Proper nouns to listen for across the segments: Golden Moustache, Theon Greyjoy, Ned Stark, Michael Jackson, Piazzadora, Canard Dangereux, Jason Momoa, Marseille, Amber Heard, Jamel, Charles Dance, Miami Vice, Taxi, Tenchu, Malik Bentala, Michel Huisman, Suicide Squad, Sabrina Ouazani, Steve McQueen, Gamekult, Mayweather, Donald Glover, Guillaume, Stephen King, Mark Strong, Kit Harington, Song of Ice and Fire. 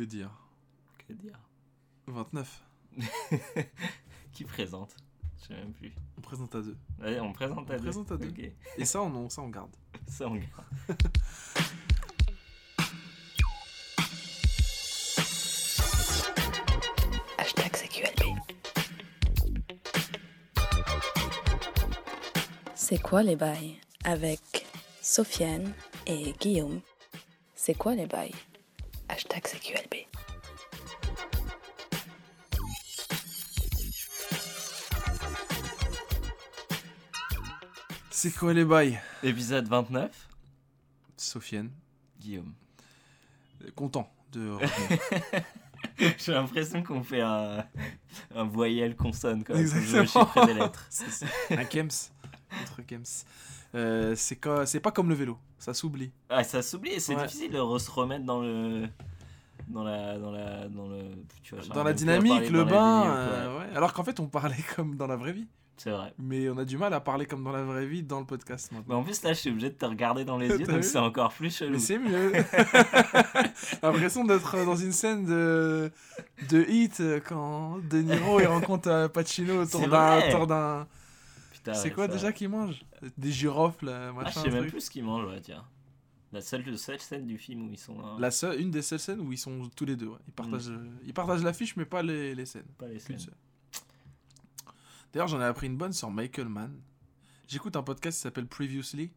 Que dire 29. Qui présente? Je sais même plus. On présente à deux. Ouais, on présente à deux. Okay. Et ça, on garde. Ça, on garde. Hashtag CQLB. C'est quoi les bails? Avec Sofiane et Guillaume. C'est quoi les bails? Hashtag CQLB. C'est quoi les bails? Épisode 29. Sofiane. Guillaume. Content de revenir. J'ai l'impression qu'on fait un voyelle consonne. Quoi, exactement. Comme le chiffre des lettres. C'est un kems. Entre kems. C'est pas comme le vélo. Ça s'oublie. Ah, ça s'oublie et c'est difficile de se remettre dans le... Dans la dynamique, le bain. Ouais. Alors qu'en fait, on parlait comme dans la vraie vie. C'est vrai. Mais on a du mal à parler comme dans la vraie vie dans le podcast maintenant. Mais en plus, là, je suis obligé de te regarder dans les yeux, donc c'est encore plus chelou. Mais c'est mieux. L'impression d'être dans une scène de hit quand De Niro il rencontre Pacino autour d'un... Putain, c'est quoi déjà qu'il mange? Des girofles, machin. Je sais même plus ce qu'il mange, ouais, tiens. La seule scène du film où ils sont... une des seules scènes où ils sont tous les deux. Ouais. Ils partagent l'affiche, mais pas les scènes. Pas les scènes. D'ailleurs, j'en ai appris une bonne sur Michael Mann. J'écoute un podcast qui s'appelle Previously,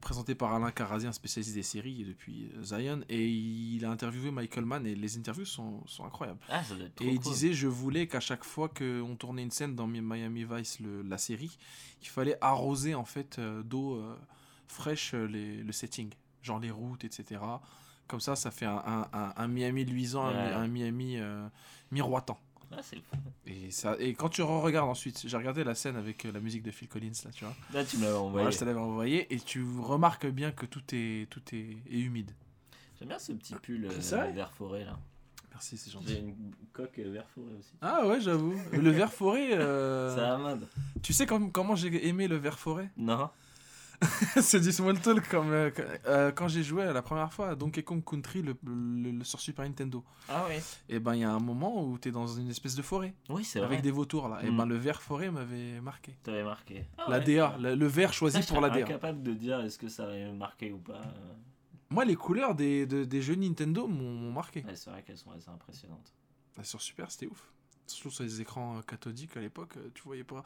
présenté par Alain Carrazi, un spécialiste des séries depuis Zion, et il a interviewé Michael Mann, et les interviews sont incroyables. Ah, ça doit être trop cool. Il disait, je voulais qu'à chaque fois qu'on tournait une scène dans Miami Vice, la série, il fallait arroser en fait d'eau fraîche le setting, genre les routes, etc. Comme ça fait un Miami luisant, un Miami miroitant. Ah, c'est fou. Et quand tu regardes ensuite, j'ai regardé la scène avec la musique de Phil Collins, là, tu vois. Là, tu me l'avais envoyé. Voilà, je te l'avais envoyé, et tu remarques bien que tout est humide. J'aime bien ce petit pull vert forêt, là. Merci, c'est gentil. J'ai une coque vert forêt aussi. Ah ouais, j'avoue. Le vert forêt... C'est la mode. Tu sais comment j'ai aimé le vert forêt? Non. C'est du small talk quand j'ai joué la première fois à Donkey Kong Country sur Super Nintendo. Ah oui. Et ben il y a un moment où t'es dans une espèce de forêt. Oui, c'est vrai. Avec des vautours là. Et ben le vert forêt m'avait marqué. T'avais marqué. Ah, la DA, le vert choisi pour la DA. Je suis incapable de dire est-ce que ça m'a marqué ou pas. Moi les couleurs des jeux Nintendo m'ont marqué. Ouais, c'est vrai qu'elles sont assez impressionnantes. Là, sur Super c'était ouf. Surtout sur les écrans cathodiques à l'époque, tu voyais pas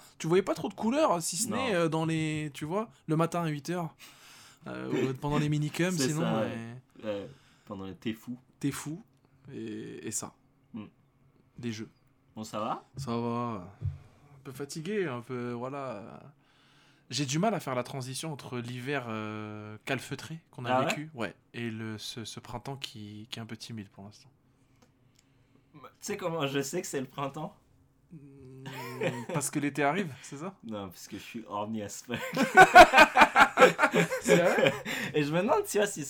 trop de couleurs, si ce n'est dans les, tu vois, le matin à 8h, pendant les minicums, sinon ça, pendant les t'es fou et ça des jeux. Bon, ça va un peu fatigué, un peu, voilà, j'ai du mal à faire la transition entre l'hiver calfeutré qu'on a vécu et ce printemps qui est un peu timide pour l'instant. Tu sais comment je sais que c'est le printemps? Parce que l'été arrive, c'est ça? Non, parce que je suis horny as fuck. C'est vrai? Et je me demande, tu vois, si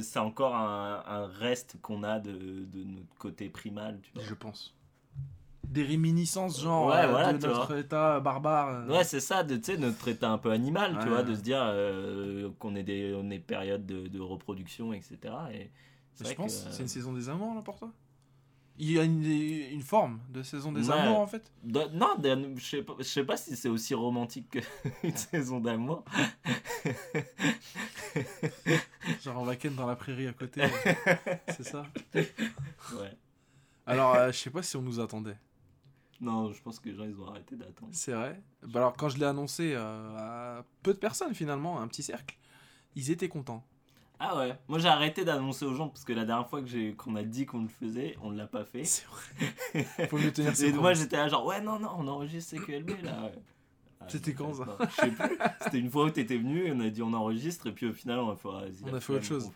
c'est encore un reste qu'on a de notre côté primal, tu vois. Je pense. Des réminiscences, genre, de notre état barbare. Ouais, c'est ça, tu sais, notre état un peu animal, tu vois, de se dire qu'on est des périodes de reproduction, etc. Et je pense que c'est une saison des amours, là, pour toi? Il y a une forme de saison des amours, en fait? Je sais pas si c'est aussi romantique qu'une saison d'amour. Genre en vacances dans la prairie à côté, c'est ça? Ouais. Alors, je sais pas si on nous attendait. Non, je pense que les gens, ils ont arrêté d'attendre. C'est vrai. Bah alors, quand je l'ai annoncé à peu de personnes, finalement, un petit cercle, ils étaient contents. Ah ouais. Moi, j'ai arrêté d'annoncer aux gens, parce que la dernière fois qu'on a dit qu'on le faisait, on l'a pas fait. C'est vrai. Faut mieux tenir ses promesses. Moi, j'étais là genre, on enregistre CQLB, là. C'était quand, ça? Je sais plus. C'était une fois où t'étais venu, et on a dit, on enregistre, et puis au final, on a fait autre chose.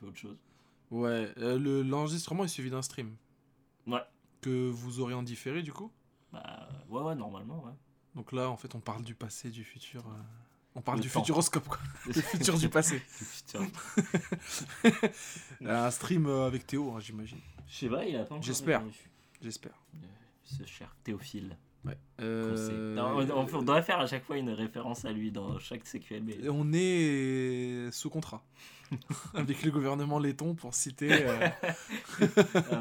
Ouais. L'enregistrement est suivi d'un stream. Ouais. Que vous aurez en différé, du coup? Bah, ouais, normalement, ouais. Donc là, en fait, on parle du passé, du futur... On parle du futuroscope, quoi. Le futur du passé. Un stream avec Théo, hein, j'imagine. Je sais pas, il attend... J'espère. Ce cher Théophile. Ouais. On devrait faire à chaque fois une référence à lui dans chaque CQLB. On est sous contrat avec le gouvernement laiton pour citer un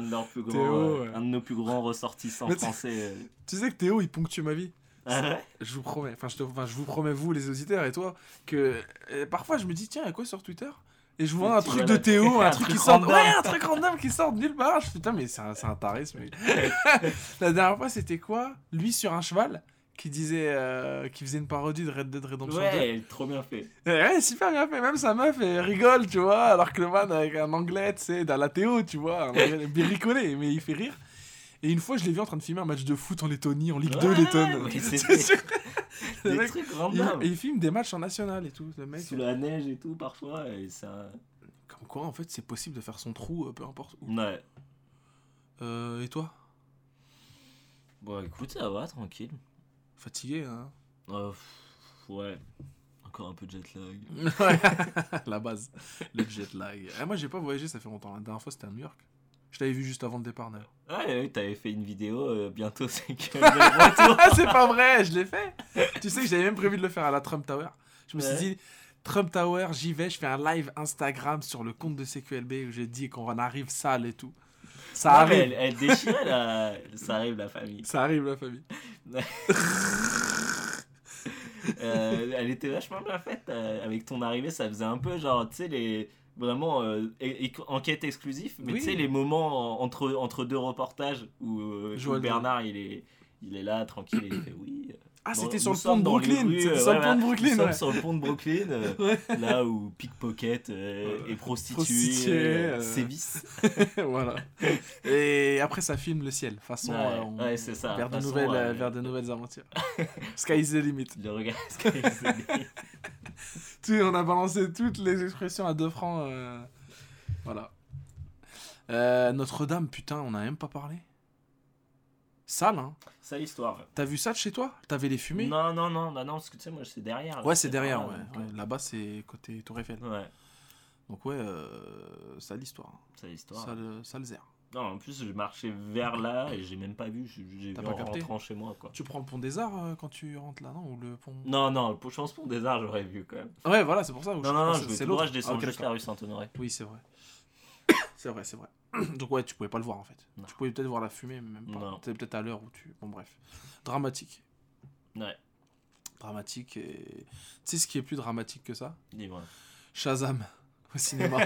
de nos plus grands ressortissants français. Tu sais que Théo il ponctue ma vie. Ah ouais. Je vous promets, je vous promets, vous les auditeurs et toi, que parfois je me dis tiens, il y a quoi sur Twitter ? Et je vois un truc de Théo, un truc random qui sort de nulle part. Je me dis putain, mais c'est un taré ce mec. La dernière fois, c'était quoi ? Lui sur un cheval qui disait qui faisait une parodie de Red Dead Redemption 2. Ouais, trop bien fait. Ouais, super bien fait. Même sa meuf elle rigole, tu vois, alors que le man avec un anglais, tu sais, dans la Théo, tu vois, bricolé, mais il fait rire. Et une fois, je l'ai vu en train de filmer un match de foot en Lettonie, en Ligue 2 Lettonne. Des mec, trucs random. Il filme des matchs en national et tout. Le mec, sous la neige et tout, parfois. Et ça... Comme quoi, en fait, c'est possible de faire son trou, peu importe où. Ouais. Et toi ? Bon, écoute, ça va, tranquille. Fatigué, hein ? Ouais. Encore un peu de jet lag. La base, le jet lag. Ah, moi, j'ai pas voyagé, ça fait longtemps. La dernière fois, c'était à New York. Je t'avais vu juste avant le départ, d'ailleurs. Ouais, t'avais fait une vidéo, bientôt c'est que... C'est pas vrai, je l'ai fait. Tu sais que j'avais même prévu de le faire à la Trump Tower. Je me suis dit, Trump Tower, j'y vais, je fais un live Instagram sur le compte de CQLB où je dis qu'on en arrive sale et tout. Ça arrive. Elle déchirait, la... ça arrive la famille. Ça arrive la famille. Elle était vachement bien faite. Avec ton arrivée, ça faisait un peu genre, tu sais, les... Vraiment, enquête exclusive, mais oui. Tu sais, les moments entre deux reportages où Bernard, il est là, tranquille, et il fait oui. Ah, c'était sur le pont de Brooklyn. Nous sommes sur le pont de Brooklyn, là où pickpocket et prostituée sévissent. Voilà. Et après, ça filme le ciel. Façon, c'est ça. Vers de nouvelles aventures. Sky is the limit. Le regard, sky is the limit. On a balancé toutes les expressions à 2 francs. Voilà. Notre-Dame, putain, on n'a même pas parlé. Sale, hein. Sale histoire. Ouais. T'as vu ça de chez toi ? T'avais les fumées ? Non, parce que tu sais, moi, c'est derrière. Là, ouais, c'est derrière, pas, ouais. Là-bas, c'est côté Tour Eiffel. Ouais. Donc, ouais, sale histoire. Sale histoire. Sale zère. Non, en plus, j'ai marché vers là et j'ai même pas vu. J'ai vu en rentrant chez moi, quoi. Tu prends le Pont des Arts quand tu rentres là, non ? Ou le pont... Non, je pense Pont des Arts, j'aurais vu, quand même. Ouais, voilà, c'est pour ça. C'est l'autre. Je descends jusqu'à la rue Saint-Honoré. Oui, c'est vrai. C'est vrai. Donc ouais, tu pouvais pas le voir en fait. Non. Tu pouvais peut-être voir la fumée, mais même pas. T'étais peut-être à l'heure où tu... Bon bref. Dramatique. Ouais. Dramatique et... Tu sais ce qui est plus dramatique que ça ? Dis-moi. Shazam au cinéma.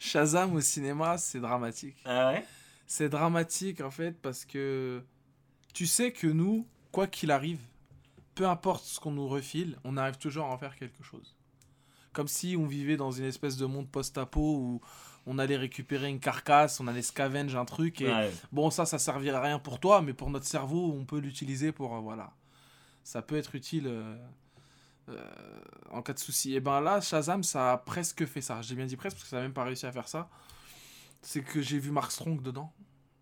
Shazam au cinéma, c'est dramatique. Ah ouais ? C'est dramatique en fait parce que... Tu sais que nous, quoi qu'il arrive, peu importe ce qu'on nous refile, on arrive toujours à en faire quelque chose. Comme si on vivait dans une espèce de monde post-apo où on allait récupérer une carcasse, on allait scavenge un truc. Et bon, ça servirait à rien pour toi, mais pour notre cerveau, on peut l'utiliser pour... voilà. Ça peut être utile en cas de souci. Et ben là, Shazam, ça a presque fait ça. J'ai bien dit presque, parce que ça n'a même pas réussi à faire ça. C'est que j'ai vu Mark Strong dedans.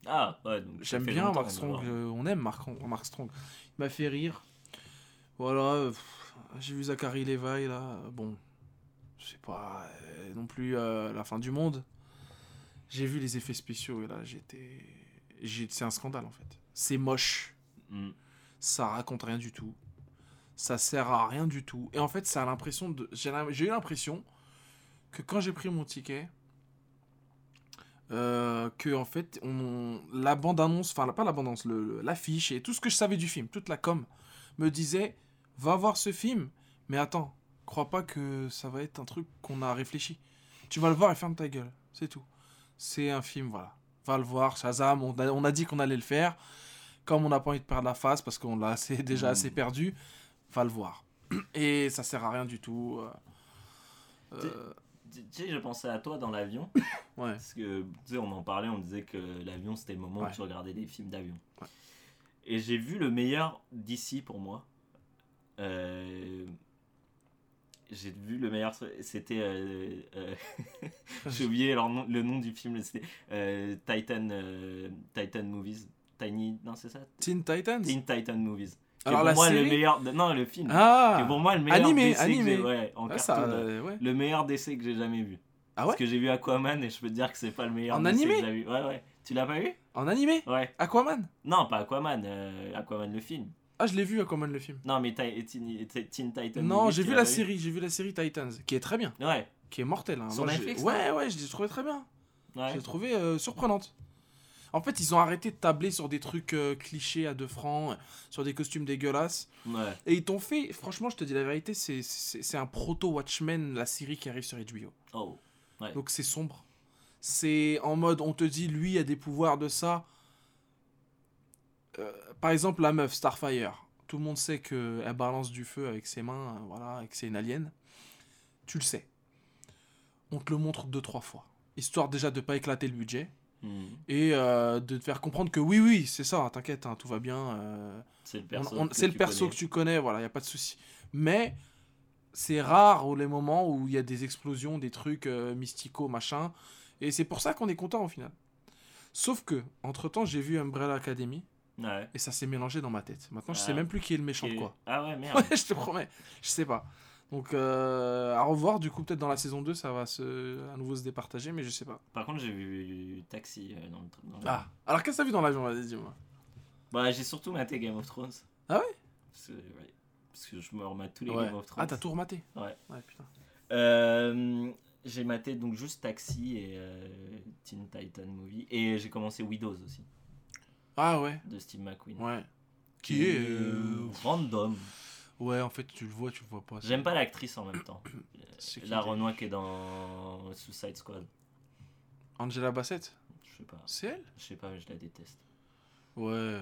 Ah, ouais. Donc j'aime bien Mark Strong. On aime Mark Strong. Il m'a fait rire. Voilà. J'ai vu Zachary Levi, là. Bon... Je sais pas non plus la fin du monde. J'ai vu les effets spéciaux et là c'est un scandale en fait. C'est moche. Ça raconte rien du tout. Ça sert à rien du tout. Et en fait, ça a l'impression de j'ai eu l'impression que quand j'ai pris mon ticket que en fait la bande-annonce, enfin pas la bande-annonce, l'affiche et tout ce que je savais du film, toute la com me disait va voir ce film, mais attends, crois pas que ça va être un truc qu'on a réfléchi. Tu vas le voir et ferme ta gueule. C'est tout. C'est un film, voilà. Va le voir, Shazam. On a dit qu'on allait le faire. Comme on n'a pas envie de perdre la face parce qu'on l'a déjà assez perdu, va le voir. Et ça sert à rien du tout. Tu sais, je pensais à toi dans l'avion. Ouais. Parce que, tu sais, on en parlait, on disait que l'avion, c'était le moment où tu regardais des films d'avion. Ouais. Et j'ai vu le meilleur DC pour moi. J'ai vu le meilleur... C'était... J'ai oublié le nom du film. C'était Titan Movies. Tiny... Non, c'est ça ? Teen Titans Movies. Alors la série ? Le meilleur... Non, le film. Ah ! Qui est pour moi le meilleur animé. DC que j'ai... Ouais, en cartoon. Le meilleur DC que j'ai jamais vu. Ah ouais? Parce que j'ai vu Aquaman et je peux te dire que c'est pas le meilleur. En animé que j'ai vu. Ouais, ouais. Tu l'as pas vu? En animé? Ouais. Aquaman? Non, pas Aquaman. Aquaman le film. Ah, je l'ai vu Aquaman le film. Non, mais Teen Titans. Non, j'ai vu la série. J'ai vu la série Titans, qui est très bien. Ouais. Qui est mortelle. Hein. Sur Netflix? Ouais, ouais, je l'ai trouvé très bien. Ouais. Je l'ai trouvé surprenante. En fait, ils ont arrêté de tabler sur des trucs clichés à 2 francs, sur des costumes dégueulasses. Ouais. Et ils t'ont fait... Franchement, je te dis la vérité, c'est un proto-Watchmen, la série qui arrive sur HBO. Oh, ouais. Donc, c'est sombre. C'est en mode, on te dit, lui a des pouvoirs de ça. Par exemple, la meuf, Starfire. Tout le monde sait qu'elle balance du feu avec ses mains, voilà, et que c'est une alien. Tu le sais. On te le montre 2-3 fois. Histoire déjà de pas éclater le budget. Et de te faire comprendre que oui c'est ça, t'inquiète hein, tout va bien, c'est le perso, que tu connais, voilà, y a pas de souci. Mais c'est rare les moments où il y a des explosions, des trucs mysticaux machin, et c'est pour ça qu'on est content au final. Sauf que entre temps j'ai vu Umbrella Academy, ouais. Et ça s'est mélangé dans ma tête maintenant. Je sais même plus qui est le méchant de quoi. Ah ouais, merde. Ouais, je te promets, je sais pas. Donc, à revoir, du coup, peut-être dans la saison 2, ça va à nouveau se départager, mais je sais pas. Par contre, j'ai vu Taxi dans l'avion. Ah, alors qu'est-ce que t'as vu dans l'avion, vas-y, dis-moi. Bah, j'ai surtout maté Game of Thrones. Ah ouais? Parce que je me remate tous les Game of Thrones. Ah, t'as tout rematé? Ouais. Ouais, putain. J'ai maté donc juste Taxi et Teen Titan Movie. Et j'ai commencé Widows aussi. Ah ouais? De Steve McQueen. Ouais. Qui est... random. Ouais, en fait, tu le vois pas. J'aime pas l'actrice en même temps. La Renoir qui est dans Suicide Squad. Angela Bassett ? Je sais pas. C'est elle ? Je sais pas, mais je la déteste. Ouais.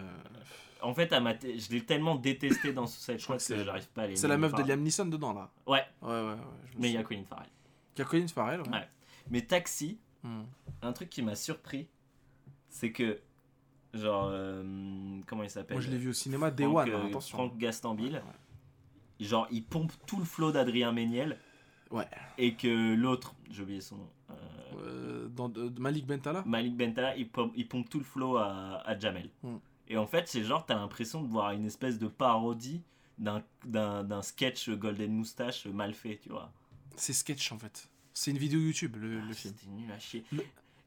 En fait, je l'ai tellement détestée dans Suicide Squad que j'arrive pas à les... C'est la meuf de Liam Neeson dedans, là. Ouais. Ouais. Mais il y a Queen Farrell. Ouais. Mais Taxi, un truc qui m'a surpris, c'est que... Genre, comment il s'appelle ? Moi, je l'ai vu au cinéma, Day One, attention. Franck Gastambide. Ouais. Genre, il pompe tout le flow d'Adrien Méniel. Ouais. Et que l'autre, j'ai oublié son nom. Malik Bentala, il pompe tout le flow à Jamel. Et en fait, c'est genre, t'as l'impression de voir une espèce de parodie d'un sketch Golden Moustache mal fait, tu vois. C'est sketch, en fait. C'est une vidéo YouTube, le film. C'était nul à chier.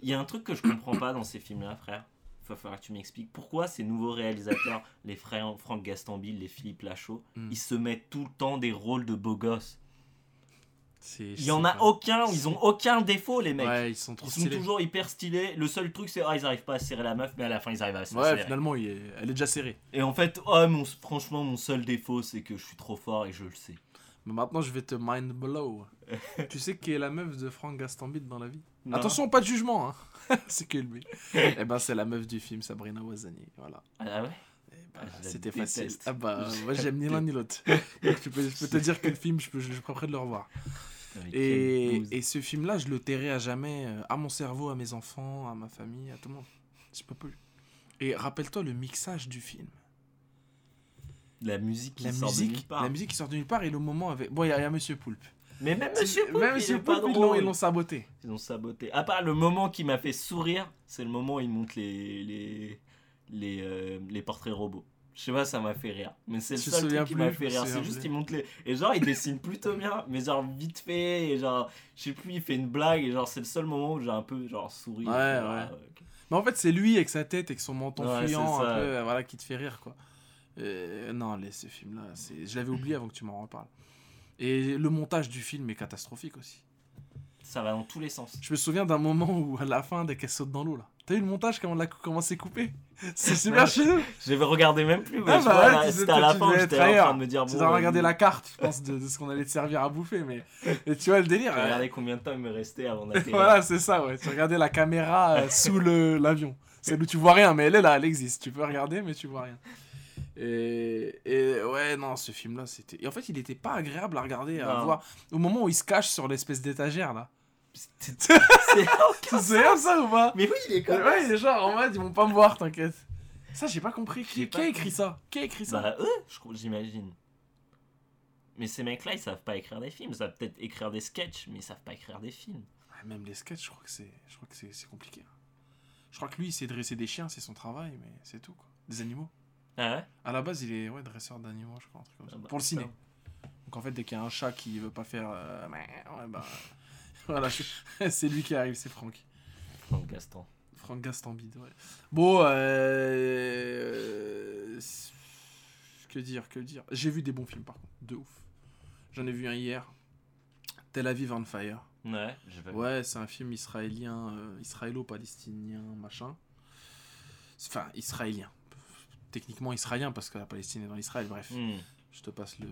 Il y a un truc que je comprends pas dans ces films-là, frère. Il va falloir que tu m'expliques pourquoi ces nouveaux réalisateurs, les frères Franck Gastambide, les Philippe Lachaud, ils se mettent tout le temps des rôles de beaux gosses. Il y en a aucun, ils ont aucun défaut, les mecs. Ouais, ils sont trop stylés. Ils sont toujours hyper stylés. Le seul truc, c'est ils arrivent pas à serrer la meuf, mais à la fin, ils arrivent à se serrer. Ouais, finalement, elle est déjà serrée. Et en fait, franchement, mon seul défaut, c'est que je suis trop fort et je le sais. Mais maintenant, je vais te mind blow. Tu sais qui est la meuf de Franck Gastambide dans la vie? Non. Attention, pas de jugement, hein. C'est que lui. Eh ben, c'est la meuf du film, Sabrina Ouazani. Voilà. Ah ouais. C'était facile. Déteste. Ah bah, moi j'aime ni l'un ni l'autre. Donc, je peux te dire que le film, je préfère de le revoir. Et ce film-là, je le tairai à jamais à mon cerveau, à mes enfants, à ma famille, à tout le monde. Je peux plus. Et rappelle-toi le mixage du film. La musique qui sort de nulle part et le moment avec... Bon, il y a Monsieur Poulpe. Mais même Monsieur Poulpe, ils l'ont saboté. À part le moment qui m'a fait sourire, c'est le moment où ils montent les portraits robots. Je sais pas, ça m'a fait rire. Mais c'est le seul truc qui m'a fait rire. C'est juste qu'ils montent les... Et genre, ils dessinent plutôt bien, mais genre vite fait. Et genre, je sais plus, il fait une blague. Et genre, c'est le seul moment où j'ai un peu genre souri. Ouais, voilà, ouais. Mais en fait, c'est lui avec sa tête et avec son menton fuyant un peu, voilà, qui te fait rire, quoi. Non, ce film-là, je l'avais oublié avant que tu m'en reparles. Et le montage du film est catastrophique aussi. Ça va dans tous les sens. Je me souviens d'un moment où, à la fin, dès qu'elle saute dans l'eau, là. T'as vu le montage, comment c'est coupé? C'est super chez nous. Je vais regarder même plus. Ah bah ouais, c'était à la fin, j'étais en train de me dire... Tu dois regarder la carte, je pense, de ce qu'on allait te servir à bouffer, mais tu vois le délire. Tu regardais combien de temps il me restait avant d'atterrir. Voilà, c'est ça, ouais. Tu regardais la caméra sous l'avion. Celle où tu vois rien, mais elle est là, elle existe. Tu peux regarder, mais tu vois rien. Et ouais, non, ce film là c'était... Et en fait il était pas agréable à regarder, à voir, au moment où il se cache sur l'espèce d'étagère là. C'est comme ça ou pas? Mais oui, il est comme ça. Ouais, il est genre en mode ils vont pas me voir, t'inquiète. Ça, j'ai pas compris qui a écrit ça. Bah j'imagine. Mais ces mecs là ils savent pas écrire des films. Ils savent peut-être écrire des sketchs, mais ils savent pas écrire des films. Ouais, même les sketchs, je crois que c'est compliqué. Je crois que lui il sait dresser des chiens, c'est son travail, mais c'est tout, quoi. Des animaux. Ah ouais. À la base, il est dresseur d'animaux, je crois, un truc comme ça. Pour le ciné. Donc en fait, dès qu'il y a un chat qui veut pas faire, Voilà, c'est lui qui arrive, c'est Franck. Franck Gaston. Franck Gastambide, ouais. Bon, que dire. J'ai vu des bons films, par contre, de ouf. J'en ai vu un hier, Tel Aviv on Fire. Ouais, j'ai pas vu. Ouais, c'est un film israélien, israélo-palestinien, machin. Enfin, israélien. Techniquement israélien, parce que la Palestine est dans l'Israël, bref. Mm. Je te passe le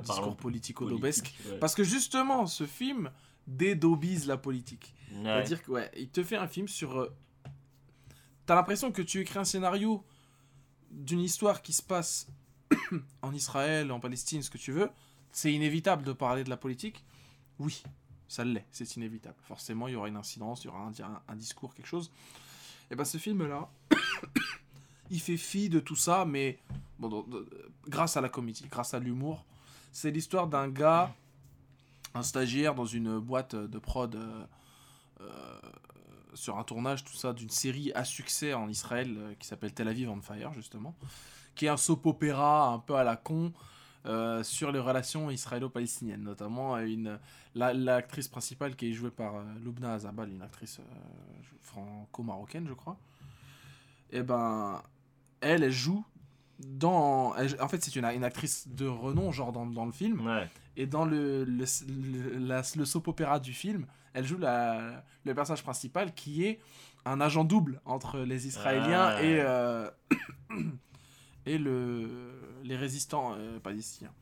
discours politico-daubesque. Ouais. Parce que justement, ce film dédaubise la politique. Ouais. C'est-à-dire que, ouais, il te fait un film sur... T'as l'impression que tu écris un scénario d'une histoire qui se passe en Israël, en Palestine, ce que tu veux. C'est inévitable de parler de la politique. Oui, ça l'est, c'est inévitable. Forcément, il y aura une incidence, il y aura un discours, quelque chose. Et ben ce film-là... Il fait fi de tout ça, mais bon, grâce à la comédie, grâce à l'humour. C'est l'histoire d'un gars, un stagiaire dans une boîte de prod sur un tournage, tout ça, d'une série à succès en Israël qui s'appelle Tel Aviv on Fire, justement, qui est un soap-opéra un peu à la con sur les relations israélo-palestiniennes, notamment l'actrice principale qui est jouée par Lubna Azabal, une actrice franco-marocaine, je crois. Et ben... Elle joue dans... en fait, c'est une actrice de renom, genre dans le film. Ouais. Et dans le soap-opéra du film, elle joue le personnage principal qui est un agent double entre les Israéliens et les résistants palestiniens.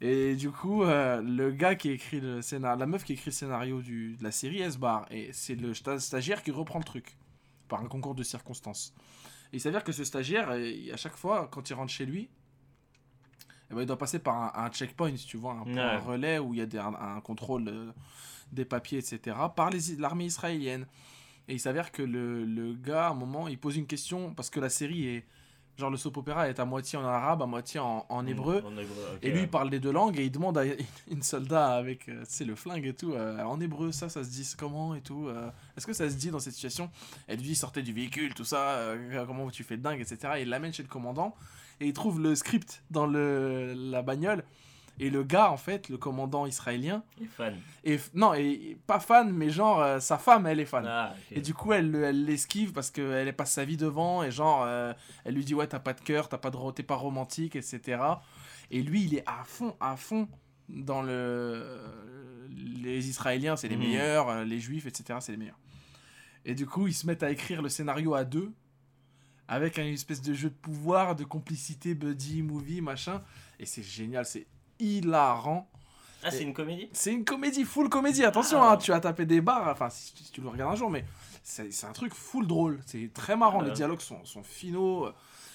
Et du coup, le gars qui écrit le scénario... La meuf qui écrit le scénario de la série, elle se barre. Et c'est le stagiaire qui reprend le truc par un concours de circonstances. Et il s'avère que ce stagiaire, à chaque fois, quand il rentre chez lui, eh ben, il doit passer par un checkpoint, tu vois, un relais où il y a un contrôle des papiers, etc., par l'armée israélienne. Et il s'avère que le gars, à un moment, il pose une question, parce que la série est... Genre, le soap-opéra est à moitié en arabe, à moitié en hébreu. En hébreu, okay. Et lui, il parle les deux langues et il demande à une soldat avec le flingue et tout, en hébreu, ça se dit comment et tout. Est-ce que ça se dit dans cette situation ? Elle lui dit, sortez du véhicule, tout ça, comment tu fais de dingue, etc. Et il l'amène chez le commandant et il trouve le script dans la bagnole. Et le gars, en fait, le commandant israélien... Il est fan. Pas fan, mais genre, sa femme, elle est fan. Ah, okay. Et du coup, elle l'esquive parce qu'elle passe sa vie devant. Et genre, elle lui dit, ouais, t'as pas de cœur, t'es pas romantique, etc. Et lui, il est à fond dans les Israéliens, c'est les meilleurs. Les Juifs, etc., c'est les meilleurs. Et du coup, ils se mettent à écrire le scénario à deux. Avec une espèce de jeu de pouvoir, de complicité, buddy, movie, machin. Et c'est génial, c'est... hilarant. Ah, c'est une comédie ? C'est une comédie, full comédie. Attention, hein, tu as tapé des barres, enfin, si tu le regardes un jour, mais c'est un truc full drôle. C'est très marrant, les dialogues sont finaux,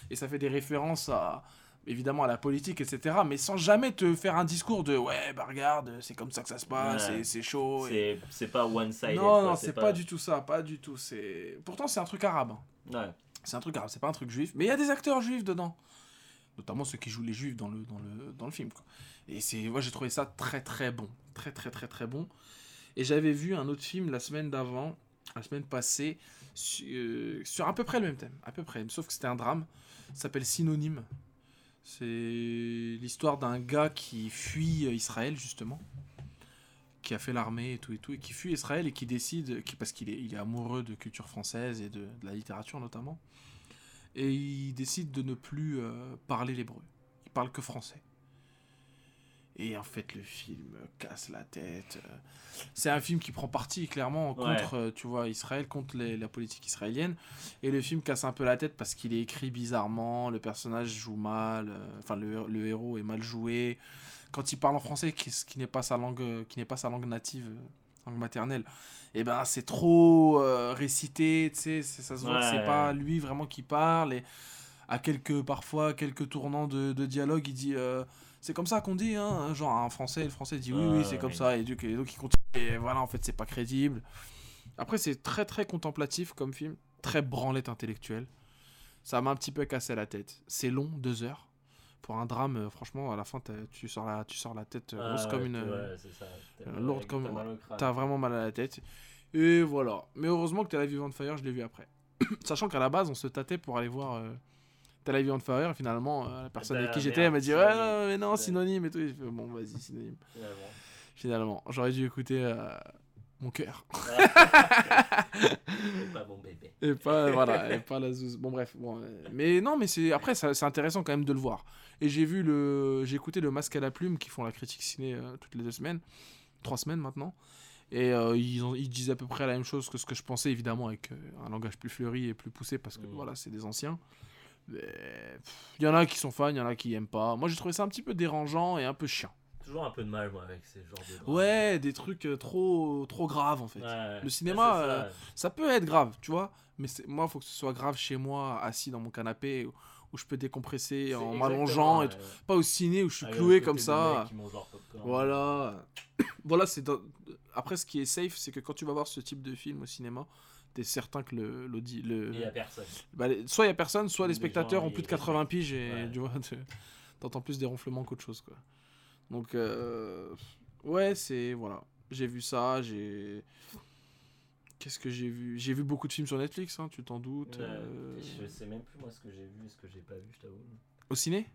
et ça fait des références évidemment à la politique, etc., mais sans jamais te faire un discours de « Ouais, bah regarde, c'est comme ça que ça se passe, ouais. c'est chaud. » C'est pas one-sided. Non, c'est pas du tout ça, pas du tout. Pourtant, c'est un truc arabe. Hein. Ouais. C'est un truc arabe, c'est pas un truc juif, mais il y a des acteurs juifs dedans. Notamment ceux qui jouent les juifs dans le film, quoi. Et moi j'ai trouvé ça très très bon, très très très très bon. Et j'avais vu un autre film la semaine passée sur à peu près le même thème, sauf que c'était un drame. Ça s'appelle Synonyme. C'est l'histoire d'un gars qui fuit Israël, justement, qui a fait l'armée et tout, et qui fuit Israël et qui décide, parce qu'il est amoureux de culture française et de la littérature notamment. Et il décide de ne plus parler l'hébreu. Il parle que français. Et en fait, le film casse la tête. C'est un film qui prend parti, clairement, contre tu vois, Israël, contre la politique israélienne. Et le film casse un peu la tête parce qu'il est écrit bizarrement, le personnage joue mal, enfin, le héros est mal joué. Quand il parle en français, qui n'est pas sa langue native, langue maternelle, et ben c'est trop récité, tu sais, ça se voit que c'est pas lui vraiment qui parle, et à quelques tournants de dialogue, il dit c'est comme ça qu'on dit, hein, genre un français, le français dit oui, c'est comme ça, et donc il continue, et voilà, en fait c'est pas crédible. Après, c'est très très contemplatif comme film, très branlette intellectuelle. Ça m'a un petit peu cassé la tête. C'est long, 2 heures. Pour un drame, franchement, à la fin, tu sors la tête grosse comme une... Ouais, c'est ça. Lourde comme... T'as vraiment mal à la tête. Et voilà. Mais heureusement que Tel Aviv on Fire, je l'ai vu après. Sachant qu'à la base, on se tâtait pour aller voir Tel Aviv on Fire. Et finalement, la personne avec qui j'étais, elle m'a dit « Ouais, non, mais non, Synonyme et tout. » Bon, vas-y, Synonyme. Finalement. J'aurais dû écouter mon cœur. Et pas mon bébé. Et pas, voilà, et pas la zouze. Bon, bref. Bon, mais non, mais c'est, après, c'est intéressant quand même de le voir. Et j'ai écouté le Masque à la Plume qui font la critique ciné toutes les 3 semaines maintenant. Et ils disent à peu près la même chose que ce que je pensais, évidemment, avec un langage plus fleuri et plus poussé, parce que voilà, c'est des anciens. Mais il y en a qui sont fans, il y en a qui n'aiment pas. Moi, j'ai trouvé ça un petit peu dérangeant et un peu chiant. Toujours un peu de mal, moi, avec ces genres de... Ouais, des trucs trop graves, en fait. Ouais, le cinéma, ça. Ça peut être grave, tu vois. Mais moi, il faut que ce soit grave chez moi, assis dans mon canapé, où je peux décompresser en m'allongeant. Et tout. Ouais. Pas au ciné, où je suis cloué comme ça. Voilà. Voilà, c'est... Après, ce qui est safe, c'est que quand tu vas voir ce type de film au cinéma, t'es certain que il y a personne. Bah, soit il y a personne, soit les spectateurs ont plus de 80 piges et tu vois, t'entends plus des ronflements qu'autre chose, quoi. Donc ouais, c'est voilà. J'ai vu ça, qu'est-ce que j'ai vu ? J'ai vu beaucoup de films sur Netflix, hein, tu t'en doutes. Je sais même plus moi ce que j'ai vu et ce que j'ai pas vu, je t'avoue. Au ciné ?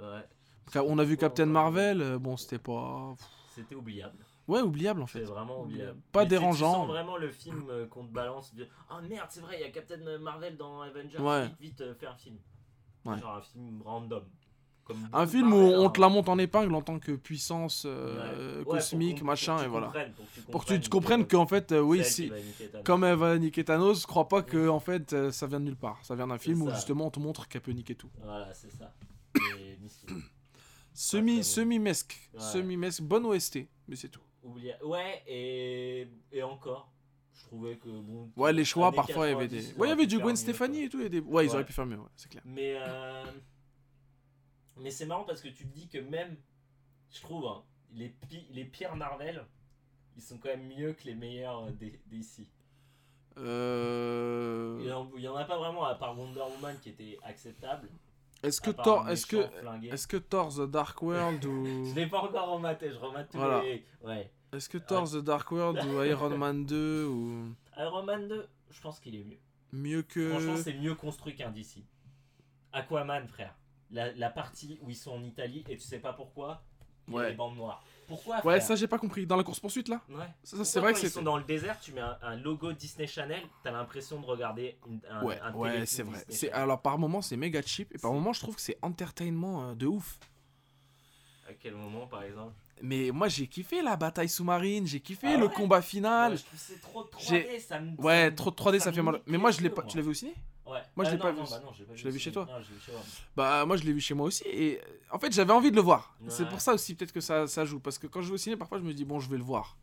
Ouais. On a vu Captain Marvel, bon, c'était pas... C'était oubliable. Ouais, oubliable en fait. C'est vraiment oubliable. Pas mais dérangeant. Tu sens vraiment le film qu'on te balance. Ah oh, merde, c'est vrai, il y a Captain Marvel dans Avengers. Ouais. Vite, fais un film. Ouais. Genre un film random. Comme un film Marvel, où on te la monte en épingle en tant que puissance cosmique, machin, et voilà. Pour que tu comprennes qu'en fait, oui, si, comme elle va niquer Thanos, crois pas que en fait, ça vient de nulle part. Ça vient d'un film où justement on te montre qu'elle peut niquer tout. Voilà, c'est ça. Et semi-mesque, bonne OST, mais c'est tout. Ouais, et encore, je trouvais que bon. Ouais, les choix parfois, il y avait des. Ouais, il y avait du Gwen Stefani et tout. Ouais, ils auraient pu faire mieux, ouais, c'est clair. Mais c'est marrant parce que tu te dis que même, je trouve, hein, les pires Marvel, ils sont quand même mieux que les meilleurs DC. Il y en a pas vraiment, à part Wonder Woman qui était acceptable. Est-ce que Thor The Dark World ou... Je l'ai pas encore rematé, je remate tous les... Ouais. Est-ce que Thor The Dark World ou Iron Man 2 ou... Iron Man 2, je pense qu'il est mieux. Mieux que... Franchement, c'est mieux construit qu'un DC. Aquaman, frère. La partie où ils sont en Italie et tu sais pas pourquoi, il y a les bandes noires. Pourquoi, frère ? Ouais, ça j'ai pas compris. Dans la course-poursuite, là ? Ouais. Ça c'est vrai que c'est... Ils sont dans le désert, tu mets un logo Disney Channel, t'as l'impression de regarder un téléfilm. Ouais, c'est vrai. Alors par moment, c'est méga cheap et par moment, je trouve que c'est entertainment de ouf. À quel moment, par exemple ? Mais moi, j'ai kiffé la bataille sous-marine, j'ai kiffé le combat final. Ouais, je trouve que c'est trop de 3D, ça me... Ouais, trop de 3D, ça fait mal. Mais moi, je l'ai pas... Tu l'avais au ciné ? Ouais. Moi, je l'ai pas vu. Tu l'as vu chez toi ? Non, je l'ai vu chez moi. Bah, moi, je l'ai vu chez moi aussi. Et en fait, j'avais envie de le voir. Ouais. C'est pour ça aussi, peut-être que ça joue. Parce que quand je vais au ciné, parfois, je me dis, bon, je vais le voir.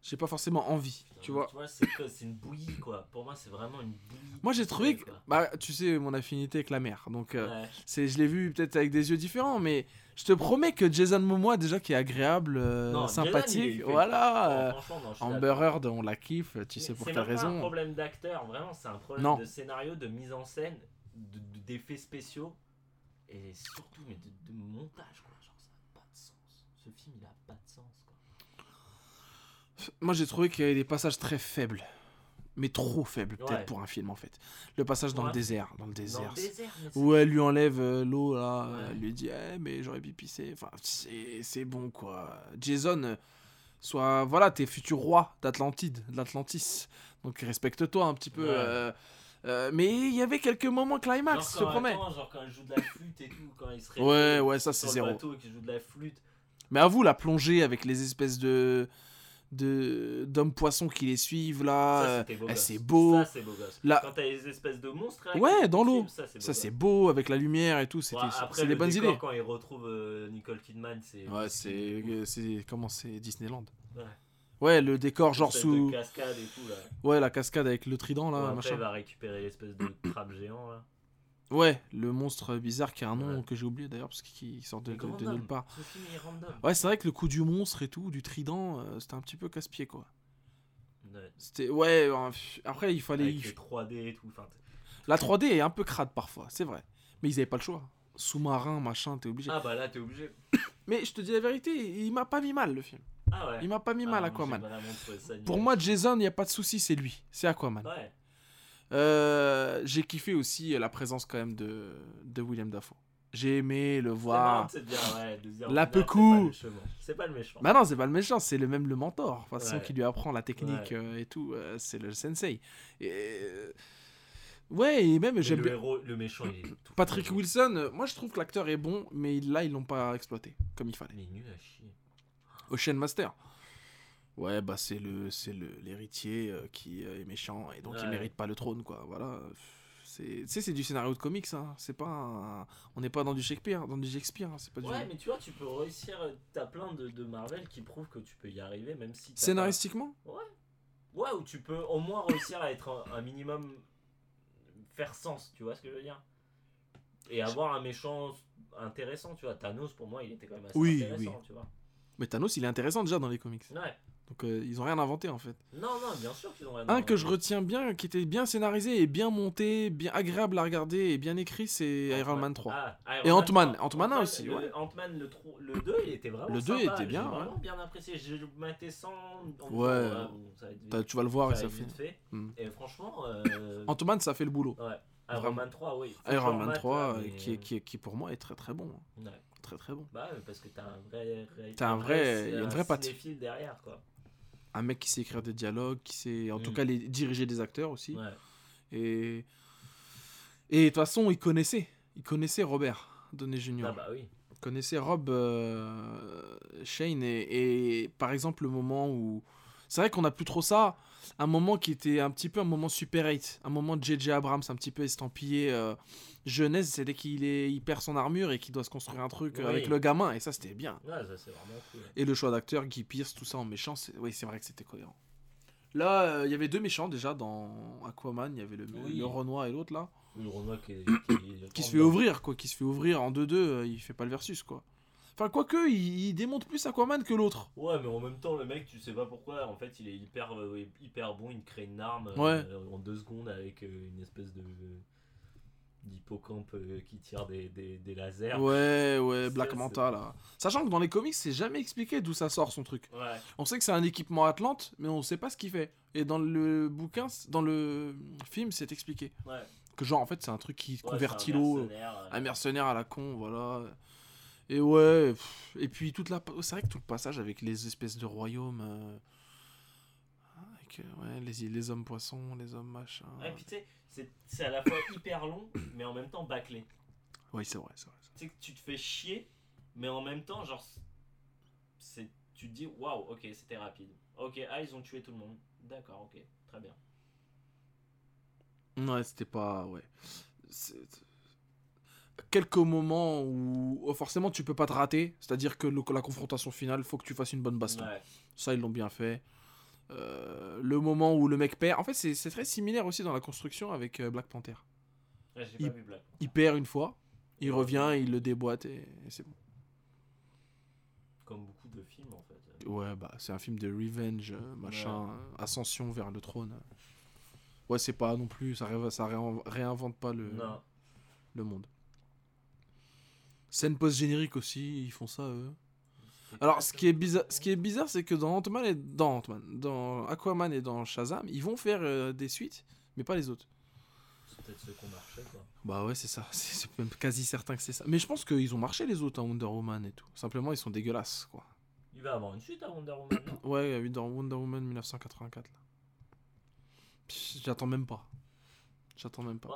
J'ai pas forcément envie. Putain, tu vois. Tu vois, c'est une bouillie, quoi. Pour moi, c'est vraiment une bouillie. Moi, j'ai trouvé que... Bah, tu sais, mon affinité avec la mer. Donc, je l'ai vu peut-être avec des yeux différents. Mais je te promets que Jason Momoa, déjà, qui est agréable, sympathique. Jason, voilà. Non, Amber Heard, on la kiffe. Tu sais pour quelle raison. C'est pas un problème d'acteur, vraiment. C'est un problème de scénario, de mise en scène, d'effets spéciaux. Et surtout, mais de montage, quoi. Genre, ça n'a pas de sens. Ce film, il n'a pas de sens. Moi, j'ai trouvé qu'il y avait des passages très faibles, mais trop faibles peut-être pour un film en fait. Le passage dans le désert, où elle lui enlève l'eau là, elle lui dit eh, mais j'aurais pu pisser. Enfin, c'est bon quoi. Jason, soit voilà, t'es futur roi d'Atlantis, donc respecte-toi un petit peu. Mais il y avait quelques moments climax, je te promets. Genre quand il joue de la flûte et tout, quand il se réveille. Ouais, ça c'est zéro. Bateau, qu'il joue de la flûte. Mais avoue la plongée avec les espèces de d'hommes poissons qui les suivent là, ça, c'était beau c'est beau. Ça c'est beau gosse. Là... Quand t'as les espèces de monstres là, dans l'eau, ça c'est beau avec la lumière et tout, c'est des bonnes idées. Quand ils retrouvent Nicole Kidman, c'est comment c'est Disneyland. Ouais. Ouais, le décor genre sous de cascade et tout là. Ouais, la cascade avec le trident là, après, machin. Elle va récupérer l'espèce de crabe géant là. Ouais, le monstre bizarre qui a un nom que j'ai oublié d'ailleurs parce qu'il sort de nulle part. Ce film est random. Ouais, c'est vrai que le coup du monstre et tout, du trident, c'était un petit peu casse-pied quoi. Ouais. C'était après il fallait avec les 3D et tout, enfin la 3D est un peu crade parfois, c'est vrai. Mais ils avaient pas le choix. Sous-marin, machin, t'es obligé. Ah bah là t'es obligé. Mais je te dis la vérité, il m'a pas mis mal le film. Ah ouais. Il m'a pas mis mal Aquaman. Pour moi Jason, il y a pas de souci, c'est lui, c'est Aquaman. Ouais. J'ai kiffé aussi la présence quand même de William Dafoe. J'ai aimé le voir. C'est marrant de se dire, ouais, de dire, la Pecou. C'est pas le méchant. Bah non, c'est pas le méchant, c'est le même le mentor, de toute façon, qui lui apprend la technique et tout. C'est le sensei. Ouais, et même mais j'aime le bien. Héros, le méchant, il est tout Patrick tout Wilson, moi je trouve que l'acteur est bon, mais là ils l'ont pas exploité comme il fallait. Il est nul à chier. Ocean Master. Ouais, bah c'est le l'héritier qui est méchant et donc il mérite pas le trône, quoi. Voilà. C'est, tu sais, c'est du scénario de comics, hein. C'est pas un... On n'est pas dans du Shakespeare, hein. C'est pas du... Ouais, mais tu vois, tu peux réussir. T'as plein de Marvel qui prouvent que tu peux y arriver, même si. Scénaristiquement pas... Ouais, ou tu peux au moins réussir à être un minimum. Faire sens, tu vois ce que je veux dire? Et avoir un méchant intéressant, tu vois. Thanos, pour moi, il était quand même assez intéressant, tu vois. Mais Thanos, il est intéressant déjà dans les comics. Ouais. Donc ils ont rien inventé en fait. Non, bien sûr qu'ils ont rien inventé. Un que je retiens bien, qui était bien scénarisé et bien monté, bien agréable à regarder et bien écrit, c'est Iron Man 3. Et Ant-Man. Ant-Man 1 aussi. Ant-Man le 2, il était vraiment sympa. Le 2 était bien. J'ai vraiment bien apprécié. J'ai maté sans... Ouais. Tu vas le voir et ça fait. Et franchement... Ant-Man, ça fait le boulot. Ouais. Iron Man 3, oui. Iron Man 3, qui pour moi est très très bon. Ouais. Très très bon. Bah parce que t'as un vrai... T'as un vrai... Il y a une vraie cinéphile derrière, quoi. Un mec qui sait écrire des dialogues, qui sait en tout cas les diriger des acteurs aussi. Ouais. Et de toute façon, il connaissait Robert Downey Jr. Ah bah oui. Il connaissait Rob Shane et par exemple le moment où c'est vrai qu'on a plus trop ça, un moment qui était un petit peu un moment Super 8, un moment de JJ Abrams un petit peu estampillé jeunesse, c'est dès qu'il perd son armure et qu'il doit se construire un truc avec le gamin, et ça c'était bien. Ouais, ça c'est vraiment cool. Et le choix d'acteur, Guy Pearce, tout ça en méchant, c'est vrai que c'était cohérent. Là, il y avait deux méchants déjà dans Aquaman, il y avait le Renoir et l'autre là. Le Renoir qui se fait ouvrir quoi, qui se fait ouvrir en 2-2, il fait pas le versus quoi. Enfin, quoique, il démonte plus Aquaman que l'autre. Ouais, mais en même temps, le mec, tu sais pas pourquoi, en fait, il est hyper bon, il crée une arme en 2 secondes avec une espèce de... d'hippocampe qui tire des lasers. Ouais, Black Manta, là. Sachant que dans les comics, c'est jamais expliqué d'où ça sort, son truc. Ouais. On sait que c'est un équipement Atlante, mais on sait pas ce qu'il fait. Et dans le bouquin, dans le film, c'est expliqué. Ouais. Que genre, en fait, c'est un truc qui convertit l'eau. Un mercenaire à la con, voilà... Et ouais, et puis c'est vrai que tout le passage avec les espèces de royaumes, avec les hommes poissons, les hommes machin. Ouais, et puis tu sais, c'est à la fois hyper long, mais en même temps bâclé. Oui, c'est vrai. Tu sais que tu te fais chier, mais en même temps, genre, tu te dis, waouh, ok, c'était rapide. Ok, ils ont tué tout le monde. D'accord, ok, très bien. Ouais, c'était pas, quelques moments où forcément tu peux pas te rater, c'est-à-dire que la confrontation finale, faut que tu fasses une bonne baston. Ouais. Ça, ils l'ont bien fait. Le moment où le mec perd, en fait, c'est très similaire aussi dans la construction avec Black Panther. Ouais, j'ai pas vu Black Panther. Il perd une fois, il revient, il le déboîte et c'est bon. Comme beaucoup de films en fait. Ouais, bah c'est un film de revenge, machin, ascension vers le trône. Ouais, c'est pas non plus, ça réinvente pas le monde. Scène post-générique aussi, ils font ça, eux. Alors, ce qui est bizarre, c'est que dans Ant-Man et dans Aquaman et dans Shazam, ils vont faire des suites, mais pas les autres. C'est peut-être ceux qui ont marché, quoi. Bah ouais, c'est ça. C'est même quasi certain que c'est ça. Mais je pense qu'ils ont marché, les autres, hein, Wonder Woman et tout. Simplement, ils sont dégueulasses, quoi. Il va y avoir une suite à Wonder Woman, non? Ouais, dans Wonder Woman 1984, là. J'attends même pas. Oh,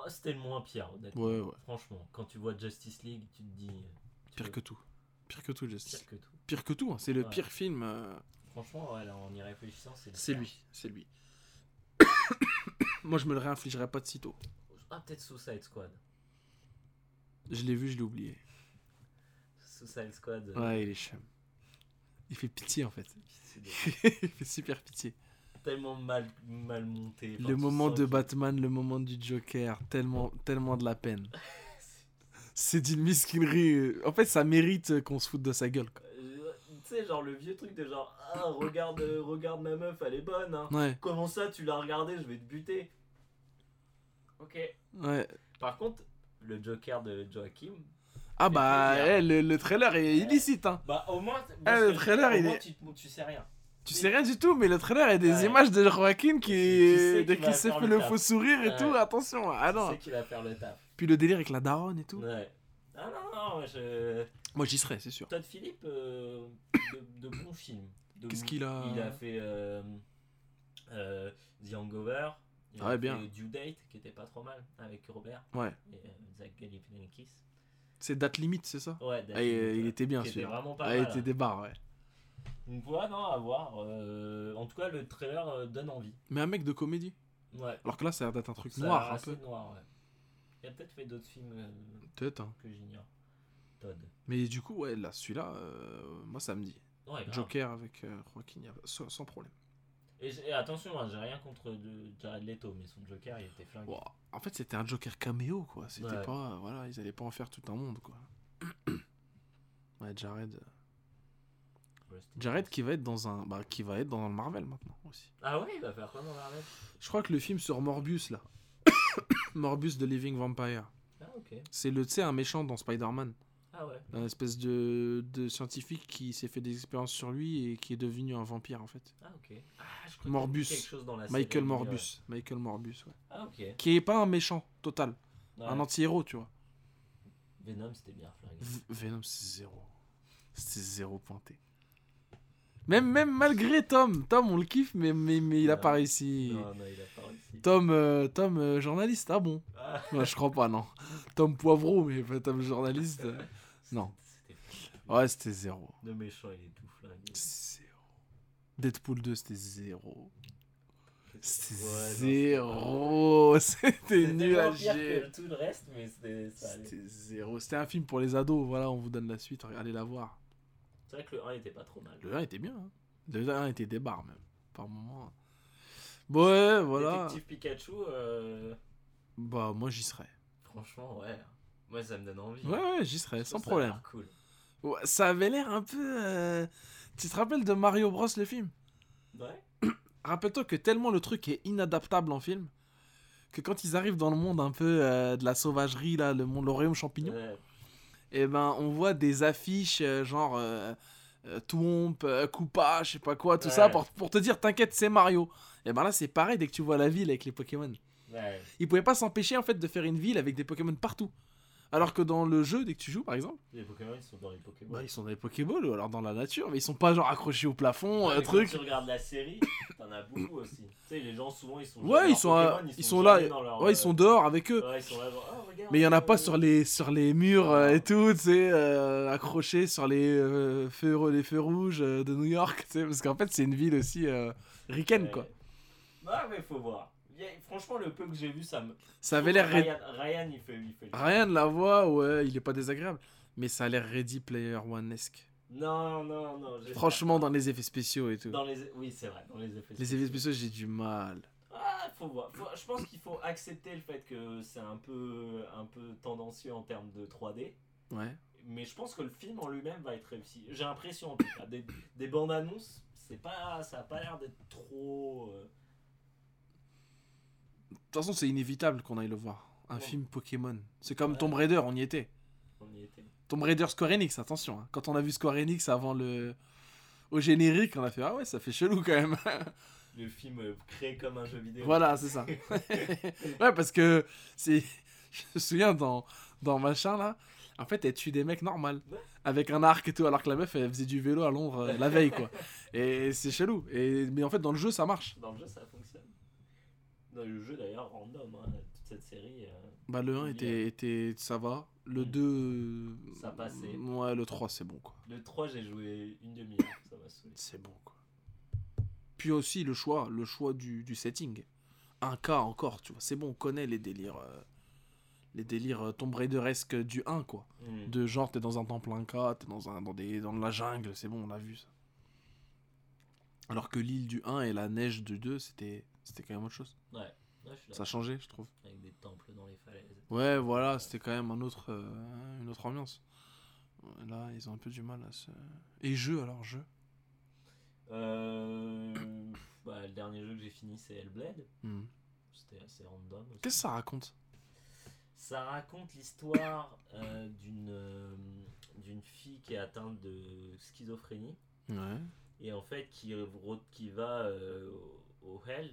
c'était le moins pire, honnêtement. Ouais. Franchement, quand tu vois Justice League, tu te dis... Pire que tout, Justice. Pire que tout, hein. C'est le pire film. Franchement, là, en y réfléchissant, c'est lui. Moi, je me le réinfligerai pas de sitôt. Ah, peut-être Suicide Squad. Je l'ai vu, je l'ai oublié. Suicide Squad... Ouais, il est chum. Il fait pitié, en fait. Il fait super pitié. Tellement mal monté. Le moment de Batman, le moment du Joker, tellement de la peine. C'est d'une mesquinerie. En fait, ça mérite qu'on se foute de sa gueule, quoi. Tu sais, genre le vieux truc de genre, regarde ma meuf, elle est bonne. Hein. Ouais. Comment ça, tu l'as regardée, je vais te buter. Ok. Ouais. Par contre, le Joker de Joaquin. Ah bah, le trailer est illicite. Hein. Bah au moins, le trailer, tu sais rien. Tu sais rien du tout, mais le trailer a des images de Joaquin qui s'est fait le faux sourire et tout. Attention, ah non. Tu sais qu'il va faire le taf. Puis le délire avec la daronne et tout. Ouais. Ah non, non, moi j'y serais, c'est sûr. Todd Phillips, de bons films. De qu'est-ce qu'il a... Il a fait The Hangover, il a fait Due Date, qui était pas trop mal, avec Robert, et Zach Galifianakis. C'est Date Limit, c'est ça? Ouais, Date Limit. Il était bien, celui-là. Vraiment pas mal. Il était des barres, ouais. Donc voilà, non, à voir. En tout cas, le trailer donne envie. Mais un mec de comédie. Ouais. Alors que là, ça a l'air d'être un truc noir, un peu. Ça a l'air assez noir, ouais. Il a peut-être fait d'autres films peut-être, hein, que j'ignore. Todd. Mais du coup, ouais, là, celui-là, moi, ça me dit. Ouais, Joker avec Joaquin, sans problème. Et attention, hein, j'ai rien contre Jared Leto, mais son Joker, il était flingue. Wow. En fait, c'était un Joker caméo, quoi. C'était pas, voilà, ils allaient pas en faire tout un monde, quoi. Ouais, Jared. Jared qui va être dans un, qui va être dans le Marvel maintenant aussi. Ah ouais, il va faire quoi dans Marvel? Je crois que le film sur Morbius là. Morbius de Living Vampire. Ah ok. C'est le, tu sais, un méchant dans Spider-Man. Ah ouais. Un espèce de scientifique qui s'est fait des expériences sur lui et qui est devenu un vampire en fait. Ah ok. Ah, je crois Morbius. Qu'il y a quelque chose dans la série. Michael Morbius. Ouais. Michael Morbius, ouais. Ah ok. Qui est pas un méchant total, un anti-héros, tu vois. Venom c'était bien flingué. Venom c'est zéro. C'était zéro pointé. Même malgré Tom on le kiffe, mais il a pas réussi. Non, il a pas réussi. Tom journaliste, ah bon? Ouais, je crois pas, non. Tom Poivreau, mais pas Tom journaliste. Non. C'était zéro. Le méchant, il est tout flingué. Zéro. Deadpool 2, c'était zéro. Zéro. C'était nul à chier. C'était tout le reste, mais c'était zéro. C'était un film pour les ados, voilà, on vous donne la suite, allez la voir. C'est vrai que le 1 était pas trop mal. Le 1 était bien. Hein. Le 1 était des barres, même. Par moment. Bon, ouais, voilà. Détective Pikachu. Moi, j'y serais. Franchement, ouais. Moi, ça me donne envie. Ouais, j'y serais, sans problème. Ça cool. Ouais, ça avait l'air un peu. Tu te rappelles de Mario Bros, le film? Ouais. Rappelle-toi que tellement le truc est inadaptable en film que quand ils arrivent dans le monde un peu de la sauvagerie, là, le monde, le royaume champignon. Ouais. Et on voit des affiches genre Twomp, Koopa, je sais pas quoi, tout ça pour te dire t'inquiète c'est Mario. Et là c'est pareil dès que tu vois la ville avec les Pokémon. Ouais. Ils pouvaient pas s'empêcher en fait de faire une ville avec des Pokémon partout. Alors que dans le jeu dès que tu joues par exemple, les Pokémon ils sont dans les Pokéballs. Ils sont dans les Pokéballs ou alors dans la nature, mais ils sont pas genre accrochés au plafond, truc. Quand tu regardes la série, t'en as beaucoup aussi. Tu sais les gens souvent ils sont là, ils sont dehors avec eux. Ouais, ils sont là, regarde, mais il y en a pas sur les murs et tout, tu sais accrochés sur les feux rouges de New York, tu sais parce qu'en fait c'est une ville aussi ricaine quoi. Bah mais faut voir. Franchement, le peu que j'ai vu, ça avait l'air... Ryan, il fait Ryan, la voix, ouais, il est pas désagréable. Mais ça a l'air Ready Player One-esque. Non. Franchement, dans les effets spéciaux et tout. Oui, c'est vrai, dans les effets spéciaux. Les effets spéciaux, j'ai du mal. Faut voir. Je pense qu'il faut accepter le fait que c'est un peu tendancieux en termes de 3D. Ouais. Mais je pense que le film en lui-même va être réussi. J'ai l'impression, en tout cas, des bandes-annonces, ça a pas l'air d'être trop... De toute façon, c'est inévitable qu'on aille le voir. Un film Pokémon. C'est comme Tomb Raider, on y était. Tomb Raider Square Enix, attention. Hein. Quand on a vu Square Enix avant au générique, on a fait « Ah ouais, ça fait chelou quand même ». Le film créé comme un jeu vidéo. Voilà, c'est ça. Ouais, parce que je me souviens dans machin là, en fait, elle tue des mecs normaux. Avec un arc et tout, alors que la meuf, elle faisait du vélo à Londres la veille, quoi. Et c'est chelou. Mais en fait, dans le jeu, ça marche. Dans le jeu, ça fonctionne. Le jeu d'ailleurs random, hein, toute cette série. Le 1 était ça va, le 2 ça passait. Ouais, le 3 c'est bon quoi. Le 3 j'ai joué une demi-heure, ça m'a saoulé. C'est bon quoi. Puis aussi le choix du setting. Un cas encore, tu vois, c'est bon, on connaît les délires Tomb Raider-esque du 1 quoi. De genre t'es dans un temple inca, t'es dans la jungle, c'est bon, on a vu ça. Alors que l'île du 1 et la neige du 2, c'était quand même autre chose. Ouais, je suis là. Ça a changé, je trouve. Avec des temples dans les falaises. Ouais, voilà, c'était quand même une autre ambiance. Là, ils ont un peu du mal à se... Et jeu? Le dernier jeu que j'ai fini, c'est Hellblade. C'était assez random aussi. Qu'est-ce que ça raconte? Ça raconte l'histoire d'une fille qui est atteinte de schizophrénie. Ouais. Et en fait, qui va au Hell,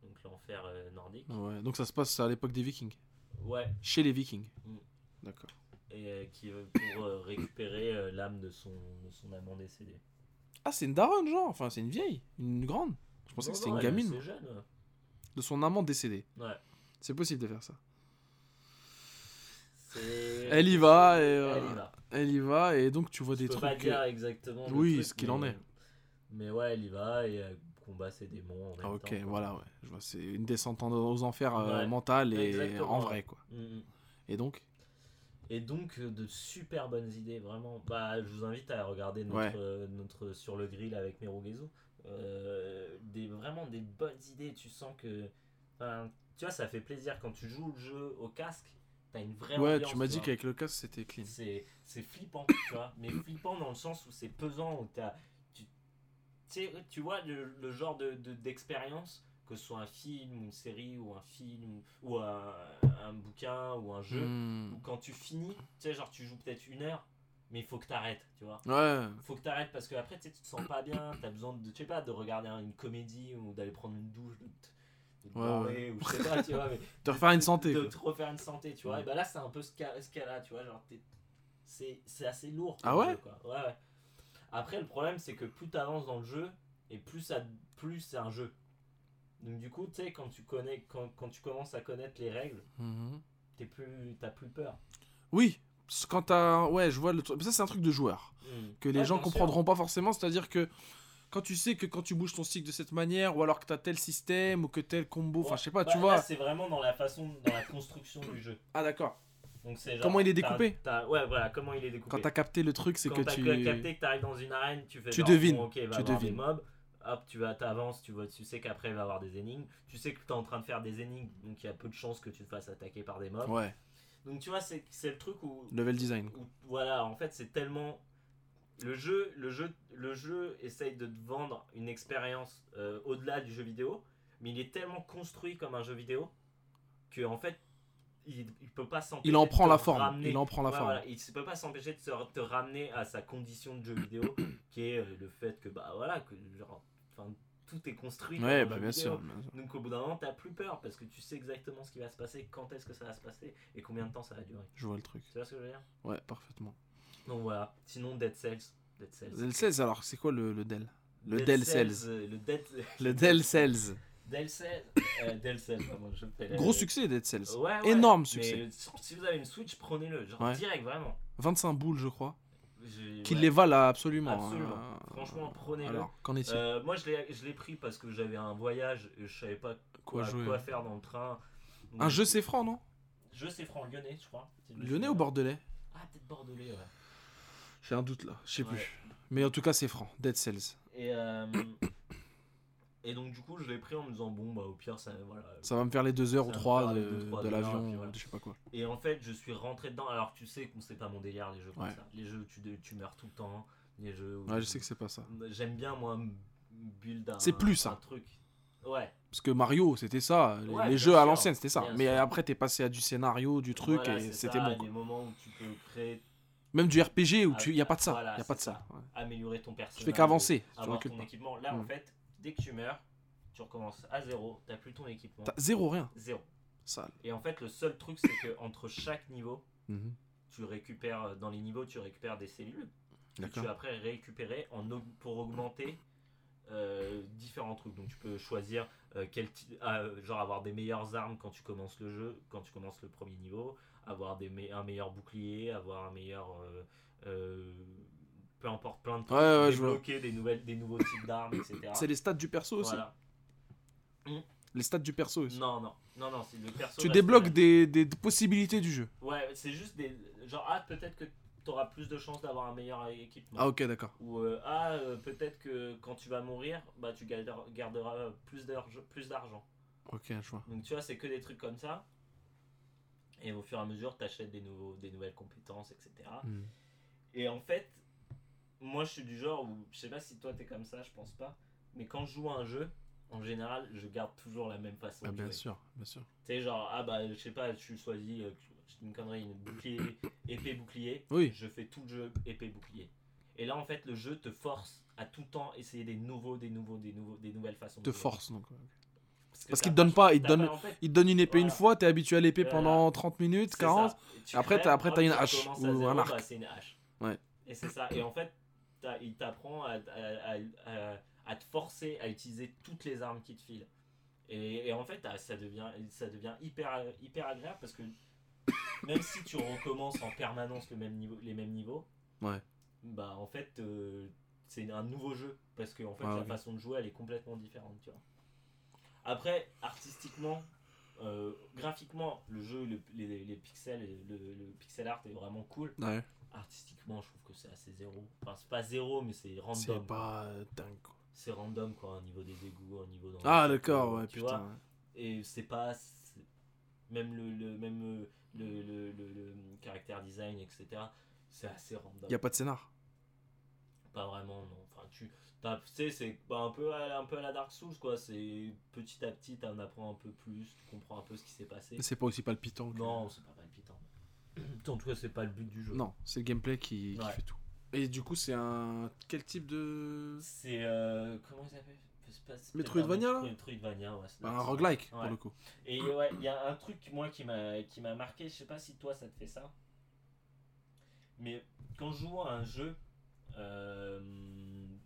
donc l'enfer nordique. Ouais, donc ça se passe à l'époque des Vikings. Ouais. Chez les Vikings. D'accord. et qui pour récupérer l'âme de son amant décédé. Ah, c'est une daronne, genre, enfin, c'est une vieille, une grande. Je pensais que c'était une gamine. C'est jeune. De son amant décédé. Ouais. C'est possible de faire ça. C'est... Elle y va et elle y va et donc tu vois des trucs. Je peux pas dire exactement. Oui, ce qu'il en est. Mais ouais, elle y va et combat ses démons en même temps. Ok, voilà, ouais. Je vois, c'est une descente aux enfers mentale et exactement, en vrai quoi. Mm-hmm. Et donc. Et donc de super bonnes idées vraiment. Bah, je vous invite à regarder notre notre sur le grill avec Merugezu. Des vraiment des bonnes idées. Tu sens que, enfin, tu vois, ça fait plaisir quand tu joues le jeu au casque. T'as une vraie ambiance, tu m'as dit qu'avec le casque c'était clean. C'est flippant, tu vois. Mais flippant dans le sens où c'est pesant, où tu vois le genre d'expérience, que ce soit un film, une série, ou un film, ou un bouquin, ou un jeu, où quand tu finis, tu sais, genre tu joues peut-être une heure, mais il faut que t'arrêtes, tu vois. Ouais. Faut que t'arrêtes parce que après, tu sais, tu te sens pas bien, t'as besoin de, tu sais pas, de regarder une comédie ou d'aller prendre une douche. Ouais. Ou je sais pas, tu vois, mais te refaire une santé, de te refaire une santé, tu vois. Et bah là c'est un peu ce cas-là, tu vois, genre c'est assez lourd. Ah ouais, jeu, quoi. Ouais. Après le problème c'est que plus t'avances dans le jeu et plus c'est un jeu. Donc du coup, tu sais, quand tu commences à connaître les règles, t'as plus peur. Oui. Quand t'as je vois le truc. Ça c'est un truc de joueur que les gens comprendront pas forcément, c'est-à-dire que quand tu sais que quand tu bouges ton stick de cette manière, ou alors que t'as tel système, ou que tel combo, enfin je sais pas, tu vois. Là, c'est vraiment dans la construction du jeu. Ah d'accord. Donc c'est genre, comment il est découpé. Ouais, voilà, comment il est découpé. Quand t'as capté le truc, c'est que tu... Quand t'as capté que t'arrives dans une arène, tu fais... Tu devines. Bon, okay, tu devines. Des mobs, hop, t'avances, tu sais qu'après il va y avoir des énigmes. Tu sais que t'es en train de faire des énigmes, donc il y a peu de chances que tu te fasses attaquer par des mobs. Ouais. Donc tu vois, c'est le truc où... Level design. Où, voilà, en fait, c'est tellement... Le jeu essaye de te vendre une expérience au-delà du jeu vidéo, mais il est tellement construit comme un jeu vidéo que en fait, il peut pas s'empêcher. Il en prend la forme. Voilà, il ne peut pas s'empêcher de te ramener à sa condition de jeu vidéo, qui est le fait que tout est construit. Ouais, bah bien sûr. Donc au bout d'un moment, t'as plus peur parce que tu sais exactement ce qui va se passer, quand est-ce que ça va se passer et combien de temps ça va durer. Je vois le truc. Tu vois ce que je veux dire ? Ouais, parfaitement. Donc voilà, sinon Dead Cells. Dead Cells, alors c'est quoi le Del ? Le Dead Cells. Le Dead Cells. Dead Cells, pardon, je fais... Gros succès Dead Cells. Ouais, énorme succès. Mais si vous avez une Switch, prenez-le, genre direct, vraiment. 25 boules, je crois. Qui les valent absolument. Franchement, prenez-le. Alors, qu'en est-il ? Moi, je l'ai pris parce que j'avais un voyage et je savais pas quoi faire dans le train. Donc, un jeu, c'est franc, non ? Jeu, c'est franc, lyonnais, je crois. Lyonnais ou bordelais ? Ah, peut-être bordelais, ouais. J'ai un doute là, je sais plus. Mais en tout cas, c'est franc, Dead Cells. Et donc, du coup, je l'ai pris en me disant, bon, bah au pire, ça va me faire les 2 heures ou 3 de l'avion, je sais pas quoi. Et en fait, je suis rentré dedans. Alors, tu sais que c'est pas mon délire, les jeux comme ça. Les jeux où tu meurs tout le temps. Les jeux où je sais que c'est pas ça. J'aime bien, moi, build un truc. C'est plus ça. Ouais. Parce que Mario, c'était ça. Les jeux à l'ancienne, c'était ça. Mais après, t'es passé à du scénario, du truc, et c'était bon. Il y a des moments où tu peux créer. Même du RPG où il n'y a pas de ça. Voilà, y a pas de ça. Ouais. Améliorer ton personnage. Tu fais qu'avancer. Avoir ton équipement. Là, en fait, dès que tu meurs, tu recommences à zéro. T'as plus ton équipement. T'as zéro, rien. Zéro. Sale. Et en fait, le seul truc, c'est qu'entre chaque niveau, tu récupères, dans les niveaux, tu récupères des cellules. D'accord. Que tu vas après récupérer pour augmenter différents trucs. Donc, tu peux choisir genre avoir des meilleures armes quand tu commences le jeu, quand tu commences le premier niveau. Avoir un meilleur bouclier, avoir un meilleur peu importe, plein de trucs, débloquer des nouveaux types d'armes, etc. C'est les stats du perso aussi. Voilà. Les stats du perso aussi. Non, c'est le perso. Tu débloques des possibilités du jeu. Ouais, c'est juste des genre peut-être que t'auras plus de chances d'avoir un meilleur équipement. Ah ok, d'accord. Ou peut-être que quand tu vas mourir, bah tu garderas plus d'argent. Ok, je vois. Donc tu vois, c'est que des trucs comme ça. Et au fur et à mesure, tu achètes des nouvelles compétences, etc. Et en fait, moi, je suis du genre où, je sais pas si toi, t'es comme ça, je pense pas. Mais quand je joue à un jeu, en général, je garde toujours la même façon de jouer. Bien sûr. Tu sais, genre, je sais pas, je choisis une connerie, épée-bouclier. Oui. Je fais tout le jeu épée-bouclier. Et là, en fait, le jeu te force à tout le temps essayer des nouvelles façons de jouer. Te force, donc. Parce qu'il te donne pas, il te donne une épée une fois, t'es habitué à l'épée pendant 30 minutes, 40, et après t'as une hache ou un arc. Bah, c'est une hache. Ouais. Et c'est ça, et en fait, il t'apprend à te forcer à utiliser toutes les armes qui te filent. Et en fait, ça devient hyper agréable parce que même si tu recommences en permanence les mêmes niveaux, ouais. Bah en fait, c'est un nouveau jeu parce que en fait, la façon de jouer, elle est complètement différente, tu vois. Après, artistiquement, graphiquement, le jeu, les pixels, le pixel art est vraiment cool. Ouais. Artistiquement, je trouve que c'est assez zéro. Enfin, c'est pas zéro, mais c'est random. C'est pas dingue. C'est random, quoi, au niveau des égouts, au niveau... Ah, d'accord, ouais, tu putain. Vois ouais. Et c'est pas... C'est... Même le caractère design, etc., c'est assez random. Il y a pas de scénar. Pas vraiment, non. Enfin, tu sais, c'est un peu à la Dark Souls, quoi. C'est petit à petit, t'en apprends un peu plus, tu comprends un peu ce qui s'est passé. Mais c'est pas aussi palpitant. Que... Non, c'est pas palpitant. En tout cas, c'est pas le but du jeu. Non, c'est le gameplay qui fait tout. Et du coup, c'est un... Quel type de... C'est... Comment il s'appelle ? Metroidvania, là ? Metroidvania, ouais. C'est un roguelike, pour le coup. Et ouais, il y a un truc, moi, qui m'a marqué. Je sais pas si toi, ça te fait ça. Mais quand je joue à un jeu...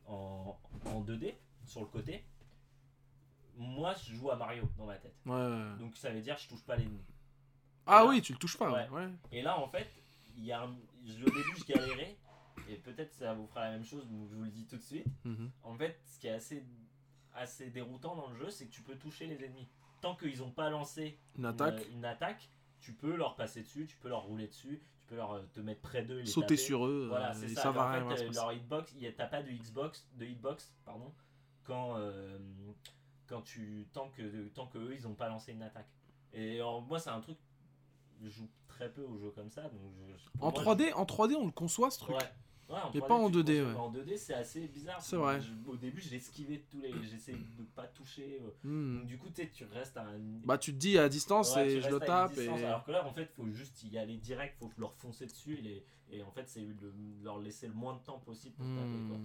en 2D sur le côté, moi je joue à Mario dans ma tête, ouais. Donc ça veut dire je touche pas l'ennemi. Ah là, oui, tu le touches pas, ouais. Et là en fait au début je galérais, et peut-être ça vous fera la même chose, je vous le dis tout de suite. En fait, ce qui est assez déroutant dans le jeu, c'est que tu peux toucher les ennemis tant qu'ils ont pas lancé une attaque. Tu peux leur passer dessus, tu peux leur rouler dessus, tu peux leur te mettre près d'eux, les sauter taper. Sur eux, voilà, c'est ça. Va en fait, leur hitbox, t'as pas de hitbox, quand tu tant que eux ils ont pas lancé une attaque. Et moi c'est un truc, je joue très peu aux jeux comme ça, donc en 3D on le conçoit ce truc. Ouais, mais 3D, pas en 2D. Ouais. En 2D, c'est assez bizarre. C'est vrai. Au début, je l'esquivais de tous les. J'essayais de ne pas toucher. Donc, du coup, tu restes à. Bah, tu te dis à distance et je le tape. Et... Alors que là, en fait, faut juste y aller direct, faut leur foncer dessus et en fait, c'est leur laisser le moins de temps possible pour taper. Quoi.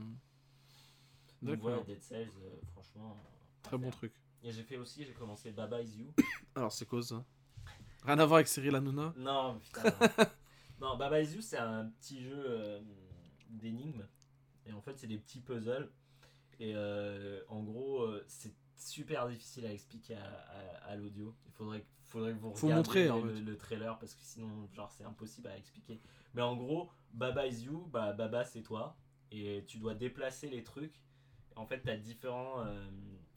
Donc, voilà, Dead Cells, franchement. Très bon truc. Et j'ai commencé Baba Is You. Alors, c'est quoi ça ? Rien à voir avec Cyril Hanouna ? Non, putain. Non, Baba Is You, c'est un petit jeu. D'énigmes, et en fait c'est des petits puzzles, et en gros c'est super difficile à expliquer à l'audio. Il faudrait que vous regardiez le trailer, parce que sinon genre c'est impossible à expliquer. Mais en gros, Baba Is You, bah Baba c'est toi, et tu dois déplacer les trucs. En fait t'as différents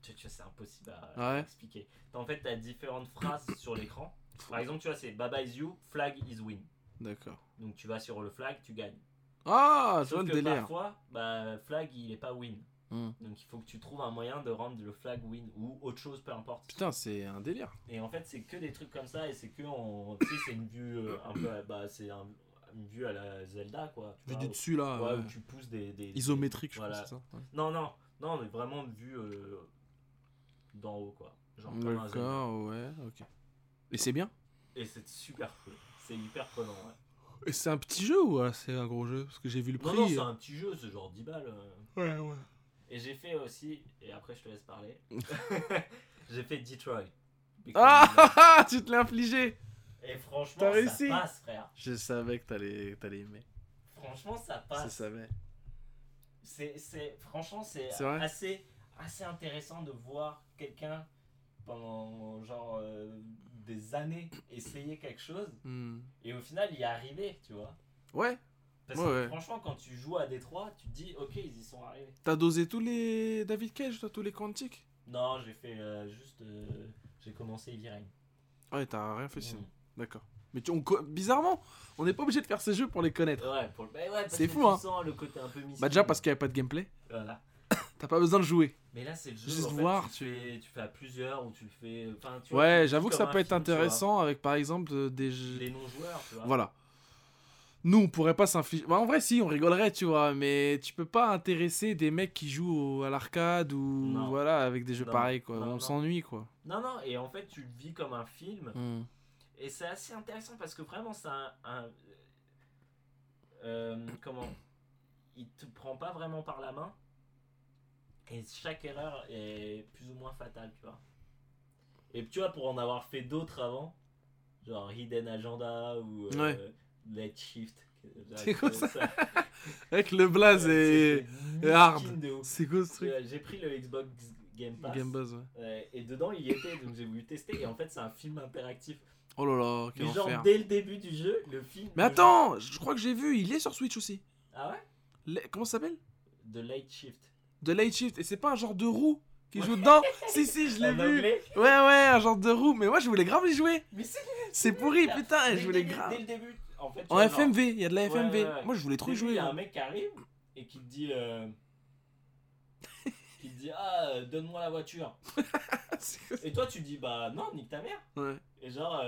c'est impossible à expliquer. En fait t'as différentes phrases sur l'écran. Par exemple, tu vois, c'est Baba Is You, flag is win. D'accord. Donc tu vas sur le flag, tu gagnes. Ah, sauf que délire. Parfois, bah, flag il est pas win. Donc il faut que tu trouves un moyen de rendre le flag win ou autre chose, peu importe. Putain, c'est un délire. Et en fait, c'est que des trucs comme ça, et c'est que tu sais, c'est une vue un peu, une vue à la Zelda, quoi. Tu vue du dessus là. Ouais, où tu pousses des isométrique, je pense. C'est ça. Ouais. Non, mais vraiment vue d'en haut, quoi. Genre comme un Zelda. Ouais, ok. Et c'est bien. Et c'est super cool. C'est hyper prenant, ouais. Et c'est un petit jeu ou c'est un gros jeu ? Parce que j'ai vu le prix. Non, c'est un petit jeu, c'est genre 10 balles. Ouais. Et j'ai fait aussi, et après je te laisse parler, j'ai fait Detroit. Ah, tu te l'as infligé. Et franchement, t'as réussi. Ça passe, frère. Je savais que t'allais aimer. Franchement, ça passe. Je savais. Franchement, c'est assez intéressant de voir quelqu'un pendant genre... des années essayer quelque chose et au final y arriver, tu vois. Ouais. Parce que franchement, quand tu joues à Détroit, tu te dis ok, ils y sont arrivés. T'as dosé tous les David Cage, toi, tous les Quantic ? Non, j'ai fait j'ai commencé Heavy Rain. Ouais, t'as rien fait sinon. D'accord. Mais bizarrement, on n'est pas obligé de faire ces jeux pour les connaître. Ouais, parce c'est que fou, hein. Sens le côté un peu mystique. Bah déjà parce qu'il n'y avait pas de gameplay. Voilà. T'as pas besoin de jouer. Mais là, c'est le jeu. Juste en fait, voir. Tu fais à plusieurs ou tu le fais. Tu vois, j'avoue que ça peut être intéressant avec, par exemple, des jeux. Les non-joueurs, tu vois. Voilà. Nous, on pourrait pas s'infliger. Bah, en vrai, si, on rigolerait, tu vois. Mais tu peux pas intéresser des mecs qui jouent à l'arcade ou voilà, avec des jeux pareils, quoi. Non, on s'ennuie, quoi. Non, et en fait, tu le vis comme un film. Et c'est assez intéressant parce que vraiment, c'est un... Il te prend pas vraiment par la main. Et chaque erreur est plus ou moins fatale, tu vois. Et tu vois, pour en avoir fait d'autres avant, genre Hidden Agenda ou Late Shift. C'est quoi ça? Avec le blaze et hard. C'est quoi ce truc? J'ai pris le Xbox Game Pass. Game Pass, ouais. Et dedans, il y était, donc j'ai voulu tester. Et en fait, c'est un film interactif. Oh là là, quel enfer. Genre, dès le début du jeu, le film... Mais attends, je crois que j'ai vu, il est sur Switch aussi. Ah ouais? Comment ça s'appelle? The Late Shift. The Late Shift, et c'est pas un genre de roue qui joue dedans? Si, je l'ai vu. Ouais, un genre de roue, mais moi, je voulais grave y jouer. Mais c'est pourri, putain, je voulais grave. Dès le début, en fait... En FMV, il y a de la FMV. Ouais. Moi, je voulais trop y jouer. Il y a un mec qui arrive et qui te dit... qui te dit, ah, donne-moi la voiture. Et toi, tu dis, bah non, nique ta mère. Ouais. Et genre,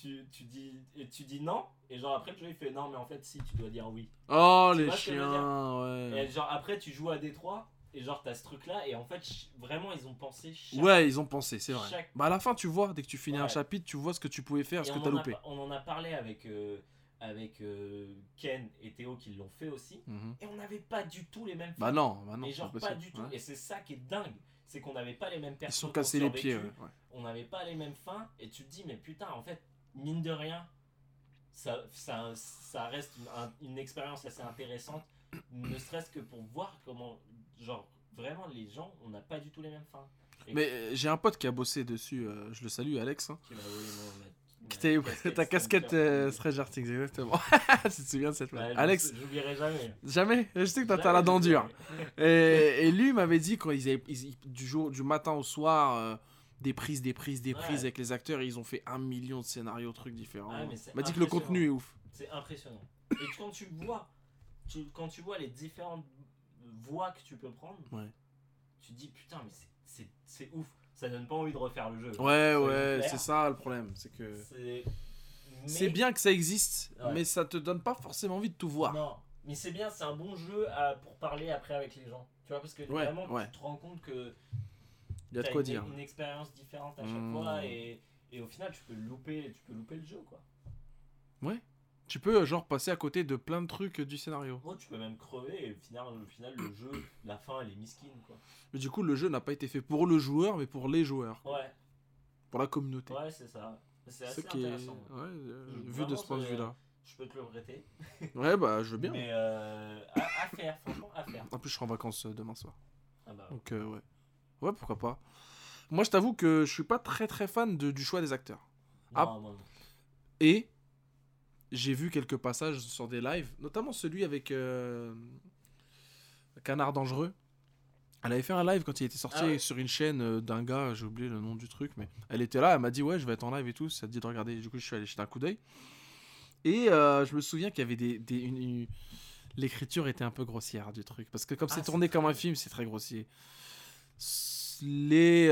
tu dis non. Et genre, après, le jeu, il fait, non, mais en fait, si, tu dois dire oui. Oh, tu les chiens, ouais. Et genre, après, tu joues à Détroit. Et genre, t'as ce truc-là. Et en fait, vraiment, ils ont pensé. Ouais, ils ont pensé, c'est vrai. Bah, à la fin, tu vois, dès que tu finis un chapitre, tu vois ce que tu pouvais faire, ce que t'as loupé. On en a parlé avec Ken et Théo qui l'ont fait aussi. Mm-hmm. Et on n'avait pas du tout les mêmes films. Bah non. Et genre, pas du tout. Ouais. Et c'est ça qui est dingue. C'est qu'on n'avait pas les mêmes personnes. Ils sont cassés les pieds. Ouais. On n'avait pas les mêmes fins. Et tu te dis, mais putain, en fait, mine de rien, ça reste une expérience assez intéressante. Ne serait-ce que pour voir comment, genre, vraiment, les gens, on n'a pas du tout les mêmes fins. Et mais j'ai un pote qui a bossé dessus. Je le salue, Alex. Hein. Qui m'a volé ta casquette Stranger Things, exactement. Tu te souviens de cette blague, Alex? J'oublierai jamais. Jamais? Je sais que t'as la dent dure. Et lui, il m'avait dit quand ils avaient du matin au soir des prises avec les acteurs, et ils ont fait 1 million de scénarios, trucs différents. Ah, il m'a dit que le contenu est ouf. C'est impressionnant. Et quand tu vois les différentes voies que tu peux prendre, tu te dis putain, mais c'est ouf. Ça donne pas envie de refaire le jeu. Ouais, c'est ça le problème. C'est que c'est bien que ça existe, mais ça te donne pas forcément envie de tout voir. Non, mais c'est bien, c'est un bon jeu pour parler après avec les gens. Tu vois, parce que vraiment, tu te rends compte que il y a de quoi dire. Une expérience différente à chaque fois, et au final, tu peux louper le jeu, quoi. Ouais. Tu peux genre passer à côté de plein de trucs du scénario. Oh, tu peux même crever et au final le jeu, la fin, elle est miskine, quoi. Mais du coup, le jeu n'a pas été fait pour le joueur, mais pour les joueurs. Quoi. Ouais. Pour la communauté. Ouais, c'est ça. C'est assez intéressant. Est... Ouais, vu vraiment, de ce point de vue-là. Je peux te le prêter. Ouais, bah je veux bien. Mais à faire, franchement, à faire. En plus, je serai en vacances demain soir. Ah bah. Donc ouais. Ouais, pourquoi pas. Moi, je t'avoue que je suis pas très très fan du choix des acteurs. Non, non. Et j'ai vu quelques passages sur des lives, notamment celui avec Canard Dangereux. Elle avait fait un live quand il était sorti sur une chaîne d'un gars, j'ai oublié le nom du truc, mais elle était là, elle m'a dit ouais, je vais être en live et tout, ça te dit de regarder. Du coup, je suis allé jeter un coup d'œil. Et je me souviens qu'il y avait l'écriture était un peu grossière du truc, parce que comme c'est tourné comme un film, c'est très grossier. Les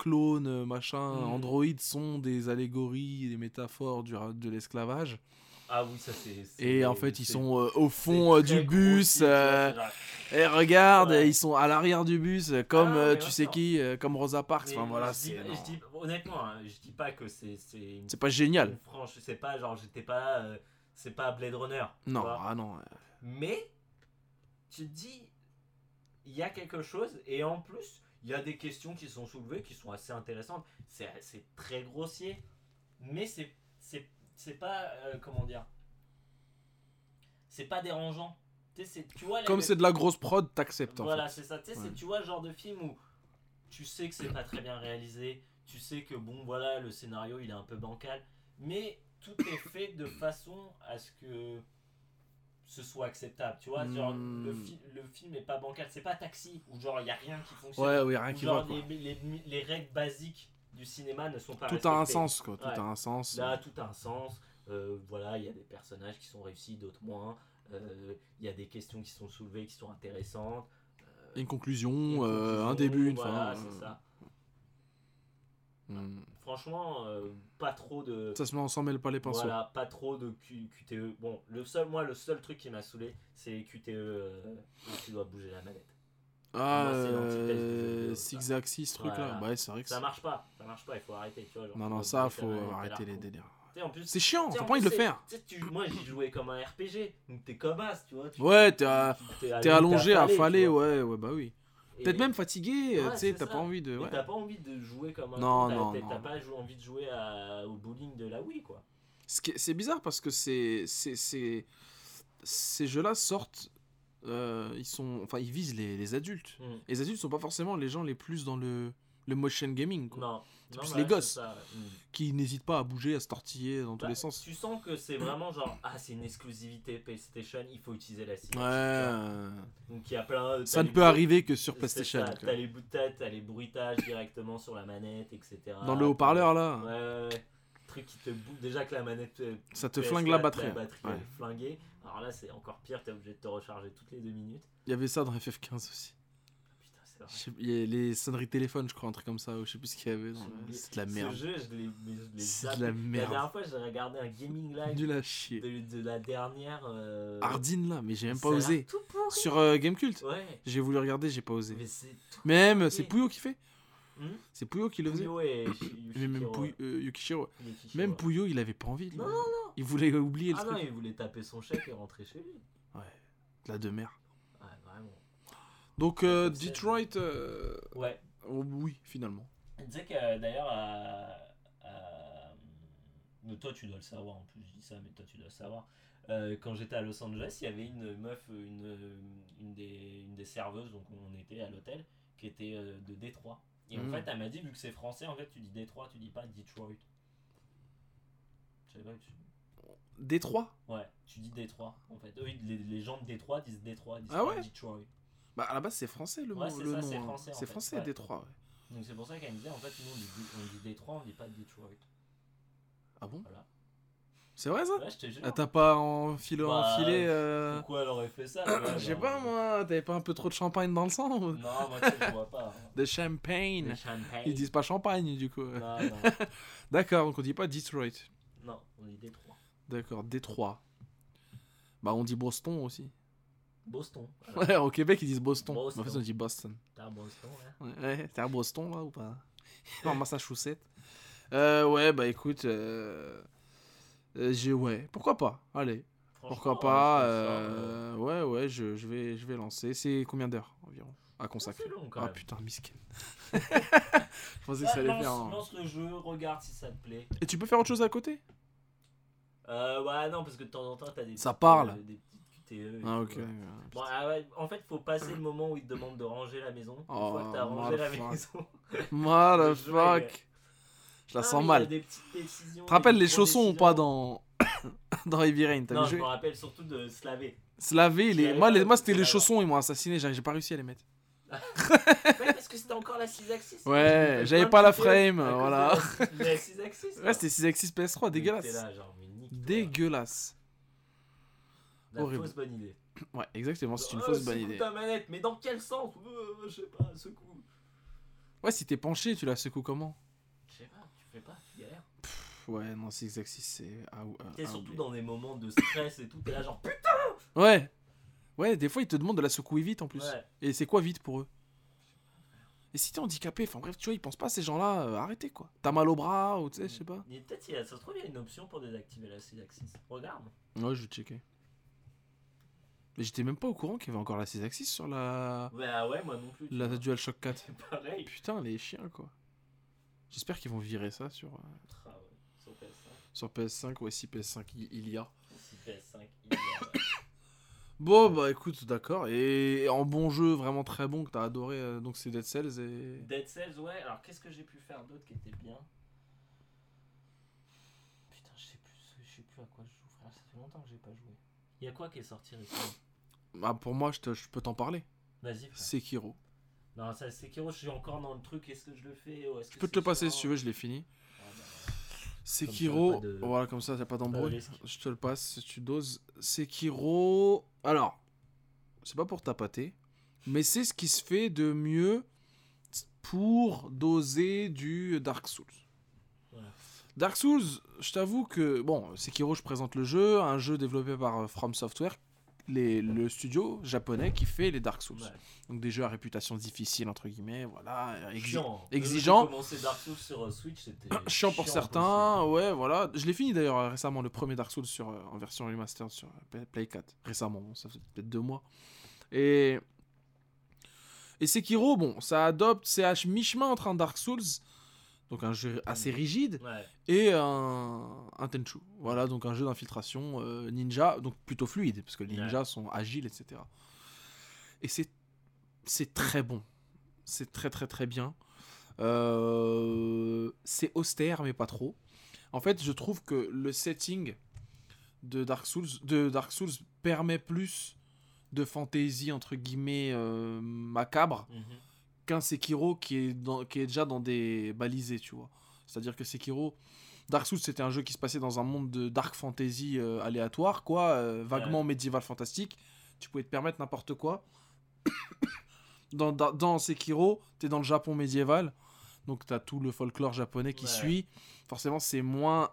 clones, machin, androïdes sont des allégories, des métaphores de l'esclavage. Ah oui, ça c'est et en fait, ils sont au fond du bus. Et regarde, ils sont à l'arrière du bus, comme tu sais qui, comme Rosa Parks. Enfin, voilà, honnêtement, je dis pas que c'est pas génial. Franchement, c'est pas genre, j'étais pas, c'est pas Blade Runner. Non, ah non. Mais tu te dis, il y a quelque chose, et en plus. Il y a des questions qui sont soulevées, qui sont assez intéressantes. C'est très grossier, mais c'est pas c'est pas dérangeant. Tu vois, comme c'est de la grosse prod, t'acceptes. Voilà, en fait. C'est ça. C'est, tu vois, genre de film où tu sais que c'est pas très bien réalisé, tu sais que bon, voilà, le scénario il est un peu bancal, mais tout est fait de façon à ce que ce soit acceptable, tu vois, genre le film est pas bancal, c'est pas Taxi où genre il y a rien qui fonctionne. Ouais, oui, rien qui va, quoi. Les règles basiques du cinéma ne sont pas respectées. Tout a un sens, quoi, tout a un sens. Là, tout a un sens. Voilà, il y a des personnages qui sont réussis, d'autres moins. Il y a des questions qui sont soulevées, qui sont intéressantes. Une conclusion, un début, une fin. Voilà, c'est ça. Franchement, pas trop de. Ça se met ensemble, pas les pinceaux. Voilà, pas trop de QTE. Bon, le seul truc qui m'a saoulé, c'est les QTE où tu dois bouger la manette. Ah, six axis, ce truc-là. Bah, c'est vrai que ça marche pas. Ça marche pas. Il faut arrêter. Tu vois, genre, non, ça, faut arrêter les délires. En plus, c'est chiant. T'as pas envie de le faire. Moi, j'y jouais comme un RPG. Donc t'es comme as, tu vois. Ouais, t'es allongé à faller. Ouais, bah oui. Peut-être même fatigué, tu sais, t'as pas envie de... Ouais. T'as pas envie de jouer comme un... T'as pas envie de jouer au bowling de la Wii, quoi. C'est bizarre parce que ces jeux-là sortent... ils visent les adultes. Les adultes sont pas forcément les gens les plus dans le motion gaming, quoi. Non. C'est plus les gosses qui n'hésitent pas à bouger, à se tortiller dans tous les sens. Tu sens que c'est vraiment genre, c'est une exclusivité PlayStation, il faut utiliser la cinématique. Donc il y a plein. Ça ne peut arriver que sur PlayStation. T'as les bouts de tête, t'as les bruitages directement sur la manette, etc. Dans le haut-parleur là. Ouais. Truc qui te bouffe. Déjà que la manette. Ça te flingue la batterie. La batterie est flinguée. Alors là c'est encore pire, t'es obligé de te recharger toutes les 2 minutes. Il y avait ça dans FF15 aussi. Les sonneries téléphone, je crois, un truc comme ça, ou je sais plus ce qu'il y avait. C'est de la merde. Ce jeu, je l'ai zappé. La dernière fois, j'ai regardé un gaming live de la dernière. Hardin là, mais j'ai même pas osé. Sur Gamekult. Ouais. J'ai voulu regarder, j'ai pas osé. Mais c'est même, c'est Puyo qui fait. C'est Puyo qui le faisait. Mais même Yukishiro. Même Puyo, il avait pas envie. Non, non, non. Il voulait oublier le truc. Ah non, il voulait taper son chèque et rentrer chez lui. Ouais. De la demeure. Ouais, vraiment. Donc Detroit, ouais. Oui, finalement. Tu sais que d'ailleurs, toi tu dois le savoir, en plus je dis ça, mais toi tu dois le savoir. Quand j'étais à Los Angeles, il y avait une meuf, une des serveuses, donc on était à l'hôtel, qui était de Détroit. Et en fait, elle m'a dit, vu que c'est français, en fait tu dis Détroit, tu dis pas Detroit. Je savais pas que tu... Détroit ? Ouais, tu dis Détroit, en fait. Oui, les gens de Détroit disent Détroit, disent pas Detroit. Bah à la base c'est français le mot, le nom. C'est français, c'est français Détroit. Ouais. Donc c'est pour ça qu'elle me disait en fait nous on dit Détroit, on dit pas Detroit. Ah bon ? Voilà. C'est vrai ça ? Ouais, je te jure. T'as pas enfilé Pourquoi elle aurait fait ça ? Je sais pas moi, t'avais pas un peu trop de champagne dans le sang ? Non, moi je vois pas. De champagne. Ils disent pas champagne du coup. Non, non. D'accord, donc on dit pas Detroit. Non, on dit Détroit. D'accord, Détroit. Bah on dit Boston aussi. Boston. Alors. Ouais, au Québec ils disent Boston. En fait on dit Boston. T'es à Boston là ? Ouais, t'es à Boston là ou pas ? Non, Massachusetts. Ouais, bah écoute, pourquoi pas ? Allez, pourquoi pas ? Ouais, je vais lancer. C'est combien d'heures environ à consacrer ? C'est long quand même. Ah putain, miskin. Je pensais que ça allait faire. Lance le jeu, regarde si ça te plaît. Et tu peux faire autre chose à côté ? Ouais, non, parce que de temps en temps t'as des. Ça parle. Bon, en fait, faut passer le moment où ils te demandent de ranger la maison. Une fois que t'as rangé la maison. Motherfuck. Je la sens mal. Tu te rappelles les chaussons ou pas dans Heavy Rain ? Non, je me rappelle surtout de se laver. Moi, c'était les chaussons, ils m'ont assassiné. J'ai pas réussi à les mettre. Ouais, parce que c'était encore la 6-axis. Ouais, j'avais pas la frame. Voilà. La 6-axis. Ouais, c'était 6-axis PS3, dégueulasse. Dégueulasse. Fausse bonne idée. Ouais, exactement, c'est une fausse bonne idée. Ta manette, mais dans quel sens ? Je sais pas, secoue. Ouais, si t'es penché, tu la secoues comment ? Je sais pas, tu fais pas, tu galères. Ouais, non, c'est exact, si c'est... T'es surtout dans des moments de stress et tout, t'es là genre putain ! Ouais. Ouais, des fois, ils te demandent de la secouer vite en plus. Ouais. Et c'est quoi vite pour eux ? Et si t'es handicapé, enfin bref, tu vois, ils pensent pas à ces gens-là, arrêtez quoi. T'as mal au bras ou tu sais, je sais pas. Mais peut-être, ça se trouve, il y a une option pour désactiver la six-axis. Regarde. Ouais, je vais checker. Mais j'étais même pas au courant qu'il y avait encore la 6-axis sur la... Bah ouais, moi non plus. La DualShock 4. Pareil. Putain, les chiens, quoi. J'espère qu'ils vont virer ça sur... Ah ouais, sur PS5. Sur PS5, ouais, si PS5 il y a. Si PS5 il y a, ouais. Bon, bah écoute, d'accord. Et en bon jeu, vraiment très bon, que t'as adoré, donc c'est Dead Cells et... Dead Cells, ouais. Alors, qu'est-ce que j'ai pu faire d'autre qui était bien ? Putain, je sais plus à quoi je joue, frère. Ça fait longtemps que j'ai pas joué. Y'a quoi qui est sorti récemment ? Bah pour moi, je peux t'en parler. Vas-y, frère. Sekiro. Non, ça, Sekiro, je suis encore dans le truc. Est-ce que je le fais ? Tu peux te le passer si tu veux, je l'ai fini. Sekiro, voilà, comme ça, t'as pas d'embrouille. Je te le passe, tu doses. Sekiro, alors, c'est pas pour tapater, mais c'est ce qui se fait de mieux pour doser du Dark Souls. Dark Souls, je t'avoue que... Bon, Sekiro, je présente le jeu, un jeu développé par From Software, le studio japonais qui fait les Dark Souls. Ouais. Donc des jeux à réputation difficile, entre guillemets, voilà, exigeant. J'ai commencé Dark Souls sur Switch, c'était chiant pour certains, possible. Ouais, voilà. Je l'ai fini d'ailleurs récemment, le premier Dark Souls en version remastered sur Play 4, récemment, ça fait peut-être 2 mois. Et... Et Sekiro, bon, ça adopte, c'est à mi-chemin entre un Dark Souls, donc un jeu assez rigide, et un Tenchu. Voilà, donc un jeu d'infiltration ninja, donc plutôt fluide, parce que les ninjas sont agiles, etc. Et c'est très bon. C'est très très très bien. C'est austère, mais pas trop. En fait, je trouve que le setting de Dark Souls permet plus de fantasy entre guillemets macabre qu'un Sekiro qui est déjà dans des balisés, tu vois. C'est-à-dire que Sekiro, Dark Souls, c'était un jeu qui se passait dans un monde de dark fantasy aléatoire, quoi, vaguement médiéval fantastique. Tu pouvais te permettre n'importe quoi. Dans Sekiro, t'es dans le Japon médiéval, donc t'as tout le folklore japonais qui suit. Forcément, c'est moins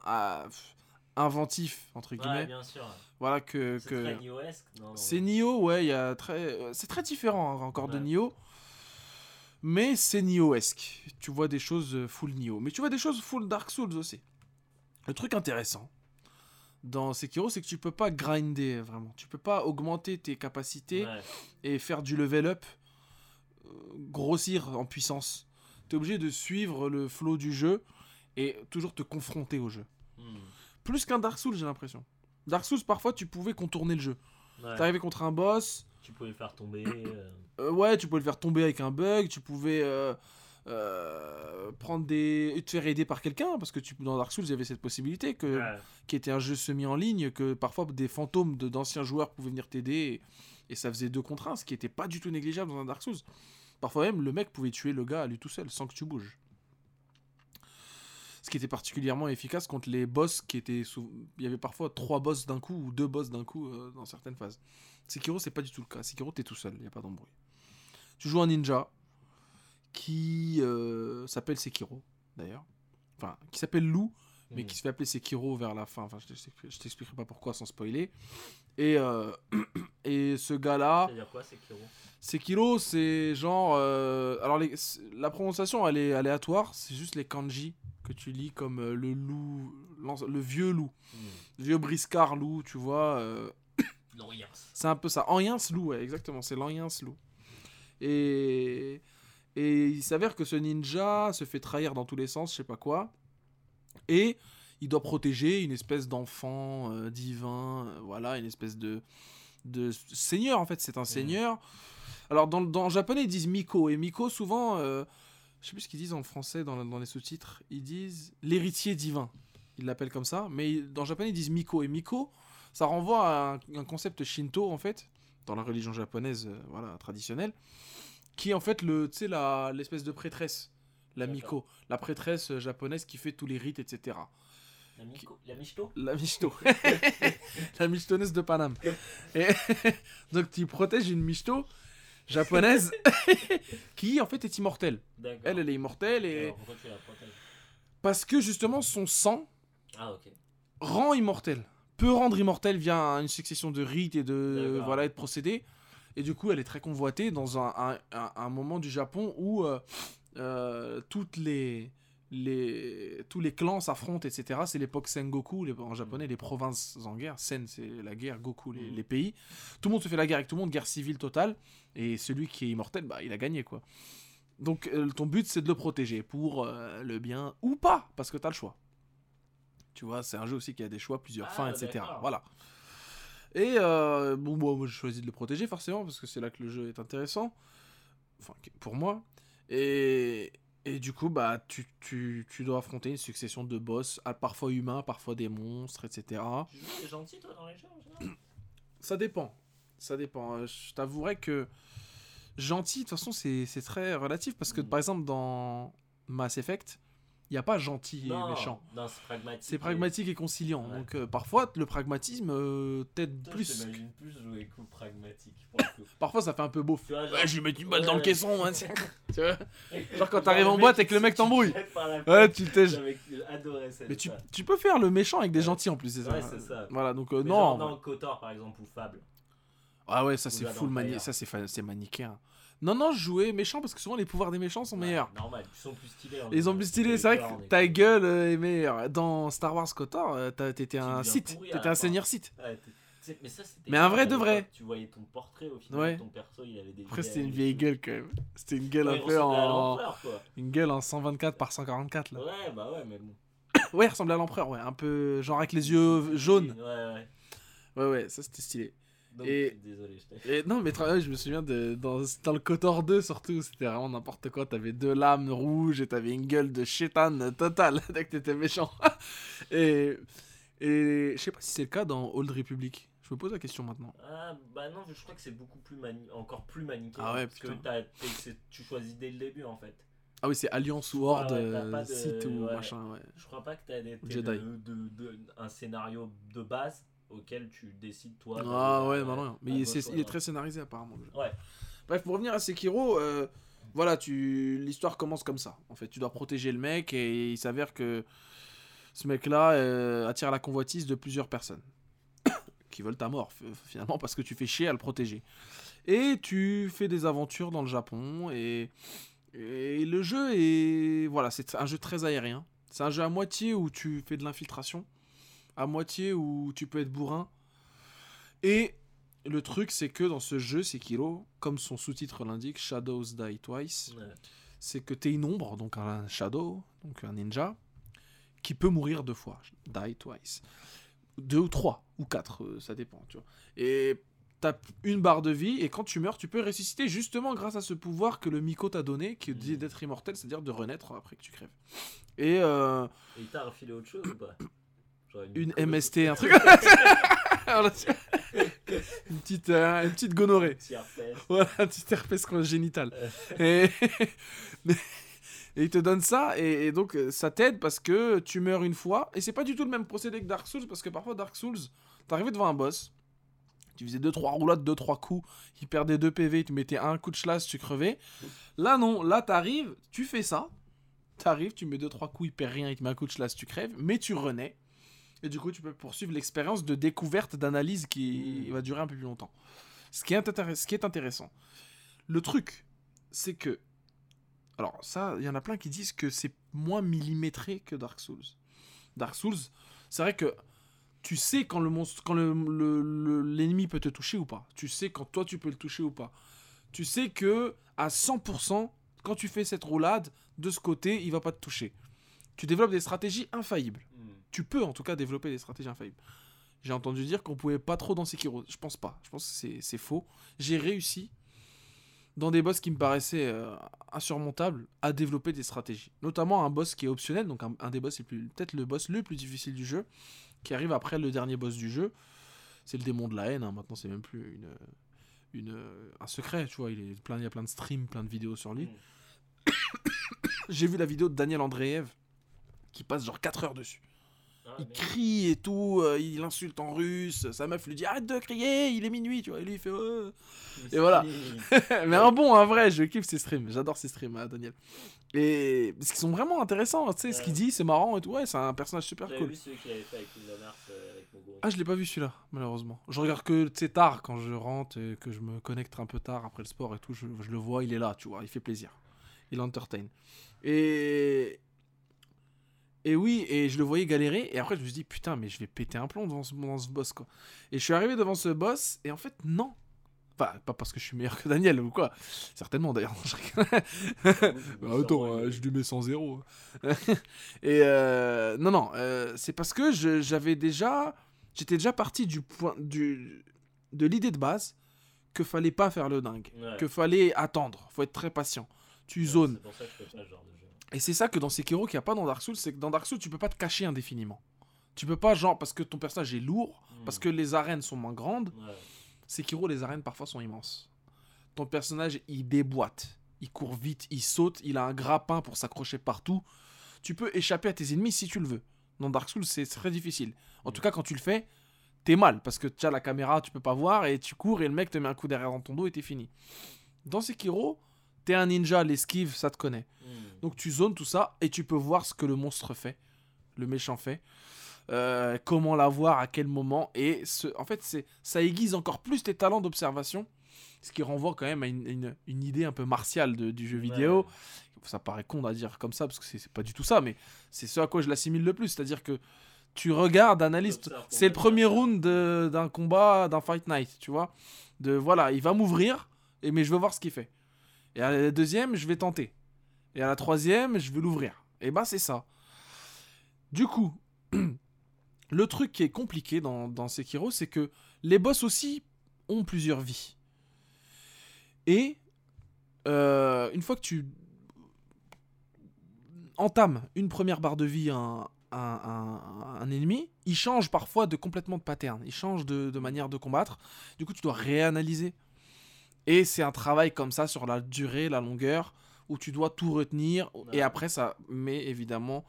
inventif entre guillemets. Ouais, bien sûr. Voilà que c'est très Nioh-esque. C'est Nioh, ouais. Il y a c'est très différent hein, encore de Nioh, mais c'est Nioh-esque. Tu vois des choses full Nioh, mais tu vois des choses full Dark Souls aussi. Le truc intéressant dans Sekiro, c'est que tu peux pas grinder vraiment. Tu peux pas augmenter tes capacités et faire du level up. Grossir en puissance. T'es obligé de suivre le flow du jeu et toujours te confronter au jeu. Plus qu'un Dark Souls, j'ai l'impression. Dark Souls, parfois, tu pouvais contourner le jeu. T'arrivais contre un boss. Tu pouvais le faire tomber. Tu pouvais le faire tomber avec un bug. Tu pouvais te faire aider par quelqu'un, parce que dans Dark Souls, il y avait cette possibilité qui était un jeu semi en ligne, que parfois des fantômes d'anciens joueurs pouvaient venir t'aider. Et ça faisait 2 contre 1, ce qui était pas du tout négligeable dans un Dark Souls. Parfois même, le mec pouvait tuer le gars à lui tout seul, sans que tu bouges. Ce qui était particulièrement efficace contre les boss qui étaient... Il y avait parfois 3 boss d'un coup, ou 2 boss d'un coup dans certaines phases. Sekiro, c'est pas du tout le cas. Sekiro, t'es tout seul, y a pas d'embrouille. Tu joues un ninja qui s'appelle Sekiro, d'ailleurs. Enfin, qui s'appelle Lou, mais qui se fait appeler Sekiro vers la fin. Enfin, je t'expliquerai pas pourquoi, sans spoiler. Et ce gars-là... C'est-à-dire quoi, Sekiro ? Sekiro, c'est genre... alors, la prononciation, elle est aléatoire. C'est juste les kanji que tu lis comme le loup... Le vieux loup. Le vieux briscard loup, tu vois. L'Anyens. C'est un peu ça. Anyens loup, ouais, exactement. C'est l'Anyens loup. Et il s'avère que ce ninja se fait trahir dans tous les sens, je sais pas quoi. Et il doit protéger une espèce d'enfant divin, voilà, une espèce de seigneur, en fait, c'est un seigneur. Alors, dans le japonais, ils disent Miko, et Miko, souvent, je sais plus ce qu'ils disent en français dans les sous-titres, ils disent l'héritier divin, ils l'appellent comme ça, mais dans le japonais, ils disent Miko, et Miko, ça renvoie à un concept shinto, en fait, dans la religion japonaise, voilà, traditionnelle, qui est en fait, tu sais, l'espèce de prêtresse. La Miko, la prêtresse japonaise qui fait tous les rites, etc. La Michto. La Michtonesse de Paname. Et donc tu protèges une Michto japonaise qui en fait est immortelle. D'accord. Elle est immortelle. Et... Alors, pourquoi tu la protèges ? Parce que justement son sang rend immortel. Peut rendre immortel via une succession de rites et et de procédés. Et du coup elle est très convoitée dans un moment du Japon où... tous les clans s'affrontent, etc. C'est l'époque Sengoku, en japonais, les provinces en guerre. Sen, c'est la guerre, Goku, les pays. Tout le monde se fait la guerre avec tout le monde, guerre civile totale. Et celui qui est immortel, bah, il a gagné, quoi. Donc, ton but, c'est de le protéger pour le bien ou pas, parce que t'as le choix. Tu vois, c'est un jeu aussi qui a des choix, plusieurs fins, etc. D'accord. Voilà. Et, moi, je choisis de le protéger, forcément, parce que c'est là que le jeu est intéressant. Enfin, pour moi... Et du coup, bah, tu dois affronter une succession de boss, parfois humains, parfois des monstres, etc. Tu joues des gentils, toi, dans les jeux, en général ? Ça dépend. Je t'avouerai que gentil, de toute façon, c'est très relatif, parce que, par exemple, dans Mass Effect, il n'y a pas gentil et méchant. Non, c'est pragmatique. C'est pragmatique et conciliant. Ouais. Donc, parfois, le pragmatisme t'aide plus. Je t'imagine plus jouer coup pragmatique. Parfois, ça fait un peu beauf. Vois, genre... je lui mets une balle dans le caisson. Hein, tu vois genre, quand t'arrives en boîte et que le mec t'embrouille. Tu t'es... J'adorais ça. Mais tu peux faire le méchant avec des gentils en plus, c'est ça. Ouais, c'est ça. Voilà, donc, mais non. Genre dans Kotor, par exemple, ou Fable. Ah ouais, ça, c'est full manichéen. Non, je jouais méchant parce que souvent les pouvoirs des méchants sont meilleurs. Normal, ils sont plus stylés. Ils sont plus stylés, c'est vrai que ta gueule est meilleure. Dans Star Wars Kotor, t'étais un Sith, t'étais un seigneur Sith. Mais ça, c'était. Mais un vrai de vrai. Tu voyais ton portrait au final. Ouais. Ton perso, il avait des. Après, c'était une vieille gueule quand même. C'était une gueule un peu en. Une gueule en 124 par 144 là. Ouais, bah ouais, mais bon. Ouais, il ressemblait à l'empereur, ouais. Un peu genre avec les yeux jaunes. Ouais, ça c'était stylé. Donc, et... Désolé, et non, mais je me souviens de dans le Kotor 2 surtout, c'était vraiment n'importe quoi. T'avais deux lames rouges et t'avais une gueule de chétan totale dès que t'étais méchant. Et je sais pas si c'est le cas dans Old Republic. Je me pose la question maintenant. Ah bah non, je crois que c'est beaucoup plus encore plus manichéen. Ah ouais, parce putain. Que tu choisis dès le début en fait. Ah oui, c'est Alliance ou Horde, site ou machin. Ouais. Je crois pas que t'as un scénario de base auquel tu décides toi. Ah ouais, non. Mais il est très scénarisé apparemment. Ouais. Bref, pour revenir à Sekiro, voilà, l'histoire commence comme ça. En fait, tu dois protéger le mec et il s'avère que ce mec-là attire la convoitise de plusieurs personnes qui veulent ta mort finalement parce que tu fais chier à le protéger. Et tu fais des aventures dans le Japon et le jeu est... Voilà, c'est un jeu très aérien. C'est un jeu à moitié où tu fais de l'infiltration, à moitié où tu peux être bourrin. Et le truc, c'est que dans ce jeu, Sekiro, comme son sous-titre l'indique, Shadows Die Twice, ouais. C'est que t'es une ombre, donc un shadow, donc un ninja, qui peut mourir deux fois. Die Twice. 2 ou 3 ou 4, ça dépend, tu vois. Et... t'as une barre de vie et quand tu meurs, tu peux ressusciter justement grâce à ce pouvoir que le Miko t'a donné, qui dit d'être immortel, c'est-à-dire de renaître après que tu crèves. Et il t'a refilé autre chose ou pas ? Genre une MST, un truc. une petite gonorrhée. Voilà, un petit herpès congénital. Et il te donne ça, et donc ça t'aide parce que tu meurs une fois. Et c'est pas du tout le même procédé que Dark Souls, parce que parfois Dark Souls, t'arrivais devant un boss. Tu faisais 2-3 roulades, 2-3 coups, il perdait 2 PV, tu mettais un coup de schlass, tu crevais. Là non, là t'arrives, tu fais ça, t'arrives, tu mets 2-3 coups, il perd rien, il te met un coup de schlass, tu crèves, mais tu renais. Et du coup tu peux poursuivre l'expérience de découverte, d'analyse qui va durer un peu plus longtemps. Ce qui est intéressant. Le truc, c'est que... Alors ça, il y en a plein qui disent que c'est moins millimétré que Dark Souls. Dark Souls, c'est vrai que... Tu sais quand l'ennemi peut te toucher ou pas. Tu sais quand toi tu peux le toucher ou pas. Tu sais que à 100%, quand tu fais cette roulade, de ce côté, il va pas te toucher. Tu développes des stratégies infaillibles. Tu peux en tout cas développer des stratégies infaillibles. J'ai entendu dire qu'on pouvait pas trop dans Sekiro. Je pense pas. Je pense que c'est faux. J'ai réussi, dans des boss qui me paraissaient insurmontables, à développer des stratégies. Notamment un boss qui est optionnel, donc un des boss, peut-être le boss le plus difficile du jeu, qui arrive après le dernier boss du jeu, c'est le démon de la haine, hein. Maintenant c'est même plus un secret, tu vois, il y a plein de streams, plein de vidéos sur lui. J'ai vu la vidéo de Daniel Andreev, qui passe genre 4 heures dessus. Il crie et tout, il insulte en russe, sa meuf lui dit « Arrête de crier, il est minuit », tu vois, et lui il fait oh. « Et voilà. Mais un vrai, je kiffe ses streams, j'adore ses streams, hein, Daniel. Et parce qu'ils sont vraiment intéressants, tu sais, ce qu'il dit, c'est marrant et tout, ouais, c'est un personnage super cool. Vu celui qu'il avait fait avec Mars, avec Mogo. Ah, je l'ai pas vu celui-là, malheureusement. Je regarde que, tu sais, tard, quand je rentre et que je me connecte un peu tard après le sport et tout, je le vois, il est là, tu vois, il fait plaisir. Il entertain. Et oui, et je le voyais galérer, et après je me suis dit, putain, mais je vais péter un plomb devant ce boss, quoi. Et je suis arrivé devant ce boss, et en fait, non. Enfin, pas parce que je suis meilleur que Daniel, ou quoi. Certainement, d'ailleurs. Bah, attends, je lui mets 100-0. Et c'est parce que j'étais déjà parti de l'idée de base que fallait pas faire le dingue, que fallait attendre, faut être très patient. Tu zones. C'est pour ça que je fais pas ce genre de jeu. Et c'est ça que dans Sekiro qu'il n'y a pas dans Dark Souls, c'est que dans Dark Souls, tu peux pas te cacher indéfiniment. Tu peux pas, genre, parce que ton personnage est lourd, parce que les arènes sont moins grandes. Ouais. Sekiro, les arènes parfois sont immenses. Ton personnage, il déboîte, il court vite, il saute, il a un grappin pour s'accrocher partout. Tu peux échapper à tes ennemis si tu le veux. Dans Dark Souls, c'est très difficile. En tout cas, quand tu le fais, t'es mal, parce que t'as la caméra, tu peux pas voir, et tu cours, et le mec te met un coup derrière dans ton dos, et t'es fini. Dans Sekiro... T'es un ninja, l'esquive, ça te connaît. Donc tu zones tout ça et tu peux voir ce que le monstre fait, le méchant fait, comment l'avoir, à quel moment. En fait, ça aiguise encore plus tes talents d'observation, ce qui renvoie quand même à une idée un peu martiale du jeu vidéo. Ouais. Ça paraît con à dire comme ça parce que c'est pas du tout ça, mais c'est ce à quoi je l'assimile le plus. C'est-à-dire que tu regardes, analyses. C'est le premier round d'un combat, d'un Fight Night, tu vois. De voilà, il va m'ouvrir, mais je veux voir ce qu'il fait. Et à la deuxième, je vais tenter. Et à la troisième, je vais l'ouvrir. Et bah, c'est ça. Du coup, le truc qui est compliqué dans Sekiro, c'est que les boss aussi ont plusieurs vies. Et une fois que tu entames une première barre de vie, un ennemi, il change parfois complètement de pattern, il change de manière de combattre. Du coup, tu dois réanalyser. Et c'est un travail comme ça sur la durée, la longueur, où tu dois tout retenir. Et après, ça met évidemment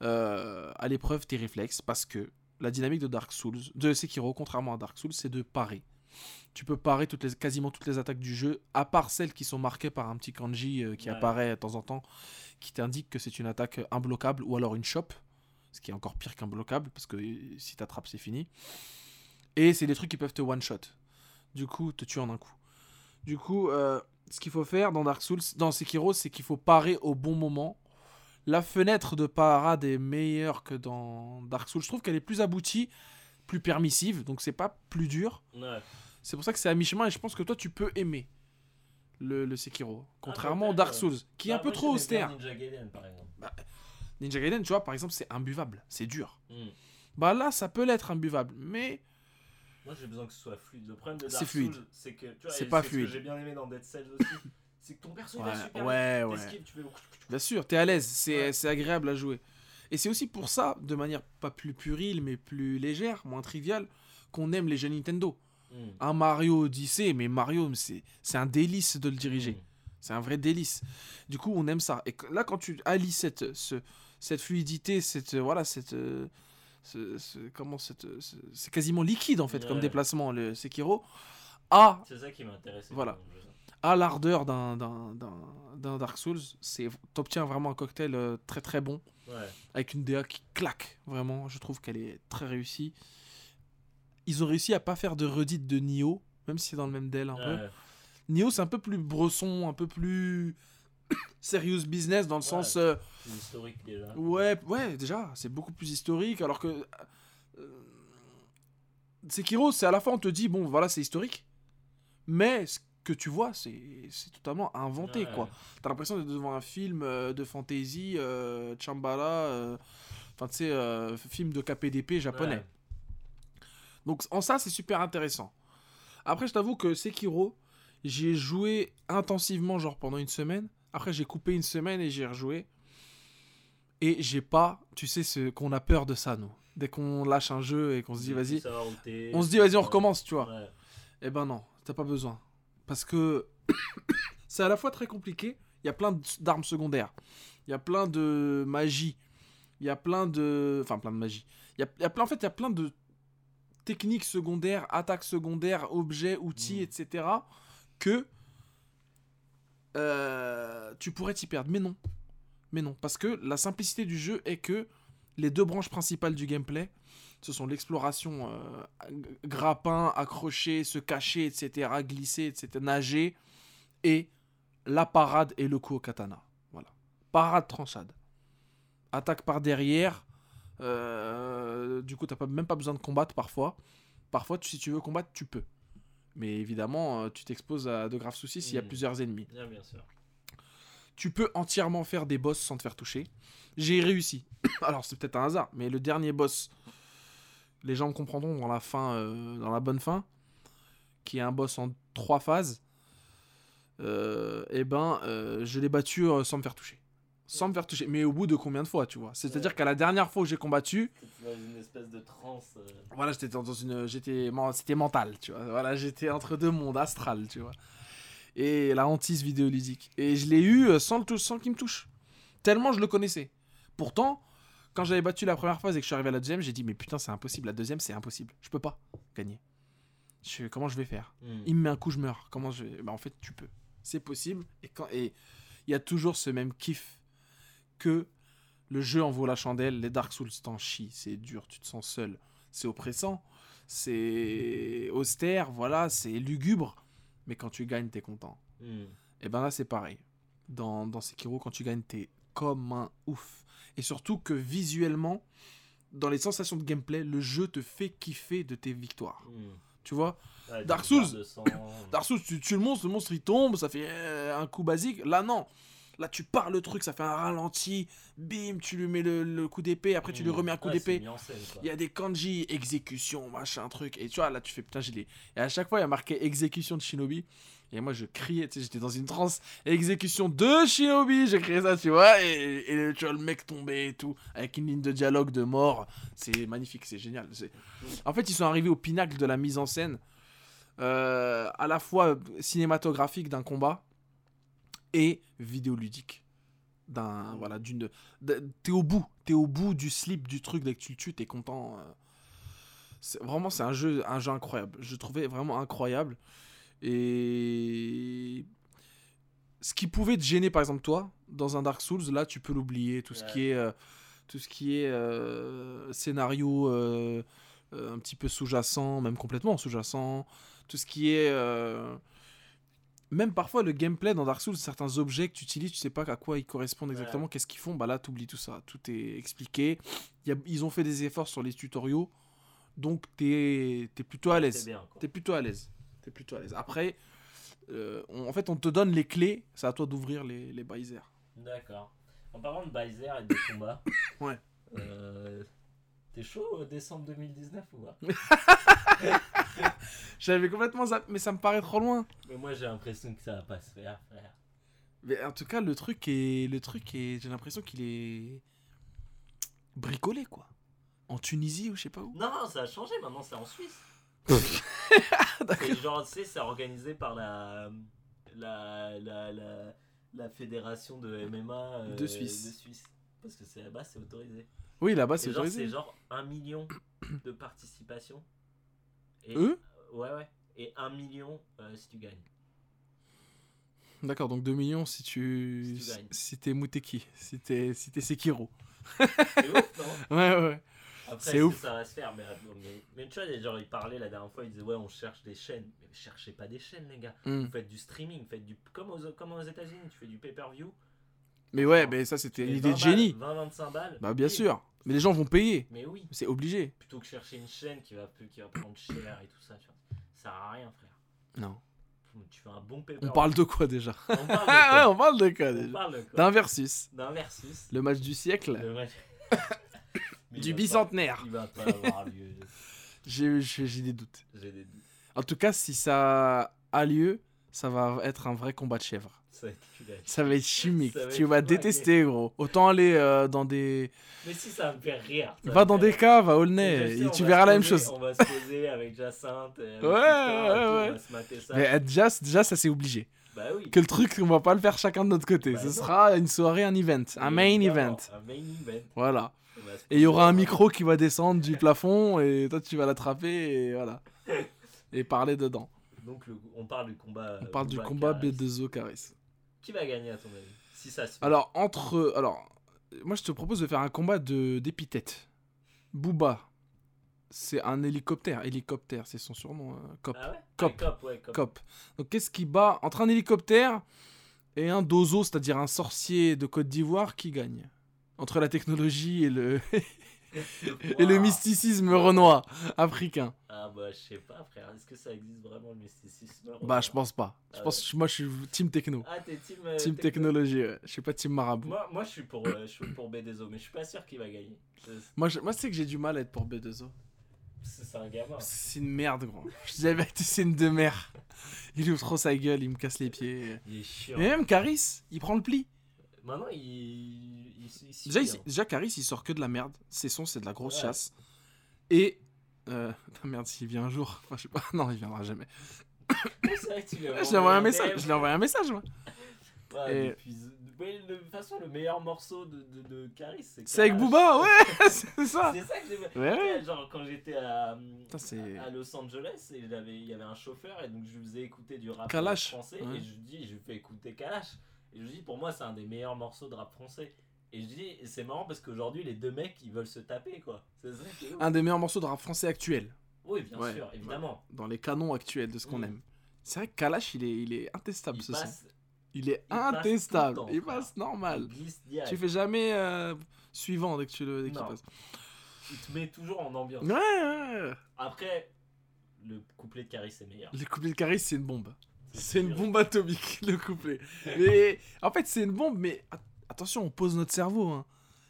à l'épreuve tes réflexes, parce que la dynamique de Sekiro, contrairement à Dark Souls, c'est de parer. Tu peux parer quasiment toutes les attaques du jeu, à part celles qui sont marquées par un petit kanji qui apparaît de temps en temps, qui t'indique que c'est une attaque imbloquable ou alors une chope, ce qui est encore pire qu'imbloquable, parce que si t'attrapes, c'est fini. Et c'est des trucs qui peuvent te one-shot, du coup, te tuer en un coup. Du coup, ce qu'il faut faire dans Dark Souls, dans Sekiro, c'est qu'il faut parer au bon moment. La fenêtre de parade est meilleure que dans Dark Souls. Je trouve qu'elle est plus aboutie, plus permissive, donc c'est pas plus dur. Ouais. C'est pour ça que c'est à mi-chemin, et je pense que toi, tu peux aimer le Sekiro, contrairement au Dark Souls, qui est un peu trop austère. Ninja Gaiden, par exemple. Ninja Gaiden, tu vois, par exemple, c'est imbuvable, c'est dur. Bah là, ça peut l'être imbuvable, mais... Moi, j'ai besoin que ce soit fluide. Le problème de Dark Souls, c'est que... Tu vois, c'est pas fluide. Ce que j'ai bien aimé dans Dead Cells aussi, c'est que ton perso, il est super... Ouais. T'esquives, tu fais... Bien sûr, t'es à l'aise, c'est agréable à jouer. Et c'est aussi pour ça, de manière pas plus puérile, mais plus légère, moins triviale, qu'on aime les jeux Nintendo. Un Mario Odyssey, mais Mario, c'est un délice de le diriger. C'est un vrai délice. Du coup, on aime ça. Et là, quand tu allies cette fluidité, c'est quasiment liquide en fait comme déplacement, le Sekiro. C'est ça qui m'intéressait. Voilà. À l'ardeur d'un Dark Souls, t'obtiens vraiment un cocktail très très bon, avec une DA qui claque vraiment. Je trouve qu'elle est très réussie. Ils ont réussi à pas faire de redites de Nioh, même si c'est dans le même DL un peu. Nioh, c'est un peu plus bresson, un peu plus serious business dans le sens historique déjà. Ouais, déjà, c'est beaucoup plus historique, alors que Sekiro, c'est à la fin on te dit bon, voilà, c'est historique, mais ce que tu vois, c'est totalement inventé quoi. T'as l'impression d'être devant un film de fantasy, Chambara, enfin tu sais, film de KPDP japonais. Donc en ça, c'est super intéressant. Après, je t'avoue que Sekiro, j'y ai joué intensivement, genre pendant une semaine. Après, j'ai coupé une semaine et j'ai rejoué. Et j'ai pas, tu sais, ce qu'on a peur de ça, nous. Dès qu'on lâche un jeu et qu'on se dit, vas-y, on se dit, vas-y, on recommence, tu vois. Eh ben non, t'as pas besoin. Parce que c'est à la fois très compliqué, il y a plein d'armes secondaires, il y a plein de magie, il y a plein de... Enfin, plein de magie. En fait, il y a plein de... techniques secondaires, attaques secondaires, objets, outils, etc. que tu pourrais t'y perdre. Mais non. Parce que la simplicité du jeu est que les deux branches principales du gameplay, ce sont l'exploration grappin, accrocher, se cacher, etc., glisser, etc., nager, et la parade et le coup au katana. Voilà. Parade, tranchade. Attaque par derrière... du coup, t'as même pas besoin de combattre parfois. Parfois, si tu veux combattre, tu peux. Mais évidemment, tu t'exposes à de graves soucis s'il y a plusieurs ennemis. Bien sûr. Tu peux entièrement faire des boss sans te faire toucher. J'ai réussi. Alors, c'est peut-être un hasard, mais le dernier boss, les gens me comprendront dans la fin, dans la bonne fin, qui est un boss en 3 phases. Je l'ai battu sans me faire toucher. Sans me faire toucher, mais au bout de combien de fois, tu vois. C'est-à-dire qu'à la dernière fois où j'ai combattu, j'étais dans une espèce de transe. Voilà, c'était mental, tu vois. Voilà, j'étais entre deux mondes, astral, tu vois. Et la hantise vidéoludique. Et je l'ai eu sans qu'il me touche. Tellement je le connaissais. Pourtant, quand j'avais battu la première phase et que je suis arrivé à la deuxième, j'ai dit mais putain, c'est impossible. La deuxième, c'est impossible. Je peux pas gagner. Comment je vais faire ? Il me met un coup, je meurs. En fait, tu peux. C'est possible. Et il y a toujours ce même kiff. Que le jeu en vaut la chandelle, les Dark Souls t'en chient, c'est dur, tu te sens seul, c'est oppressant, c'est austère, voilà, c'est lugubre, mais quand tu gagnes, t'es content. Et ben là, c'est pareil. Dans Sekiro, quand tu gagnes, t'es comme un ouf. Et surtout que visuellement, dans les sensations de gameplay, le jeu te fait kiffer de tes victoires. Tu vois, ouais, Dark Souls, tu tues le monstre il tombe, ça fait un coup basique. Là, non. Là, tu pars le truc, ça fait un ralenti, bim, tu lui mets le coup d'épée, après tu lui remets un coup d'épée. Il y a des kanji, exécution, machin, truc. Et tu vois, là, tu fais putain, je l'ai. Et à chaque fois, il y a marqué exécution de Shinobi. Et moi, je criais, tu sais, j'étais dans une transe, exécution de Shinobi, j'ai crié ça, tu vois. Et tu vois, le mec tombé et tout, avec une ligne de dialogue de mort. C'est magnifique, c'est génial. C'est... En fait, ils sont arrivés au pinacle de la mise en scène, à la fois cinématographique d'un combat. Et vidéoludique. T'es au bout du slip du truc dès que tu le tues, t'es content. C'est vraiment un jeu incroyable. Je trouvais vraiment incroyable. Et ce qui pouvait te gêner, par exemple toi, dans un Dark Souls, là tu peux l'oublier. Tout ce qui est scénario un petit peu sous-jacent, même complètement sous-jacent. Tout ce qui est même parfois le gameplay dans Dark Souls, certains objets que tu utilises, tu sais pas à quoi ils correspondent exactement, qu'est-ce qu'ils font, bah là t'oublies tout ça, tout est expliqué. Ils ont fait des efforts sur les tutoriaux, donc t'es plutôt à l'aise. T'es plutôt à l'aise. Après, on te donne les clés, c'est à toi d'ouvrir les baisers. D'accord. En parlant de baisers et de combats, ouais. T'es chaud décembre 2019 ou pas? J'avais complètement zappé, mais ça me paraît trop loin. Mais moi j'ai l'impression que ça va pas se faire, frère. Mais en tout cas, le truc est j'ai l'impression qu'il est bricolé quoi. En Tunisie ou je sais pas où. Non, ça a changé, maintenant c'est en Suisse. C'est genre, tu sais, c'est organisé par la fédération de MMA de Suisse. Parce que c'est là-bas, c'est autorisé. Oui, là-bas, c'est autorisé. C'est genre 1 million de participation. Et eux ? Ouais. Et 1 million si tu gagnes. D'accord, donc 2 millions si tu gagnes. Si t'es Mouteki, si t'es Sekiro. C'est ouf, non ? Ouais. Après, c'est ouf. Ça va se faire, mais tu vois, genre, ils parlaient la dernière fois, ils disaient, ouais, on cherche des chaînes. Mais cherchez pas des chaînes, les gars. Vous faites du streaming, comme aux États-Unis, tu fais du pay-per-view. Mais ouais, mais ça c'était l'idée de génie. 20-25 balles. Bah bien sûr. Mais les gens vont payer. Mais oui. C'est obligé. Plutôt que chercher une chaîne qui va prendre cher et tout ça, tu vois. Ça sert à rien, frère. Non. Tu fais un bon pay-per-view. On parle de quoi déjà. D'un versus. Le match du siècle. Du bicentenaire. Il va pas avoir lieu. J'ai des doutes. En tout cas, si ça a lieu, ça va être un vrai combat de chèvres. Ça va être chimique. Tu vas détester, gros. Autant aller dans des... Mais si, ça me fait rire. Va dans des caves à Aulnay et tu verras la même chose. On va se poser avec Jacinthe. Ouais. Déjà, ça c'est obligé. Bah oui. Que le truc, on va pas le faire chacun de notre côté. Bah, sera une soirée, un event. Un main event. Voilà. Et il y aura un micro qui va descendre du plafond et toi, tu vas l'attraper et voilà. Et parler dedans. Donc, on parle du combat... On parle du combat B2O Kaaris. Qui va gagner à ton avis, si ça se fait? Alors, moi je te propose de faire un combat d'épithètes. Booba, c'est un hélicoptère. Hélicoptère, c'est son surnom. Cop. Ah ouais? Cop. Donc qu'est-ce qui bat entre un hélicoptère et un dozo, c'est-à-dire un sorcier de Côte d'Ivoire, qui gagne? Entre la technologie et le... et le mysticisme renoir africain. Ah bah je sais pas, frère, est-ce que ça existe vraiment le mysticisme renoir? Bah je pense pas. Moi je suis team techno. Ah t'es team technologie, ouais. Je suis pas team marabout. Moi je suis pour B2O, mais je suis pas sûr qu'il va gagner. Moi c'est que j'ai du mal à être pour B2O. C'est un gamin. C'est une merde, gros. Je disais, c'est une de mer. Il ouvre trop sa gueule, il me casse les pieds. Il est chiant. Mais même Kaaris, il prend le pli. Maintenant, Déjà, Kaaris, il sort que de la merde. Ses sons, c'est de la grosse chasse. Et... merde, s'il vient un jour... Enfin, je sais pas. Non, il viendra jamais. C'est vrai que tu lui as envoyé un message. Je lui ai envoyé un message, moi. Ouais, de toute façon, le meilleur morceau de Kaaris, c'est avec Booba, ouais. C'est ça. C'est ça que j'ai... Ouais. Genre, quand j'étais à Los Angeles, il y avait un chauffeur, et donc je lui faisais écouter du rap français. Ouais. Et je lui fais écouter Kalash. Et je dis, pour moi, c'est un des meilleurs morceaux de rap français. Et je dis, c'est marrant parce qu'aujourd'hui, les deux mecs, ils veulent se taper, quoi. C'est ça qui est ouf. Un des meilleurs morceaux de rap français actuel. Oui, bien sûr, évidemment. Dans les canons actuels de ce qu'on aime. C'est vrai que Kalash, il est intestable, ce son. Il est intestable. Passe normal. Tu fais jamais suivant dès que tu le passes. il te met toujours en ambiance. Ouais. Après, le couplet de Kaaris est meilleur. Le couplet de Kaaris, c'est une bombe. C'est une bombe atomique, le couplet. Mais en fait, c'est une bombe, mais attention, on pose notre cerveau. Hein.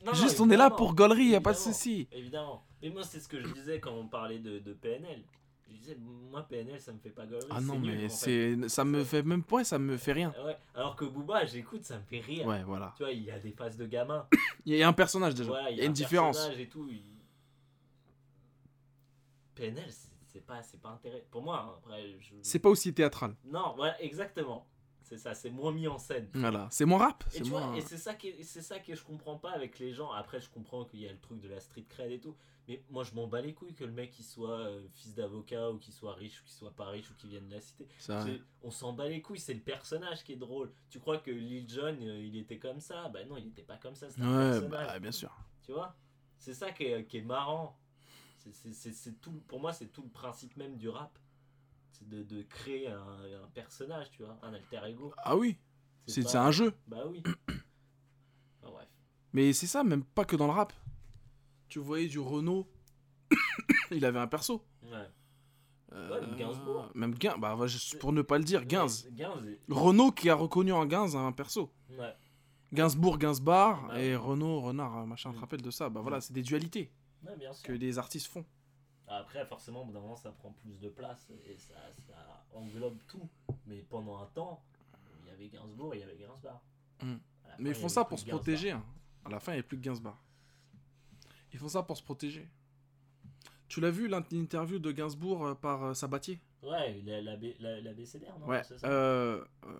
Non, juste, on est là pour gaulerie, y a pas de souci. Évidemment. Mais moi, c'est ce que je disais quand on parlait de PNL. Je disais, moi, PNL, ça me fait pas gaulerie. Ah non, mais nul, c'est... ça me fait même pas, ça me fait rien. Ouais. Alors que Booba, j'écoute, ça me fait rire. Ouais, voilà. Tu vois, il y a des phases de gamin. Il y a un personnage déjà. Voilà, il y a une différence. Et tout. PNL, c'est pas intéressant. Pour moi, après. C'est pas aussi théâtral. Non, voilà, exactement. C'est ça, c'est moins mis en scène. Voilà, c'est moins rap. Et, tu vois, et c'est ça que je comprends pas avec les gens. Après, je comprends qu'il y a le truc de la street cred et tout. Mais moi, je m'en bats les couilles que le mec, il soit fils d'avocat ou qu'il soit riche ou qu'il soit pas riche ou qu'il vienne de la cité. On s'en bat les couilles, c'est le personnage qui est drôle. Tu crois que Lil Jon, il était comme ça? Bah non, il était pas comme ça, c'était un personnage. Bah, bien sûr. Tu vois? C'est ça qui est marrant. C'est tout, pour moi, c'est tout le principe même du rap. C'est de créer un personnage, tu vois, un alter ego. Ah oui, c'est un jeu. Bah oui. Enfin, bref. Mais c'est ça, même pas que dans le rap. Tu voyais du Renaud, il avait un perso. Ouais. Même Gainsbourg. Même Gain, bah, pour ne pas le dire, Gainz. Renaud qui a reconnu en Gainz un perso. Ouais. Gainsbourg, Gainsbar et Renaud, Renard, machin, te rappelle de ça. Bah voilà, c'est des dualités que des artistes font. Après, forcément, au bout d'un moment, ça prend plus de place et ça englobe tout. Mais pendant un temps, il y avait Gainsbourg et il y avait Gainsbar. Mmh. Mais ils font ça pour se protéger. Hein. À la fin, il n'y avait plus que Gainsbar. Ils font ça pour se protéger. Tu l'as vu, l'interview de Gainsbourg par Sabatier? Ouais, l'ABCDR, non? Ouais. C'est ça.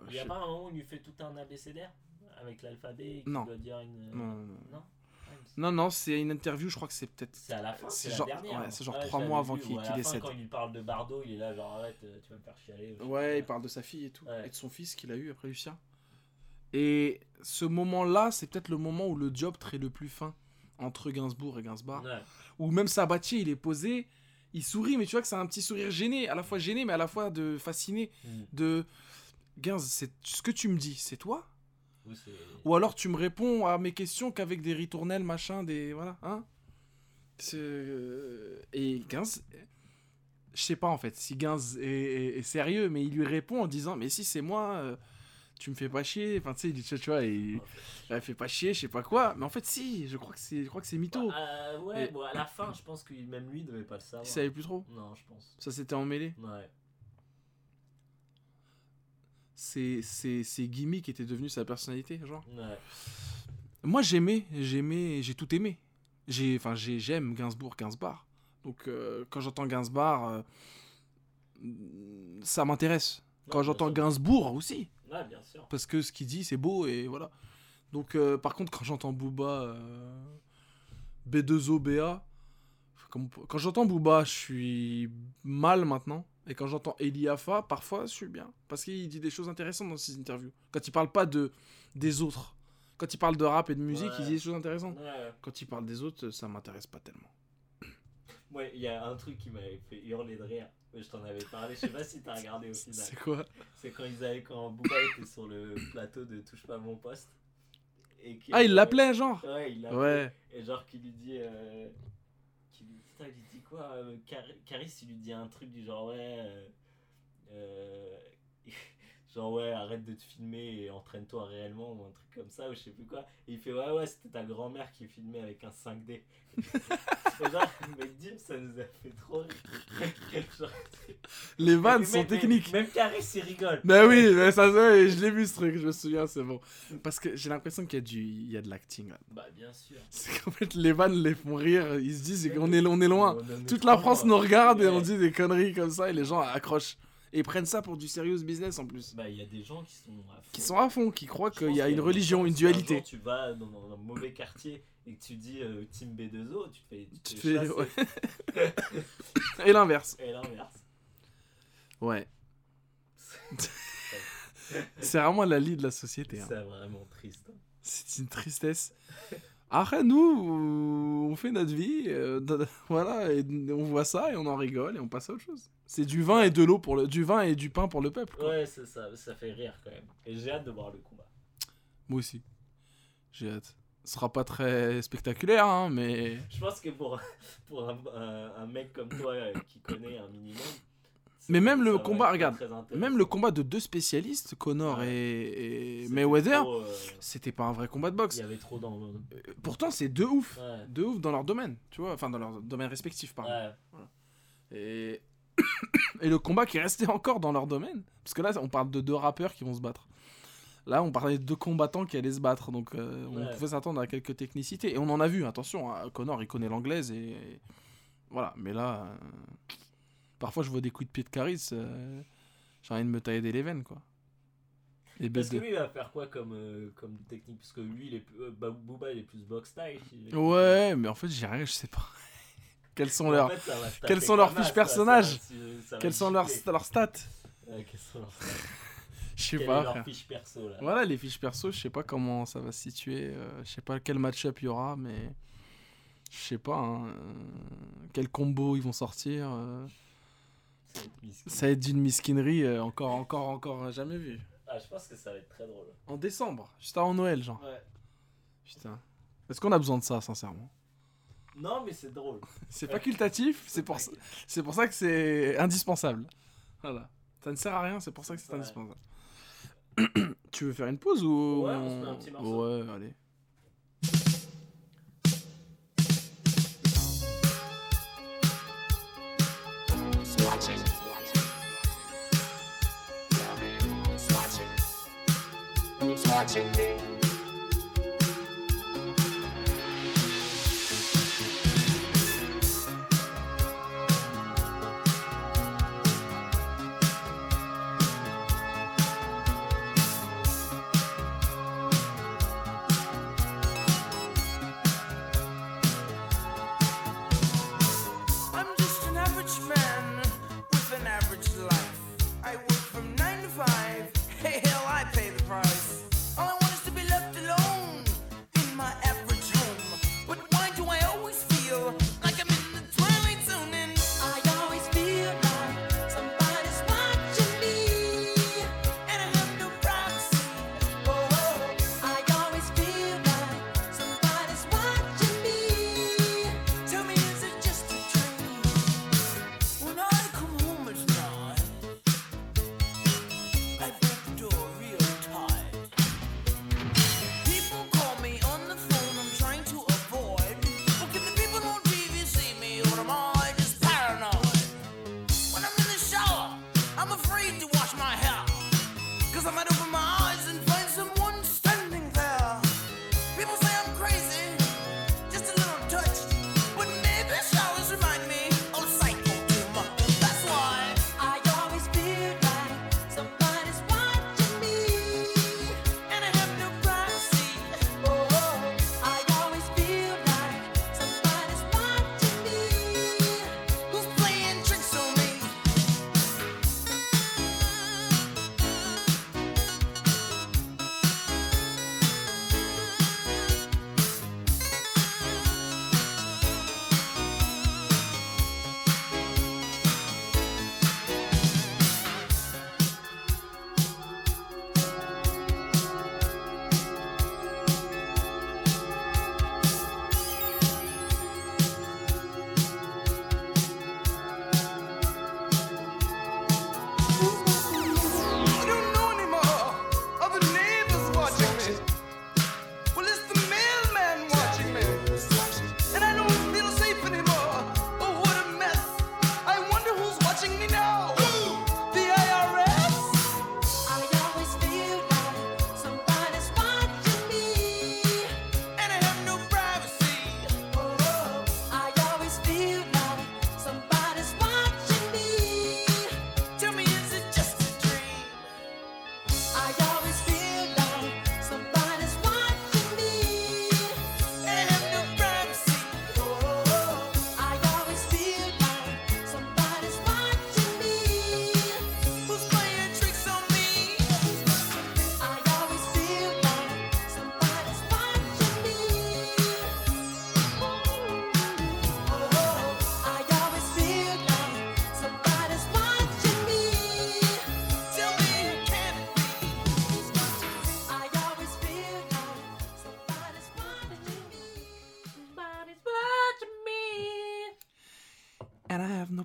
Il n'y a pas un moment où il lui fait tout un ABCDR avec l'alphabet et qu'il doit dire une... Non. Non, c'est une interview, je crois que c'est peut-être... C'est à la fin, c'est genre, la dernière. Ouais, c'est genre 3 mois avant qu'il décède. Quand il lui parle de Bardot, il est là genre arrête, tu vas me faire chialer. Ouais, il parle de sa fille et tout, et de son fils qu'il a eu après Lucien. Et ce moment-là, c'est peut-être le moment où le dioptre est le plus fin entre Gainsbourg et Gainsbar. Ouais. Ou même Sabatier, il est posé, il sourit, mais tu vois que c'est un petit sourire gêné, à la fois gêné, mais à la fois de fasciné. De Gainsbourg, c'est ce que tu me dis, c'est toi ? Ou alors tu me réponds à mes questions qu'avec des ritournelles, machin, des... Voilà, hein. Et Gainz... Je sais pas, en fait, si Gainz est sérieux, mais il lui répond en disant « Mais si, c'est moi, tu me fais pas chier. » Enfin, tu sais, il dit, tu vois, il fait pas chier, je sais pas quoi. Mais en fait, si, je crois que c'est mytho. Bon, à la fin, je pense que même lui, il devait pas le savoir. Il savait plus trop ? Non, je pense. Ça, c'était en mêlée ? Ouais. Ses gimmicks étaient devenus sa personnalité, genre. Ouais. Moi, j'ai tout aimé. J'aime Gainsbourg, Gainsbar. Donc, quand j'entends Gainsbar, ça m'intéresse. Ouais, quand j'entends Gainsbourg aussi. Ouais, bien sûr. Parce que ce qu'il dit, c'est beau et voilà. Donc, par contre, quand j'entends Booba, B2OBA, quand j'entends Booba, je suis mal maintenant. Et quand j'entends Eliafa, parfois, je suis bien. Parce qu'il dit des choses intéressantes dans ses interviews. Quand il parle pas des autres. Quand il parle de rap et de musique, il dit des choses intéressantes. Ouais. Quand il parle des autres, ça m'intéresse pas tellement. Ouais, il y a un truc qui m'avait fait hurler de rire. Je t'en avais parlé, je sais pas si t'as regardé au final. C'est quoi ? C'est quand Booba était sur le plateau de Touche pas mon poste. Et il l'appelait, genre ? Ouais, il l'appelait. Ouais. Et genre, qu'il lui dit... Putain, il dit quoi, Kaaris, il lui dit un truc du genre arrête de te filmer et entraîne-toi réellement ou un truc comme ça ou je sais plus quoi. Et il fait ouais c'était ta grand-mère qui filmait avec un 5D. Et genre mais Dim, ça nous a fait trop rire. Genre, les vannes sont techniques. Même Kaaris il rigole. Bah oui, mais ça je l'ai vu ce truc, je me souviens, c'est bon. Parce que j'ai l'impression qu'il y a de l'acting là. Bah bien sûr. C'est qu'en fait les vannes les font rire, ils se disent on est loin. Toute la France nous regarde et on dit des conneries comme ça et les gens accrochent. Et prennent ça pour du serious business en plus. Bah, il y a des gens qui sont à fond. Qui croient qu'il y a une religion, une dualité. Quand tu vas dans un mauvais quartier et que tu dis Team B2O, tu te fais chasser. Ouais. Et l'inverse. Ouais. C'est vraiment la lie de la société. C'est vraiment triste. C'est une tristesse. Après, nous, on fait notre vie, voilà, et on voit ça et on en rigole et on passe à autre chose. C'est du vin et de l'eau du vin et du pain pour le peuple, quoi. Ouais, c'est ça, ça fait rire quand même. Et j'ai hâte de voir le combat. Moi aussi, j'ai hâte. sera pas très spectaculaire, hein, mais... Je pense que pour un mec comme toi qui connaît un minimum... Mais même le combat, regarde, même le combat de deux spécialistes, Connor et Mayweather, c'était pas un vrai combat de boxe. Il y avait trop d'enjeux. Pourtant, c'est deux ouf dans leur domaine, tu vois, enfin dans leur domaine respectif, pardon. Ouais. Voilà. Et le combat qui restait encore dans leur domaine, parce que là, on parle de deux rappeurs qui vont se battre. Là, on parlait de deux combattants qui allaient se battre, donc on pouvait s'attendre à quelques technicités. Et on en a vu, attention, hein, Connor, il connaît l'anglaise et voilà, mais là... Parfois, je vois des coups de pied de Kaaris, j'ai envie de me tailler des veines, quoi. Parce que lui, il va faire quoi comme technique ? Parce que lui, Booba, il est plus box style. Ouais, mais en fait, j'ai rien, je sais pas. Quelles sont leurs fiches personnages ? Quelles sont leurs stats ? Quelles sont leurs stats ? Je sais pas. Quelles sont leurs fiches perso, là ? Voilà, les fiches perso, je sais pas comment ça va se situer. Je sais pas quel match-up il y aura, mais... Je sais pas, hein, quel combo ils vont sortir... Ça va être d'une miskinerie encore jamais vue. Ah, je pense que ça va être très drôle. En décembre, juste avant Noël, genre. Ouais. Putain. Est-ce qu'on a besoin de ça, sincèrement ? Non, mais c'est drôle. C'est facultatif, c'est pour ça que c'est indispensable. Voilà. Ça ne sert à rien, c'est pour ça que c'est indispensable. Tu veux faire une pause ou... Ouais, on se fait un petit morceau. Ouais, allez. Watching me. I work from 9 to 5. Hey, hell, I pay the price. All I want is to be loved.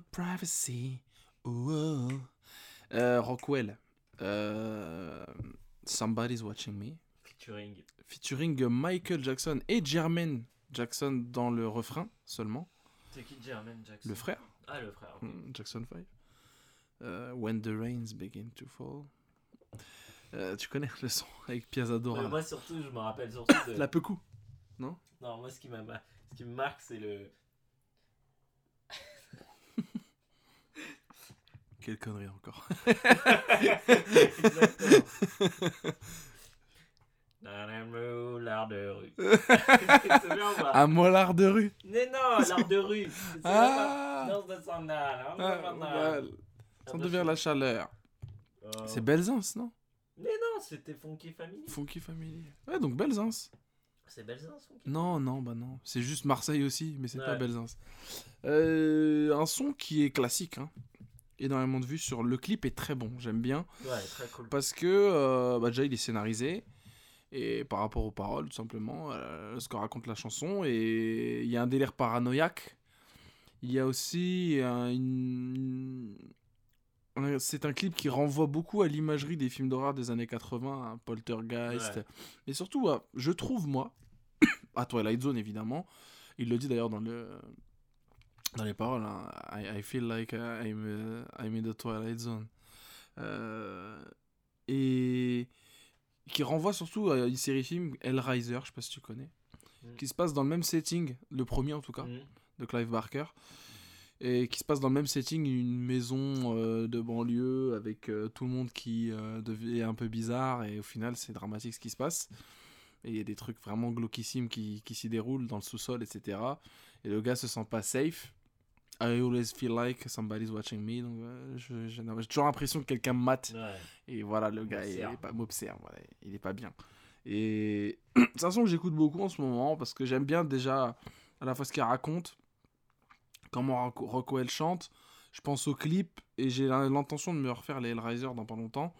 no privacy. Rockwell. Somebody's watching me. Featuring Michael Jackson et Jermaine Jackson dans le refrain seulement. C'est qui Jermaine Jackson ? Le frère. Ah, le frère. Okay. Jackson 5. When the rains begin to fall. Tu connais le son avec Piazzadora. Moi surtout, je me rappelle surtout de... La Pecou, non ? Non, moi ce qui me marque, c'est le... Quelle connerie encore. Exactement. Dans un moulard de rue. C'est bien, on va... Un moulard de rue. Mais non, l'art de rue. C'est ah pas... Non, ça s'en a. Ça devient la chaleur. C'est Belzins, non ? Mais non, c'était Funky Family. Funky Family. Ouais, donc Belzins. C'est Belzins, Funky Family. Non, non, bah non. C'est juste Marseille aussi, mais c'est ouais. Pas Belzins. Un son qui est classique, hein. Énormément de vues sur le clip est très bon, j'aime bien. Ouais, très cool. Parce que déjà il est scénarisé et par rapport aux paroles tout simplement, ce que raconte la chanson, et il y a un délire paranoïaque. Il y a aussi c'est un clip qui renvoie beaucoup à l'imagerie des films d'horreur des années 80, hein, Poltergeist, ouais. Et surtout je trouve moi à Twilight Zone évidemment, il le dit d'ailleurs dans les paroles, hein. I feel like I'm in the Twilight Zone. Et qui renvoie surtout à une série film Hellraiser, je sais pas si tu connais, qui se passe dans le même setting, le premier en tout cas, de Clive Barker, et qui se passe dans le même setting, une maison de banlieue avec tout le monde qui est un peu bizarre, et au final c'est dramatique ce qui se passe. Et il y a des trucs vraiment glauquissimes qui s'y déroulent dans le sous-sol, etc. Et le gars se sent pas safe. I always feel like somebody's watching me. Donc, j'ai toujours l'impression que quelqu'un me mate. Ouais. Et voilà, le gars m'observe. Voilà, il est pas bien. Et de toute façon, j'écoute beaucoup en ce moment parce que j'aime bien déjà à la fois ce qu'il raconte, comment Rockwell chante. Je pense au clip et j'ai l'intention de me refaire les Hellraiser dans pas longtemps.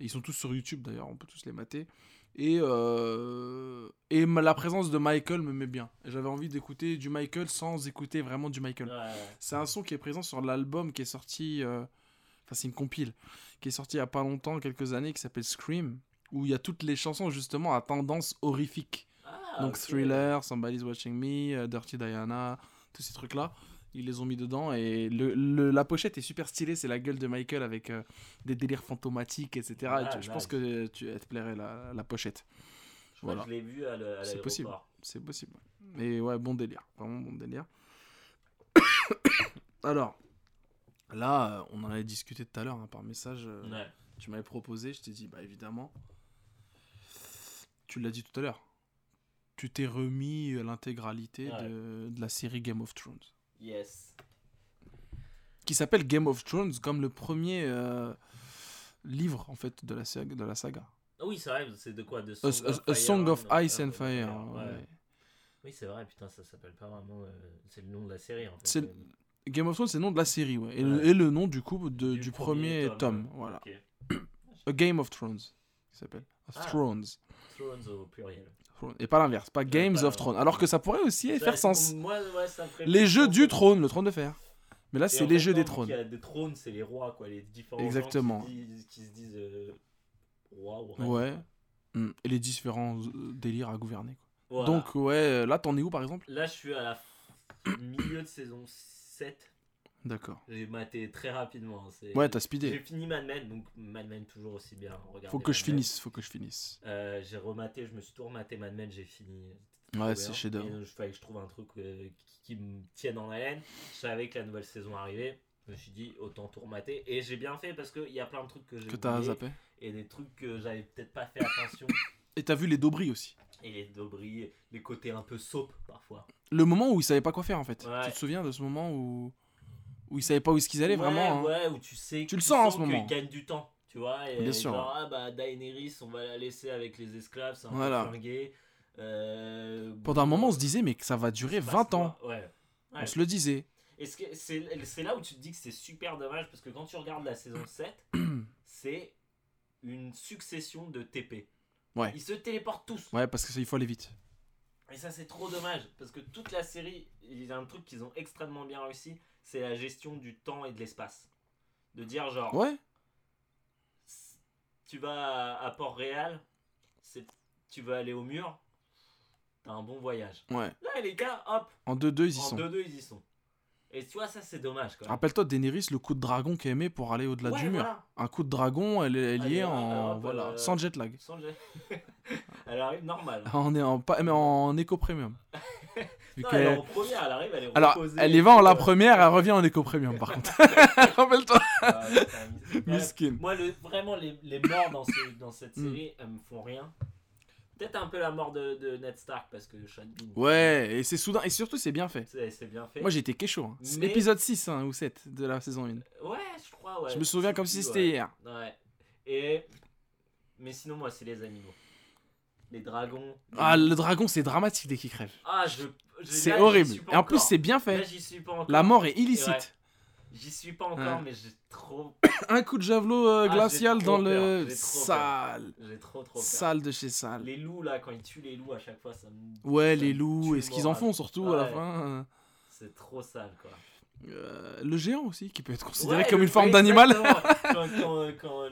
Et ils sont tous sur YouTube d'ailleurs, on peut tous les mater. Et la présence de Michael me met bien. J'avais envie d'écouter du Michael sans écouter vraiment du Michael. Ouais. C'est un son qui est présent sur l'album qui est sorti... Enfin, c'est une compile qui est sortie il y a pas longtemps, quelques années, qui s'appelle Scream, où il y a toutes les chansons justement à tendance horrifique. Ah, donc okay. Thriller, Somebody's Watching Me, Dirty Diana, tous ces trucs-là. Ils les ont mis dedans et la pochette est super stylée. C'est la gueule de Michael avec des délires fantomatiques, etc. Ah, et je pense que elle te plairait la pochette. Je crois que je l'ai vue à l'aéroport. C'est possible. Et ouais, bon délire. Vraiment bon délire. Alors, là, on en avait discuté tout à l'heure, hein, par message. Ouais. Tu m'avais proposé, je t'ai dit, bah évidemment, tu l'as dit tout à l'heure, tu t'es remis l'intégralité de la série Game of Thrones. Yes. Qui s'appelle Game of Thrones comme le premier livre en fait de la saga. Oui, c'est vrai, c'est de quoi, de A Song of Ice and Fire. Ouais. Ouais. Oui, c'est vrai, putain, ça s'appelle pas vraiment c'est le nom de la série en fait. Game of Thrones, c'est le nom de la série, ouais. Et le nom du coup du premier tome, voilà. Okay. A Game of Thrones, qui s'appelle Thrones. Thrones au pluriel. Et pas l'inverse, pas Games of Thrones. Alors que ça pourrait aussi faire sens. Moi, ouais, ça ferait les jeux du trône, le trône de fer. Mais là, c'est les jeux des trônes. Il y a des trônes, c'est les rois, quoi, les différents. Exactement. Gens qui se disent rois ou reines. Ouais. Et les différents délires à gouverner, quoi. Voilà. Donc, ouais, là, t'en es où, par exemple ? Là, je suis à la milieu de saison 7. D'accord. J'ai maté très rapidement. Ouais, t'as speedé. J'ai fini Mad Men, donc Mad Men toujours aussi bien. Regardez, faut que je finisse. J'ai rematé, je me suis tout rematé Mad Men, j'ai fini. Ouais, c'est chef d'œuvre. Il fallait que je trouve un truc qui me tienne en haleine. Je savais que la nouvelle saison arrivait. Je me suis dit, autant tout remater. Et j'ai bien fait parce qu'il y a plein de trucs que j'ai oublié. Que t'as zappé. Et des trucs que j'avais peut-être pas fait attention. Et t'as vu les Dobry aussi. Et les Dobry, les côtés un peu soap parfois. Le moment où ils savaient pas quoi faire en fait. Ouais. Tu te souviens de ce moment où ils savaient pas où est-ce qu'ils allaient, vraiment. Ouais, hein. Où tu sais tu le sens en ce moment. Qu'ils gagnent du temps, tu vois. Et bien sûr. Genre, Daenerys, on va la laisser avec les esclaves, c'est un peu flingué. Pendant un moment, on se disait, mais que ça va durer 20 ans. Ouais. On se le disait. Est-ce que c'est là où tu te dis que c'est super dommage, parce que quand tu regardes la saison 7, c'est une succession de TP. Ouais. Ils se téléportent tous. Ouais, parce qu'il faut aller vite. Et ça, c'est trop dommage, parce que toute la série, il y a un truc qu'ils ont extrêmement bien réussi, c'est la gestion du temps et de l'espace. De dire genre, ouais, tu vas à Port-Réal, tu vas aller au mur, t'as un bon voyage. Ouais. Là, les gars, hop, en 2-2, ils y sont. Et tu vois, ça, c'est dommage. Quoi. Rappelle-toi, Daenerys, le coup de dragon qu'elle met pour aller au-delà du mur. Un coup de dragon, elle y est en... voilà, sans jet lag. Sans jet. Elle arrive normale. On est en éco-premium. Non, elle est en première, elle arrive, elle est reposée. Alors, elle y va en la première, elle revient en éco-premium, par contre. Rappelle-toi. Miskin. Moi, vraiment, les morts dans cette série, elles me font rien. Peut-être un peu la mort de Ned Stark parce que Sean Bean. Ouais, et c'est soudain, et surtout c'est bien fait. C'est bien fait. Moi j'étais kécho. Hein. Mais... Épisode 6 hein, ou 7 de la saison 1. Ouais, je crois, ouais. Je me souviens comme si c'était hier. Ouais. Et. Mais sinon, moi c'est les animaux. Les dragons. Ah, le dragon c'est dramatique dès qu'il crève. Ah, c'est là, horrible. Et en plus, c'est bien fait. Là, j'y suis pas encore. La mort est illicite. Ouais. J'y suis pas encore, mais j'ai trop. Un coup de javelot glacial dans le sale. J'ai trop peur. Sale de chez sale. Les loups là, quand ils tuent les loups à chaque fois, ça me. Ouais, les loups et ce qu'ils en font surtout à la fin. C'est trop sale quoi. Le géant aussi, qui peut être considéré comme une forme d'animal. Quand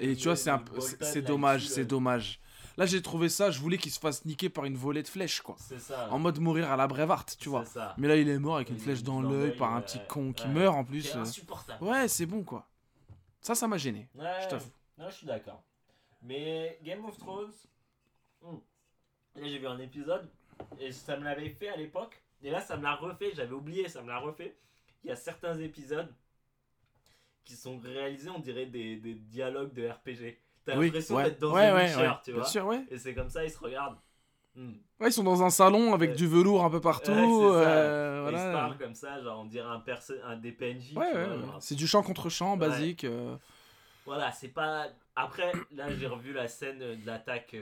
et tu vois, c'est dommage, c'est dommage. Là, j'ai trouvé ça, je voulais qu'il se fasse niquer par une volée de flèches, quoi. C'est ça. En mode mourir à la Brevard, tu vois. Mais là, il est mort avec une flèche dans l'œil par un petit con qui meurt en plus. C'est insupportable. Ouais, c'est bon, quoi. Ça m'a gêné. Ouais, je t'avoue. Non, je suis d'accord. Mais Game of Thrones, là, j'ai vu un épisode et ça me l'avait fait à l'époque. Et là, ça me l'a refait. J'avais oublié, ça me l'a refait. Il y a certains épisodes qui sont réalisés, on dirait des dialogues de RPG. T'as l'impression d'être dans une Witcher, tu vois. Bien sûr, ouais. Et c'est comme ça, ils se regardent. Ouais, ils sont dans un salon avec du velours un peu partout. Voilà. Ils se parlent comme ça, genre on dirait un des PNJ. Ouais. C'est du chant contre chant, basique. Voilà, c'est pas. Après, là j'ai revu la scène de l'attaque.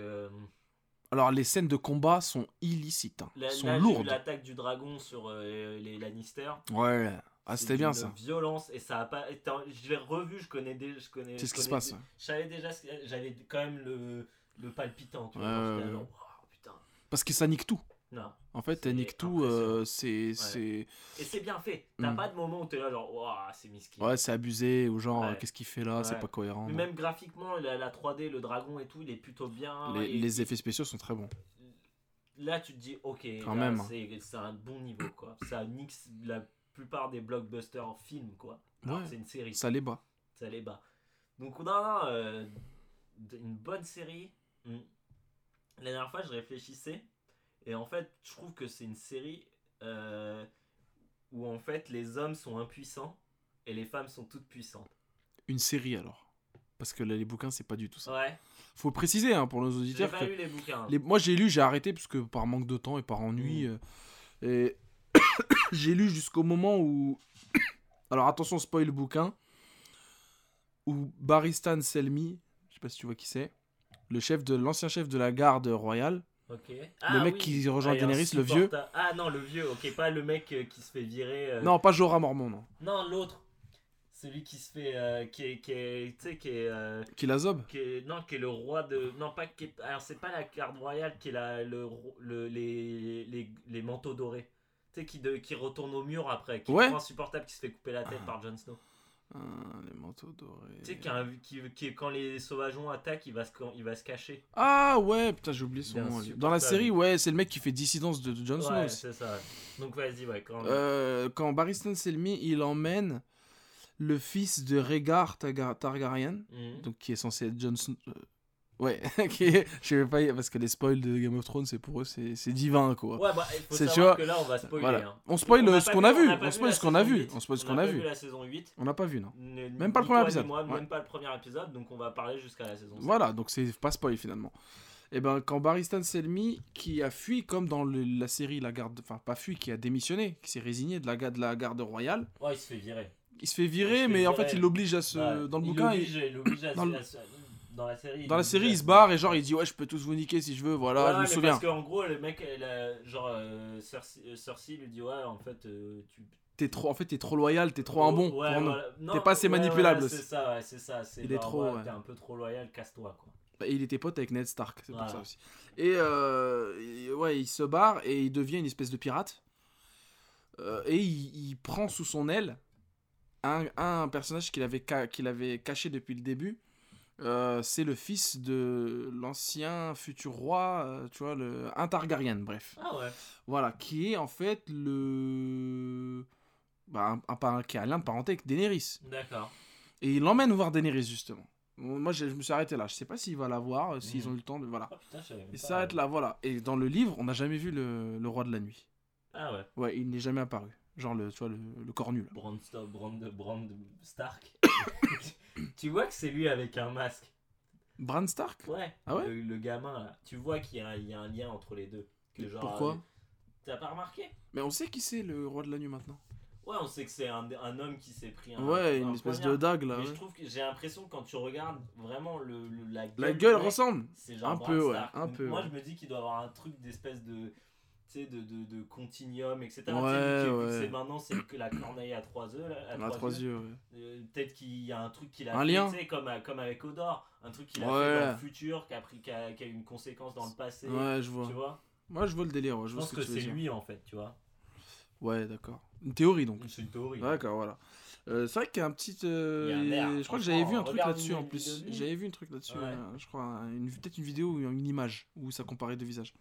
Alors les scènes de combat sont illicites, hein. Sont lourdes. J'ai vu l'attaque du dragon sur les Lannister. Ouais. Ah, c'était bien ça. Violence et ça a pas. Je l'ai revu, je connais. C'est ce qui se passe. J'avais quand même le palpitant. Tu vois, parce que ça nique tout. Non. En fait, elle nique tout. Et c'est bien fait. T'as pas de moment où t'es là, genre, waouh, c'est miskin. Ouais, c'est abusé. Ou genre, qu'est-ce qu'il fait là ? C'est pas cohérent. Mais même graphiquement, la 3D, le dragon et tout, il est plutôt bien. Les effets spéciaux sont très bons. Là, tu te dis, ok, quand même. C'est un bon niveau, quoi. Ça nique la plupart des blockbusters en film, quoi. Alors, c'est une série. Ça les bat. Donc, on a une bonne série. La dernière fois, je réfléchissais et en fait, je trouve que c'est une série où en fait les hommes sont impuissants et les femmes sont toutes puissantes. Une série alors, parce que là, les bouquins, c'est pas du tout ça. Ouais. Faut préciser hein, pour nos auditeurs. J'ai pas lu les bouquins. Moi, j'ai arrêté parce que par manque de temps et par ennui. Et j'ai lu jusqu'au moment où. Alors attention, spoil le bouquin. Où Baristan Selmy, je sais pas si tu vois qui c'est. Le chef l'ancien chef de la garde royale. Ok. Le mec qui rejoint Daenerys, le vieux. Ah non, le vieux, ok, pas le mec qui se fait virer. Non, pas Jorah Mormont, non. Non, l'autre. Celui qui se fait. Qui est. Qui la zobe. Non, qui est le roi de. Non, pas. Alors, c'est pas la garde royale qui est les manteaux dorés. Tu sais, qui retourne au mur après. Qui est insupportable, qui se fait couper la tête par Jon Snow. Ah, les manteaux dorés. Tu sais qui quand les sauvageons attaquent, il va se cacher. Ah ouais, putain, j'ai oublié son nom. Dans la série, c'est le mec qui fait dissidence de Jon Snow. Ouais, c'est ça. Donc vas-y, quand Baristan Selmy, il emmène le fils de Rhaegar Targaryen, donc qui est censé être Jon Snow. Je vais pas parce que les spoils de Game of Thrones, c'est pour eux, c'est divin quoi. Ouais, bah il faut savoir que là on va spoiler. Voilà. Hein. On spoil ce qu'on a vu, on spoil ce qu'on a vu, on spoil ce qu'on a vu. La saison 8. On n'a pas vu non. Même pas le premier épisode. Même pas le premier épisode, donc on va parler jusqu'à la saison 7. Voilà, donc c'est pas spoil finalement. Et ben quand Baristan Selmy qui a fui comme dans la série la garde, enfin pas fui, qui a démissionné, qui s'est résigné de la garde royale. Ouais, il se fait virer. Il se fait virer mais en fait il l'oblige à se dans le bouquin il l'oblige à Dans la série, il se barre et genre il dit ouais je peux tous vous niquer si je veux, voilà, je me souviens. Parce qu'en gros le mec Cersei lui dit ouais en fait t'es trop loyal, t'es trop un bon, t'es pas assez manipulable. C'est ça, il est trop, t'es un peu trop loyal, casse-toi quoi. Et il était pote avec Ned Stark, c'est pour ça aussi. Et ouais, il se barre et il devient une espèce de pirate. Et il prend sous son aile un personnage qu'il avait caché depuis le début. C'est le fils de l'ancien futur roi, tu vois, un Targaryen, bref. Ah ouais. Voilà, qui est en fait qui a l'un de parenté avec Daenerys. D'accord. Et il l'emmène voir Daenerys, justement. Moi, je me suis arrêté là. Je sais pas s'il va la voir, s'ils ont eu le temps de... Voilà. Oh, putain, il s'arrête là, voilà. Et dans le livre, on n'a jamais vu le roi de la nuit. Ah ouais. Ouais, il n'est jamais apparu. Genre, tu vois, le cornu, là. Bran Stark. Tu vois que c'est lui avec un masque. Bran Stark ? Ouais. Ah ouais ? Le gamin, là. Tu vois qu'il y a un lien entre les deux. Que genre, pourquoi ? T'as pas remarqué ? Mais on sait qui c'est, le roi de la nuit, maintenant. Ouais, on sait que c'est un homme qui s'est pris une espèce poignard de dague, là. Mais je trouve que j'ai l'impression que quand tu regardes vraiment la gueule... La gueule ressemble c'est genre un Bran peu, Stark. Ouais. Un peu, moi, je me dis qu'il doit avoir un truc d'espèce de... de continuum, etc. Ouais. C'est maintenant, c'est que la corneille à trois œufs. À trois yeux, ouais. Peut-être qu'il y a un truc qu'il a fait, tu sais, comme avec Odor. Un truc qu'il a fait dans le futur, qui a eu une conséquence dans le passé. Ouais, je vois. Tu vois ? Moi, je vois le délire. Je pense que c'est lui, en fait, tu vois. Ouais, d'accord. Une théorie, donc. C'est une théorie. D'accord, voilà. C'est vrai qu'il y a un petit... je crois que j'avais vu un truc là-dessus, en plus. J'avais vu un truc là-dessus, je crois. Peut-être une vidéo ou une image où ça comparait deux visages.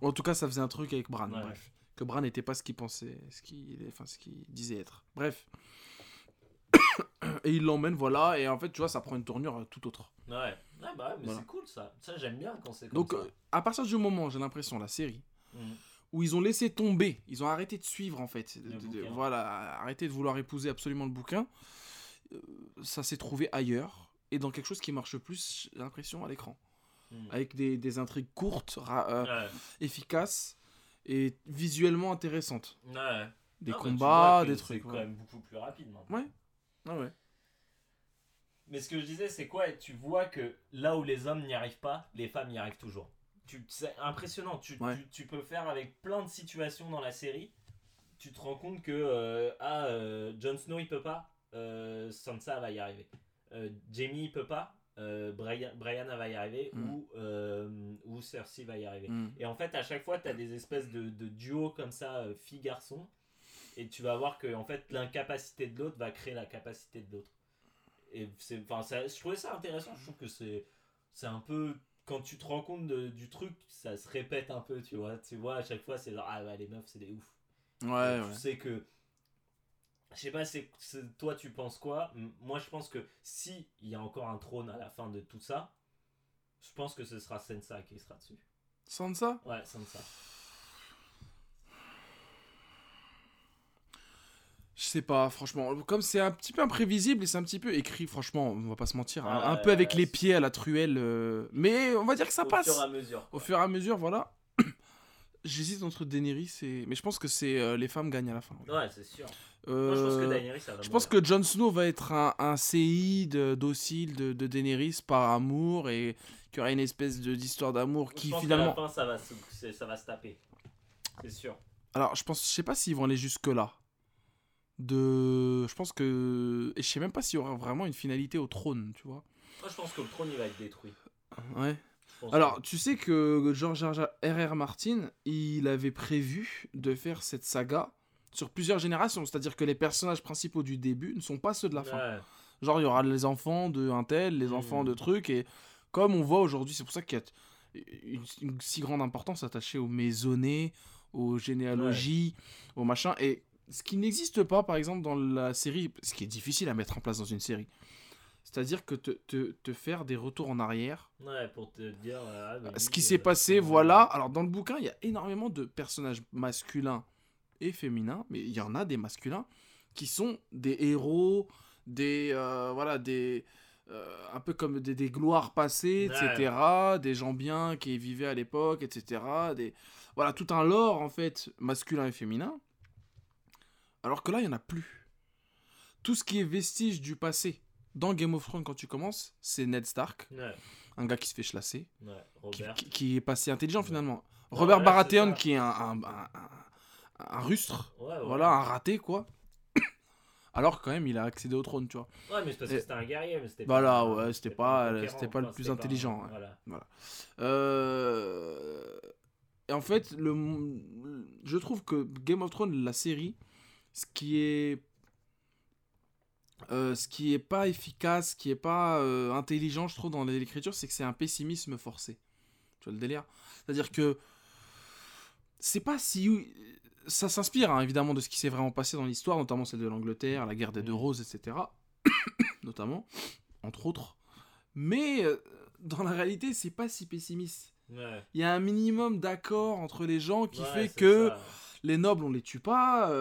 En tout cas, ça faisait un truc avec Bran, bref. Que Bran n'était pas ce qu'il pensait, ce qu'il disait être. Bref. Et il l'emmène, voilà. Et en fait, tu vois, ça prend une tournure tout autre. Ouais. Ah bah, mais voilà. C'est cool, ça. Ça, j'aime bien quand c'est comme ça. Donc, à partir du moment, j'ai l'impression, la série, où ils ont laissé tomber, ils ont arrêté de suivre, en fait. Voilà, arrêté de vouloir épouser absolument le bouquin. Ça s'est trouvé ailleurs. Et dans quelque chose qui marche plus, j'ai l'impression, à l'écran. Avec des intrigues courtes, efficaces et visuellement intéressantes. Ouais. Des combats, des trucs. C'est quand même beaucoup plus rapide maintenant. Ouais. Ah ouais. Mais ce que je disais, c'est quoi ? Tu vois que là où les hommes n'y arrivent pas, les femmes y arrivent toujours. C'est impressionnant. Tu peux faire avec plein de situations dans la série. Tu te rends compte que Jon Snow il peut pas, Sansa va y arriver. Jaime il peut pas. Brianna va y arriver ou Cersei va y arriver et en fait à chaque fois t'as des espèces de duos comme ça fille-garçon et tu vas voir que en fait l'incapacité de l'autre va créer la capacité de l'autre et je trouvais ça intéressant. Je trouve que c'est un peu quand tu te rends compte du truc, ça se répète un peu, tu vois à chaque fois c'est genre ah bah, les meufs c'est des ouf, tu sais que je sais pas, toi tu penses quoi ? Moi je pense que si il y a encore un trône à la fin de tout ça, je pense que ce sera Sansa qui sera dessus. Sansa ? Ouais, Sansa. Je sais pas, franchement, comme c'est un petit peu imprévisible et c'est un petit peu écrit, franchement, on va pas se mentir, un peu avec les pieds à la truelle, mais on va dire que ça passe. Au fur et à mesure. Au fur et à mesure, voilà. J'hésite entre Daenerys et... Mais je pense que c'est les femmes gagnent à la fin. Ouais, c'est sûr. Moi, je pense que Daenerys, ça va mourir. Je pense que Jon Snow va être un CI docile de Daenerys par amour et qu'il y aura une espèce d'histoire d'amour qui finalement... Je pense qu'à la fin, ça va se taper. C'est sûr. Alors, je sais pas s'ils vont aller jusque-là. Je pense que... Et je sais même pas s'il y aura vraiment une finalité au trône, tu vois. Moi, je pense que le trône, il va être détruit. Ouais. Alors, tu sais que George R.R. Martin, il avait prévu de faire cette saga sur plusieurs générations. C'est-à-dire que les personnages principaux du début ne sont pas ceux de la fin. Ouais. Genre, il y aura les enfants d'un tel, les enfants de trucs. Et comme on voit aujourd'hui, c'est pour ça qu'il y a une si grande importance attachée aux maisonnées, aux généalogies, aux machins. Et ce qui n'existe pas, par exemple, dans la série, ce qui est difficile à mettre en place dans une série... C'est-à-dire que te faire des retours en arrière. Ouais, pour te dire... ce qui s'est passé, voilà. Alors, dans le bouquin, il y a énormément de personnages masculins et féminins, mais il y en a des masculins qui sont des héros, un peu comme des gloires passées, etc. Ouais. Des gens bien qui vivaient à l'époque, etc. Voilà, tout un lore, en fait, masculin et féminin. Alors que là, il n'y en a plus. Tout ce qui est vestige du passé. Dans Game of Thrones, quand tu commences, c'est Ned Stark, un gars qui se fait chlasser, qui est pas si intelligent finalement. Non, Robert Baratheon qui est un rustre, un raté quoi. alors quand même il a accédé au trône, tu vois. Ouais, mais c'est parce que c'était un guerrier, mais c'était voilà, ouais, c'était pas le plus intelligent. Pas, hein. Voilà. Et en fait, je trouve que Game of Thrones, la série, ce qui est pas efficace, ce qui est pas intelligent, je trouve, dans l'écriture, c'est que c'est un pessimisme forcé. Tu vois le délire ? C'est-à-dire que c'est pas si... Ça s'inspire, hein, évidemment, de ce qui s'est vraiment passé dans l'histoire, notamment celle de l'Angleterre, la guerre des Deux Roses, etc. notamment, entre autres. Mais dans la réalité, c'est pas si pessimiste. Ouais. Il y a un minimum d'accord entre les gens qui fait que ça. Les nobles, on les tue pas.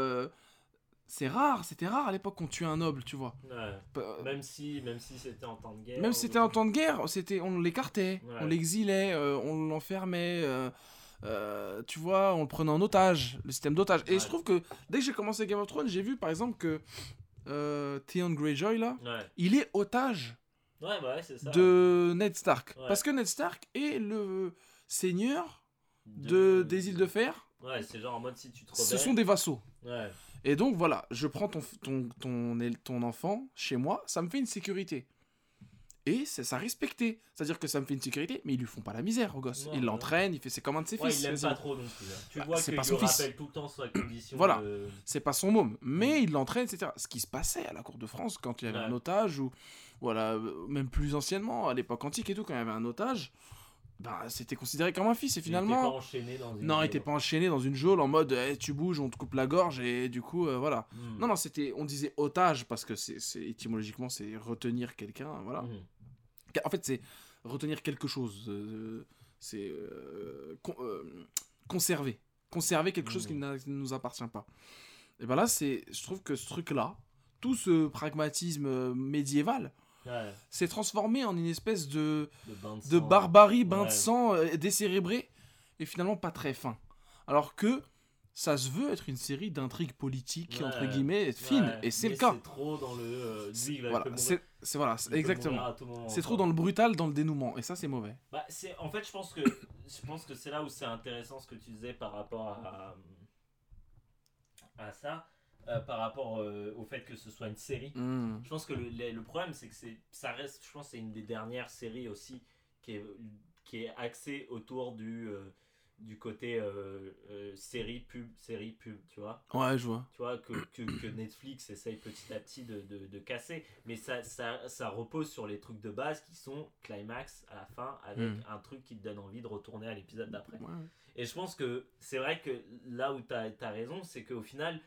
C'était rare à l'époque qu'on tuait un noble, tu vois. Ouais. Même si c'était en temps de guerre. Même si c'était en temps de guerre, on l'écartait, on l'exilait, on l'enfermait... tu vois, on le prenait en otage, le système d'otage. Et je trouve que dès que j'ai commencé Game of Thrones, j'ai vu par exemple que Theon Greyjoy là, il est otage c'est ça, de Ned Stark, parce que Ned Stark est le seigneur des îles de fer. Ouais, c'est genre en mode si tu te rebelles. Ce sont des vassaux. Ouais. Et donc voilà, je prends ton enfant chez moi, ça me fait une sécurité. Et c'est ça respecté, c'est-à-dire que ça me fait une sécurité, mais ils lui font pas la misère au gosse. Il l'entraîne, il fait c'est comme un de ses fils. Il l'aime pas trop non plus. Tu vois qu'il lui rappelle tout le temps sa condition. Voilà, c'est pas son môme, mais il l'entraîne, etc. Ce qui se passait à la cour de France quand il y avait un otage ou voilà, même plus anciennement à l'époque antique et tout, quand il y avait un otage, ben c'était considéré comme un fils et finalement. Il était pas enchaîné dans une geôle en mode tu bouges, on te coupe la gorge et du coup voilà. Non, c'était, on disait otage parce que c'est étymologiquement c'est retenir quelqu'un, voilà. En fait, c'est retenir quelque chose, conserver quelque chose qui ne nous appartient pas. Et ben là, je trouve que ce truc-là, tout ce pragmatisme médiéval, s'est transformé en une espèce de barbarie, bain de sang décérébré, et finalement pas très fin. Alors que ça se veut être une série d'intrigues politiques, entre guillemets, fines, et c'est mais le cas. C'est trop dans le... lui, il va voilà, c'est exactement. Moment, c'est trop dans le brutal, dans le dénouement, et ça, c'est mauvais. Bah, en fait, je pense que c'est là où c'est intéressant ce que tu disais par rapport à ça, par rapport au fait que ce soit une série. Je pense que le problème, c'est que ça reste, je pense, c'est une des dernières séries aussi qui est axée autour du côté série pub, tu vois. Ouais, je vois. Tu vois que Netflix essaye petit à petit de casser, mais ça repose sur les trucs de base qui sont climax à la fin avec un truc qui te donne envie de retourner à l'épisode d'après. Ouais. Et je pense que c'est vrai que là où t'as raison, c'est qu'au final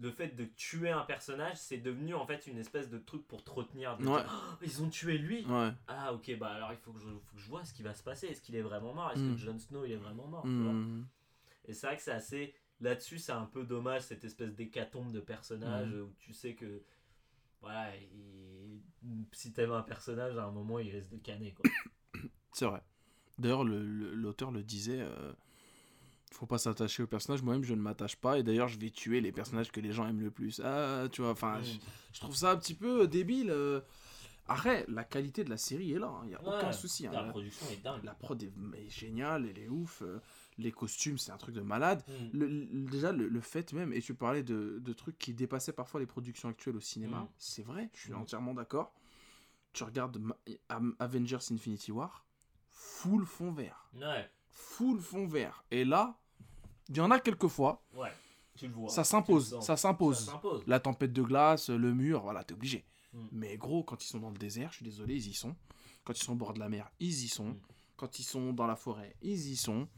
le fait de tuer un personnage, c'est devenu en fait une espèce de truc pour te retenir. Dire, ils ont tué lui. Ouais. Ah ok, bah alors il faut que je vois ce qui va se passer. Est-ce qu'il est vraiment mort ? Est-ce que Jon Snow il est vraiment mort ? Tu vois ? Et c'est vrai que c'est assez... Là-dessus, c'est un peu dommage, cette espèce d'hécatombe de personnages où tu sais que... Voilà, si t'aimes un personnage, à un moment, il risque de canner, quoi. C'est vrai. D'ailleurs, l'auteur le disait... Faut pas s'attacher aux personnages, moi-même je ne m'attache pas et d'ailleurs je vais tuer les personnages que les gens aiment le plus. Ah, tu vois, enfin je trouve ça un petit peu débile. Après, la qualité de la série est là, il n'y a aucun souci. La production est dingue. La prod est géniale, elle est ouf. Les costumes, c'est un truc de malade. Déjà, le fait même, et tu parlais de trucs qui dépassaient parfois les productions actuelles au cinéma, c'est vrai, je suis entièrement d'accord. Tu regardes Avengers Infinity War, full fond vert. Ouais. Full fond vert. Et là, il y en a quelques fois. Ouais, tu le vois. Ça s'impose. La tempête de glace, le mur, voilà, t'es obligé. Mais gros, quand ils sont dans le désert, je suis désolé, ils y sont. Quand ils sont au bord de la mer, ils y sont. Quand ils sont dans la forêt, ils y sont.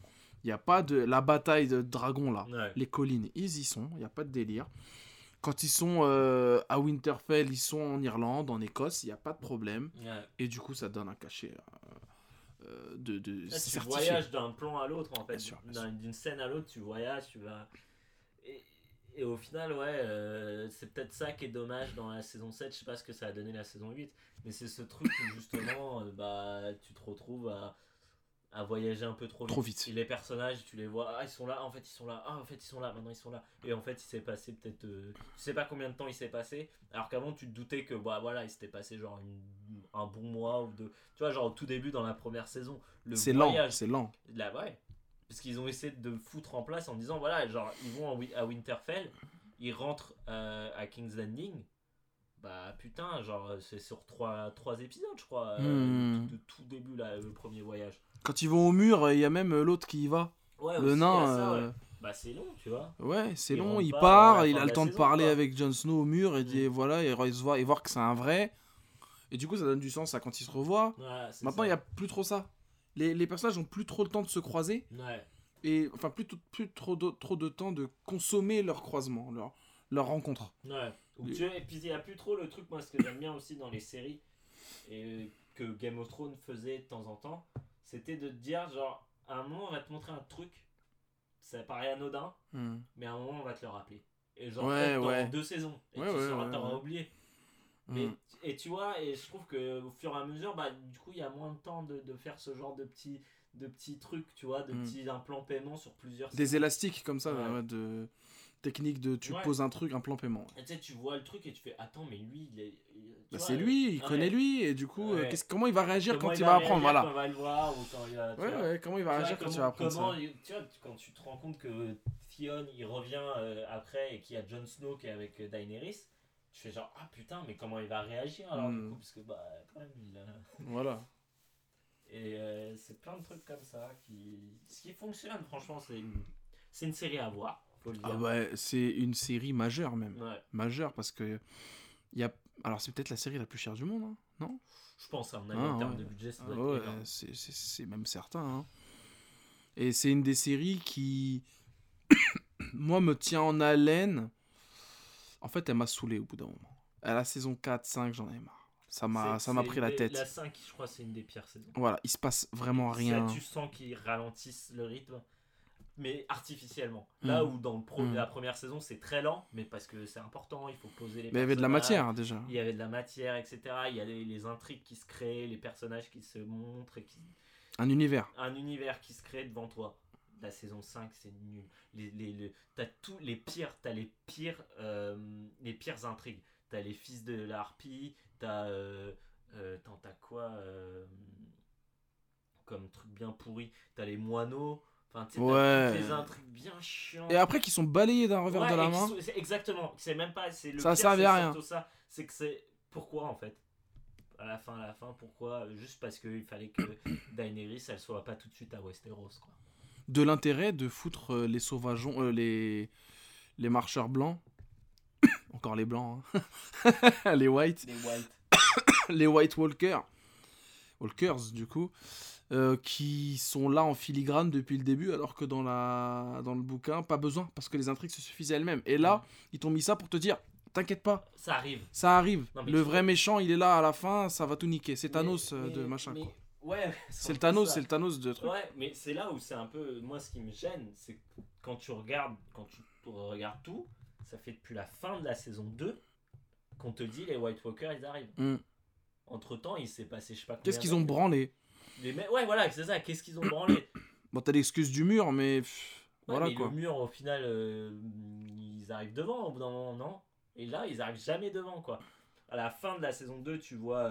Il n'y a pas de... La bataille de dragons, là. Ouais. Les collines, ils y sont. Il n'y a pas de délire. Quand ils sont à Winterfell, ils sont en Irlande, en Écosse, il n'y a pas de problème. Ouais. Et du coup, ça donne un cachet... Là, tu voyages d'un plan à l'autre en fait, bien sûr. D'une scène à l'autre, tu voyages, tu vas et au final c'est peut-être ça qui est dommage dans la saison 7, je sais pas ce que ça a donné la saison 8, mais c'est ce truc où justement tu te retrouves à voyager un peu trop vite. Et les personnages, tu les vois, ils sont là, maintenant ils sont là, et en fait il s'est passé peut-être tu sais pas combien de temps il s'est passé, alors qu'avant tu te doutais que il s'était passé genre un bon mois ou deux, tu vois, genre au tout début dans la première saison, c'est lent. Ouais, parce qu'ils ont essayé de foutre en place en disant, voilà, genre ils vont à Winterfell, ils rentrent à King's Landing, Bah putain, genre c'est sur trois épisodes je crois, de tout début là, le premier voyage. Quand ils vont au mur, il y a même l'autre qui y va, ouais, le nain. Ça, ouais. Bah c'est long tu vois. Ouais c'est long, il part, il a le temps de parler quoi. Avec Jon Snow au mur et dit voilà, il se voit et voir que c'est un vrai. Et du coup ça donne du sens à quand ils se revoient. Ouais, maintenant il y a plus trop ça. Les personnages ont plus trop le temps de se croiser. Ouais. Et enfin plus trop de temps de consommer leur croisement, leur rencontre. Ouais. Et puis il n'y a plus trop le truc, moi ce que j'aime bien aussi dans les séries et que Game of Thrones faisait de temps en temps, c'était de te dire genre à un moment on va te montrer un truc, ça paraît anodin, mais à un moment on va te le rappeler. Et genre dans 2 saisons, et tu t'auras oublié. Mais, et tu vois, et je trouve qu'au fur et à mesure, bah du coup il y a moins de temps de faire ce genre de petits trucs, tu vois, de petits implants paiement sur plusieurs saisons. Des élastiques comme ça, de technique de tu poses un truc, un plan paiement. Et tu sais, tu vois le truc et tu fais attends, mais lui il est. Bah vois, c'est lui, il connaît lui, et du coup comment il va réagir quand il va apprendre, voilà. Quand il va le voir, ou quand il va, comment il va réagir quand il va apprendre ça. Tu vois, quand tu te rends compte que Theon il revient après et qu'il y a Jon Snow qui est avec Daenerys, tu fais genre ah putain, mais comment il va réagir alors du coup, parce que bah quand même il. Voilà. Et c'est plein de trucs comme ça qui fonctionnent, franchement, c'est une série à voir. Ah bah, c'est une série majeure même, majeure parce que il y a, alors c'est peut-être la série la plus chère du monde, hein, non? Je pense en termes de budget, ça doit être c'est même certain. Hein. Et c'est une des séries qui, moi, me tient en haleine. En fait, elle m'a saoulé au bout d'un moment. À la saison 4, 5, j'en ai marre. Ça m'a pris la tête. La 5, je crois, c'est une des pires saisons. Voilà, il se passe vraiment rien. Là, tu sens qu'ils ralentissent le rythme. Mais artificiellement. Là où dans la première saison, c'est très lent, mais parce que c'est important, il faut poser les personnages. Mais il y avait de la matière déjà. Il y avait de la matière, etc. Il y a les intrigues qui se créent, les personnages qui se montrent. Un univers. Un univers qui se crée devant toi. La saison 5, c'est nul. T'as tous les pires, les pires intrigues. T'as les fils de la harpie, t'as quoi comme truc bien pourri. T'as les moineaux. Enfin, c'est un truc bien chiant. Et après, qu'ils sont balayés d'un revers de la main. Exactement. C'est même pas. C'est le ça sert à rien. Ça, c'est que c'est pourquoi en fait. À la fin, pourquoi? Juste parce qu'il fallait que Daenerys, elle soit pas tout de suite à Westeros, quoi. De l'intérêt de foutre les sauvageons, les marcheurs blancs. Encore les blancs. Hein. Les White Walkers, du coup. Qui sont là en filigrane depuis le début, alors que dans le bouquin, pas besoin, parce que les intrigues se suffisent elles-mêmes. Et là, ils t'ont mis ça pour te dire, t'inquiète pas, ça arrive. Non, le vrai méchant, il est là à la fin, ça va tout niquer. C'est Thanos de machin. Mais, quoi. Ouais, c'est le Thanos de truc. Ouais, mais c'est là où c'est un peu, moi, ce qui me gêne, c'est que quand tu regardes tout, ça fait depuis la fin de la saison 2 qu'on te dit les White Walkers, ils arrivent. Entre temps, il s'est passé, je sais pas. Qu'est-ce qu'ils ont branlé? Ouais, voilà, c'est ça. Qu'est-ce qu'ils ont branlé? Bon, t'as l'excuse du mur, mais voilà, mais quoi. Le mur, au final, ils arrivent devant au bout d'un moment, non? Et là, ils arrivent jamais devant, quoi. À la fin de la saison 2, tu vois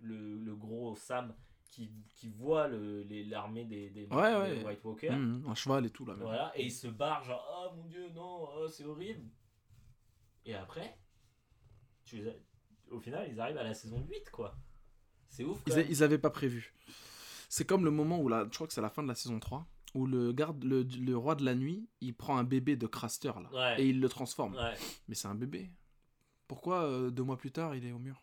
le gros Sam qui voit l'armée des White Walkers. Un cheval et tout, là. Voilà, et il se barre, genre, oh mon dieu, non, oh, c'est horrible. Et après, au final, ils arrivent à la saison 8, quoi. C'est ouf, quoi. Ils avaient pas prévu. C'est comme le moment où, je crois que c'est à la fin de la saison 3, où le roi de la nuit, il prend un bébé de Craster, là, et il le transforme. Ouais. Mais c'est un bébé. Pourquoi 2 mois plus tard, il est au mur?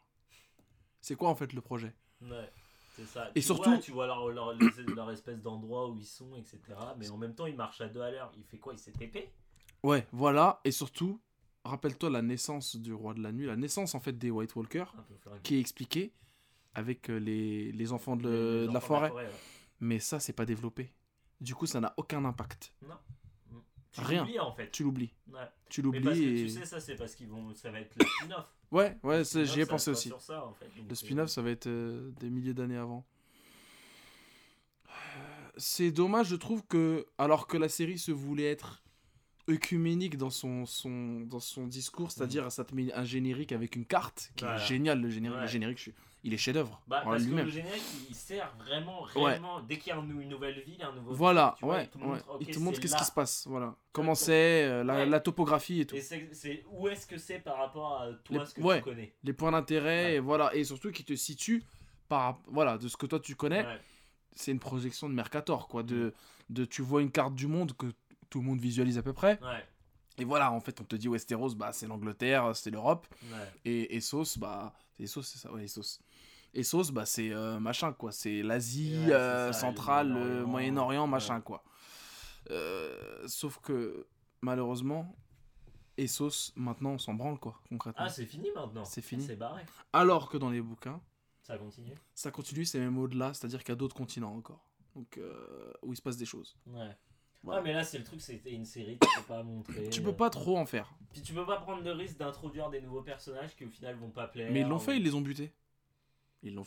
C'est quoi, en fait, le projet? Ouais, c'est ça. Et surtout... tu vois leur espèce d'endroit où ils sont, etc. Mais en même temps, il marche à 2 à l'heure. Il fait quoi? Il s'est TP? Ouais, voilà. Et surtout, rappelle-toi la naissance du roi de la nuit, la naissance, en fait, des White Walkers, qui est expliquée avec les enfants de la forêt. Mais ça, c'est pas développé. Du coup, ça n'a aucun impact. Non. Rien. Tu l'oublies, en fait. Tu l'oublies. Mais parce que tu sais, ça, c'est parce ça va être le spin-off. Ouais, j'y ai pensé aussi. Sur ça, en fait. Donc, le spin-off, ça va être des milliers d'années avant. C'est dommage, je trouve, que alors que la série se voulait être œcuménique dans son discours, c'est-à-dire ça te met un générique avec une carte qui est génial, le générique, je suis il est chef-d'œuvre. Bah, parce que le générique, il sert vraiment, réellement, dès qu'il y a une nouvelle ville, un nouveau. Voilà, film, ouais. Il te montre qu'est-ce qui se passe. Voilà. Comment c'est, la topographie et tout. Et c'est où est-ce que c'est par rapport à toi, ce que tu connais. Les points d'intérêt, et voilà. Et surtout qui te situe par, voilà, de ce que toi tu connais. Ouais. C'est une projection de Mercator, quoi. De tu vois une carte du monde que tout le monde visualise à peu près. Ouais. Et voilà, en fait, on te dit Westeros, bah, c'est l'Angleterre, c'est l'Europe. Ouais. Et Sauce, bah, c'est ça, ouais, Sauce. Et Sauce, bah, c'est machin, quoi. C'est l'Asie c'est ça, centrale, le Moyen-Orient, machin, quoi. Sauf que, malheureusement, et Sauce, maintenant, on s'en branle, quoi, concrètement. Ah, c'est fini maintenant. C'est fini. C'est barré. Alors que dans les bouquins, ça continue. Ça continue, c'est même au-delà, c'est-à-dire qu'il y a d'autres continents encore. Donc, où il se passe des choses. Ouais. Voilà. Ouais, mais là, c'est le truc, c'était une série que tu peux pas montrer. Tu peux pas trop en faire. Puis tu peux pas prendre le risque d'introduire des nouveaux personnages qui au final vont pas plaire. Mais ils l'ont fait, ils les ont butés. Ouais, ils ont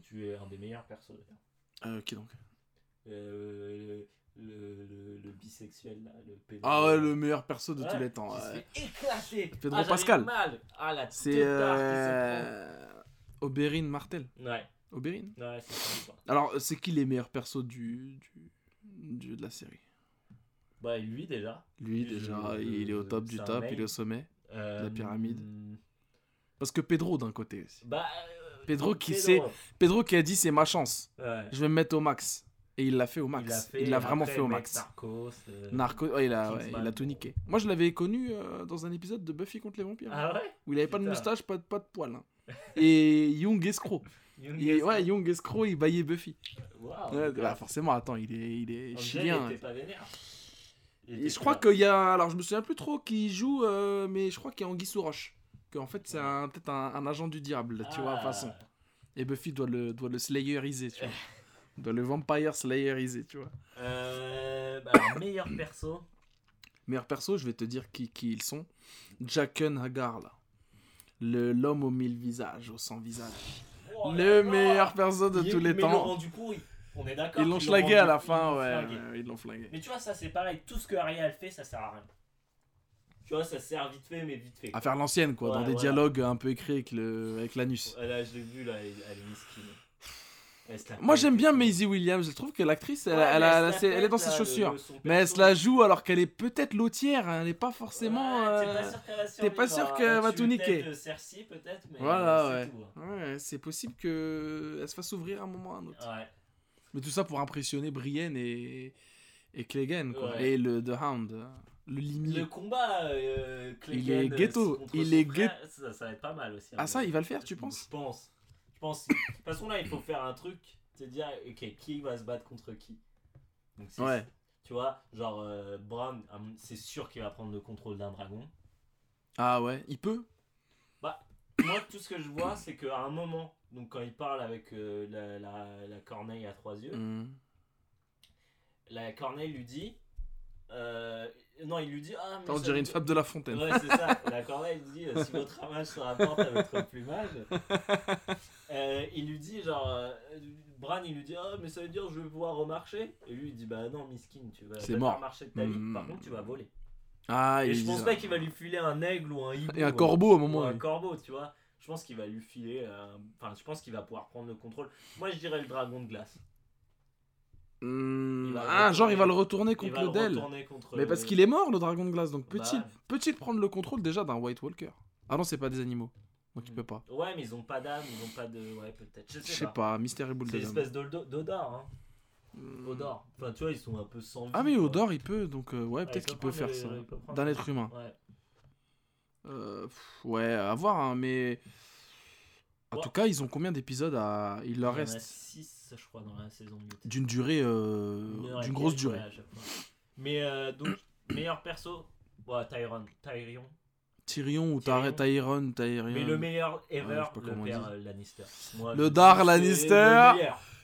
tué un des meilleurs personnages. Qui donc le bisexuel, là, le Pedro. Ah ouais, le meilleur perso de tous les temps. Qui se fait éclater. Pedro Pascal. Mal. Ah, la c'est Oberyn Martel. Ouais. Oberyn. Ouais, c'est ça. Alors, c'est qui les meilleurs persos de la série? Bah lui déjà. Il est au top du top, il est au sommet de la pyramide. Parce que Pedro d'un côté aussi. Bah Pedro qui a dit c'est ma chance. Ouais. Je vais me mettre au max et il l'a fait au max. Il l'a vraiment fait au max. Narcos, il a tout niqué. Moi je l'avais connu dans un épisode de Buffy contre les vampires. Ah ouais. Où il avait pas de moustache, pas de poils. Hein. Et Young escroc. Young escroc, il baillait Buffy. Wow, forcément, attends, il est chilien. Hein. Et je crois qu'il y a, alors je me souviens plus trop qui joue, mais je crois qu'il y a Anguille sous roche. Qu'en fait, c'est peut-être un agent du diable, tu vois, façon. Et Buffy doit le slayeriser, tu vois. Doit le vampire slayeriser, tu vois. Meilleur perso, je vais te dire qui ils sont. Jaqen H'ghar, là. L'homme aux mille visages, aux 100 visages. Oh, le meilleur perso de tous les temps. Ils l'ont rendu pourri. On est d'accord. Ils l'ont flingué à la fin, ils l'ont flingué. Mais tu vois, ça c'est pareil. Tout ce que Ariel fait, ça sert à rien. Tu vois, ça sert vite fait, mais vite fait. Quoi. À faire l'ancienne, quoi, dans des dialogues un peu écrits avec l'anus. Là, je l'ai vu, là, elle est miskine. Moi j'aime bien Maisie Williams, je trouve que l'actrice elle est dans ses chaussures, mais elle se la joue alors qu'elle est peut-être l'hôtière, elle n'est pas forcément. T'es pas sûr qu'elle va tout niquer. Cersei peut-être, mais voilà, c'est tout. Ouais, c'est possible qu'elle se fasse ouvrir à un moment ou à un autre. Ouais. Mais tout ça pour impressionner Brienne et Clegane, quoi, et le The Hound. Le limite. Le combat, Clegane. Il est ghetto. Ça va être pas mal aussi. Ah ça, il va le faire, tu penses ? Je pense. De toute façon, là, il faut faire un truc, te dire, ok, qui va se battre contre qui. Donc, tu vois, genre, Bran, c'est sûr qu'il va prendre le contrôle d'un dragon. Ah ouais, il peut. Bah, moi, tout ce que je vois, c'est qu'à un moment, donc quand il parle avec la corneille à trois yeux, la corneille lui dit... il lui dit... Ah, mais on dirait une fable de La Fontaine. Ouais, c'est ça. La corneille lui dit, si votre ramage se rapporte à votre plumage... il lui dit, genre... Bran, il lui dit, ah, mais ça veut dire je vais pouvoir remarcher. Et lui, il dit, bah non, miskine, tu vas pas remarcher de ta vie. Par contre, tu vas voler. Ah, et je pense pas qu'il va lui filer un aigle ou un hibou. Et un corbeau, au moment. Un corbeau, tu vois. Je pense qu'il va lui filer... je pense qu'il va pouvoir prendre le contrôle. Moi, je dirais le dragon de glace. Il va le retourner contre le Del. Mais parce qu'il est mort, le dragon de glace. Donc peut-il prendre le contrôle déjà d'un White Walker? Ah non, c'est pas des animaux. Donc il peut pas. Ouais, mais ils ont pas d'âme, ils ont pas de. Ouais, peut-être. Je sais pas. Mystère et boule de l'âme. C'est une espèce d'Odor. Hein. Odor. Enfin, tu vois, ils sont un peu sans vie. Ah, mais Odor, il peut. Donc, peut-être qu'il peut faire ça. D'un être humain. Ouais. À voir, hein, mais. En tout cas, ils ont combien d'épisodes à. Il leur reste. 6, je crois, dans la saison 8. D'une durée. D'une grosse durée. Mais donc, meilleur perso, Tyrion ou Tyrion. Mais le meilleur ever, le père Lannister. Le Dar Lannister.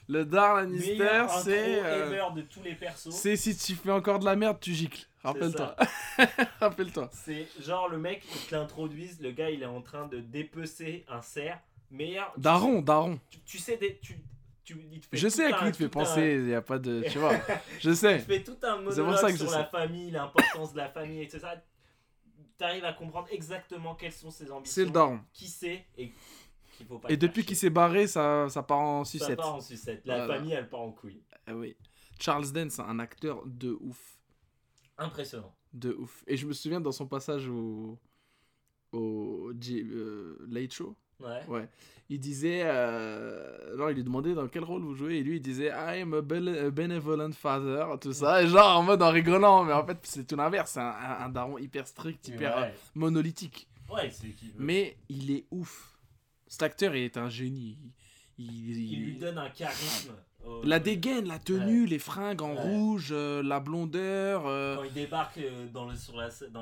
Le Dar Lannister, c'est. Le ever de tous les persos. C'est si tu fais encore de la merde, tu gicles. Rappelle-toi. C'est genre le mec, ils te l'introduisent, le gars, il est en train de dépecer un cerf. Meilleur. Daron. Tu sais des. Je sais à qui tu fais penser, il n'y a pas de. Tu vois. Je sais. Tu fais tout un monologue sur la famille, l'importance de la famille, etc. T'arrives à comprendre exactement quelles sont ses ambitions. C'est le daron. Qui c'est et qu'il faut pas. Et depuis qu'il s'est barré, ça part en sucette. Ça part en sucette. La famille, elle part en couille. Oui. Charles Dance, un acteur de ouf. Impressionnant. De ouf. Et je me souviens dans son passage au Late Show. Ouais. Il disait, genre il lui demandait dans quel rôle vous jouez et lui il disait I'm a benevolent father, tout ça, et genre en mode en rigolant, mais en fait c'est tout l'inverse, c'est un daron hyper strict, hyper monolithique. Ouais, c'est qui veut. Mais il est ouf. Cet acteur est un génie. Il lui donne un charisme. La dégaine, la tenue, les fringues en rouge, la blondeur. Quand il débarque dans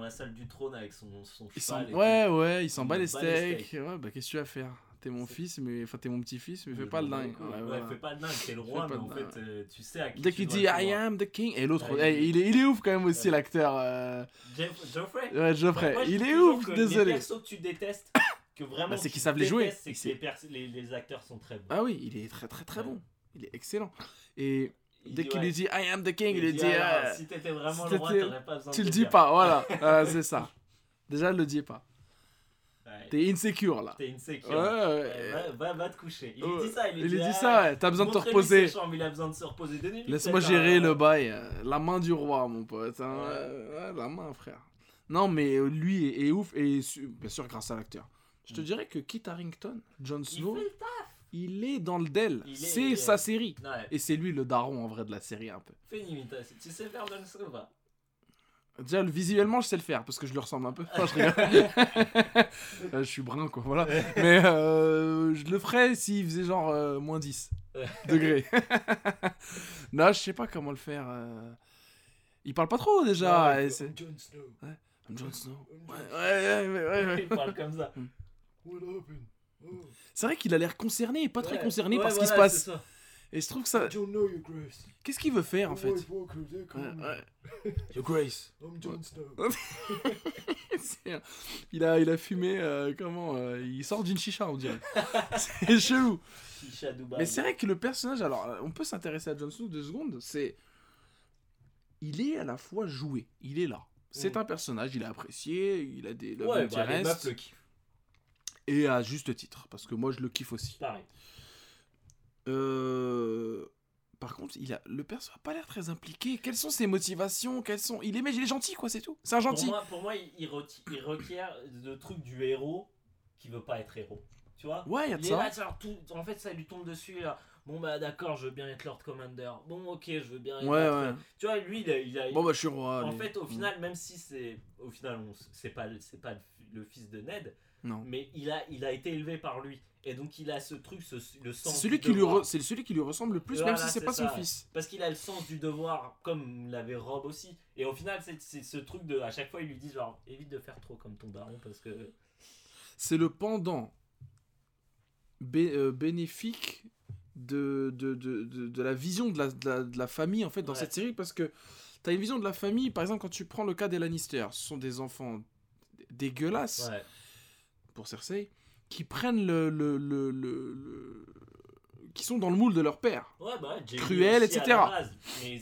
la salle du trône avec son cheval. Il s'en bat les steaks. Ouais, bah qu'est-ce que tu vas faire ? T'es mon fils, mais enfin t'es mon petit-fils, mais fais pas le dingue. Fais pas le dingue, t'es le roi, mais en fait tu sais à qui. Dès qu'il dit I am the king, et l'autre, il est ouf quand même aussi l'acteur. Geoffrey. Ouais, Geoffrey. Moi, il est ouf, désolé. Les persos que tu détestes, que vraiment. C'est qu'ils savent les jouer. C'est que les acteurs sont très bons. Ah oui, il est très très très bon. Il est excellent. Et dès qu'il lui dit I am the king, il dit si t'étais vraiment le roi, t'aurais pas besoin de le dire. Tu le dis pas, voilà. C'est ça. Déjà, le dis pas. Ouais. T'es insecure là. Va te coucher. Il dit ça. Il dit ça. T'as besoin de te reposer. Il a besoin de se reposer. Laisse-moi gérer le bail. La main du roi, mon pote. Hein. Ouais, la main, frère. Non, mais lui est ouf. Et bien sûr, grâce à l'acteur. Je te dirais que Kit Harington, Jon Snow. Il fait le taf. Il est dans le Dell, c'est sa série. Ouais. Et c'est lui le daron en vrai de la série un peu. Fais une imitation, tu sais faire Jon Snow ou pas ? Déjà visuellement je sais le faire parce que je lui ressemble un peu. Enfin, je suis brun quoi, voilà. Mais je le ferais s'il faisait genre moins 10 degrés. Non, je sais pas comment le faire. Il parle pas trop déjà. Ouais, Jon Snow. Ouais. Jon Snow. Ouais. Il parle comme ça. What happened? C'est vrai qu'il a l'air concerné et pas très concerné par ce qui se passe. Et je trouve que ça. Qu'est-ce qu'il veut faire en fait ? Your Grace. I'm Jon Snow. Il a fumé. Il sort d'une chicha, on dirait. C'est chelou. Chicha Dubaï. Mais c'est vrai que le personnage. Alors, on peut s'intéresser à Jon Snow 2 secondes. Il est à la fois joué. Il est là. C'est un personnage. Il est apprécié. Il a des. Les meufs le kiffent. Et à juste titre, parce que moi je le kiffe aussi. Pareil. Par contre, le perso a pas l'air très impliqué. Quelles sont ses motivations ? Il est gentil quoi, c'est tout. C'est un gentil. Pour moi, il requiert le truc du héros qui veut pas être héros. Tu vois ? Ouais, il y a de ça. En fait, ça lui tombe dessus là. Bon bah d'accord, je veux bien être Lord Commander. Bon ok, je veux bien. Être... Tu vois, lui il a. Bon bah je suis roi. En fait, au final, même si c'est pas le fils de Ned. Non. Mais il a été élevé par lui et donc il a ce truc, le sens. C'est celui qui lui ressemble le plus, voilà, même si c'est pas son fils. Parce qu'il a le sens du devoir, comme l'avait Rob aussi. Et au final, c'est ce truc de, à chaque fois, il lui dit genre évite de faire trop comme ton daron parce que. C'est le pendant bénéfique de la vision de la famille en fait dans cette série, parce que t'as une vision de la famille. Par exemple, quand tu prends le cas des Lannister, ce sont des enfants dégueulasses. Ouais. Pour Cersei, qui prennent qui sont dans le moule de leur père, cruel, etc. Mais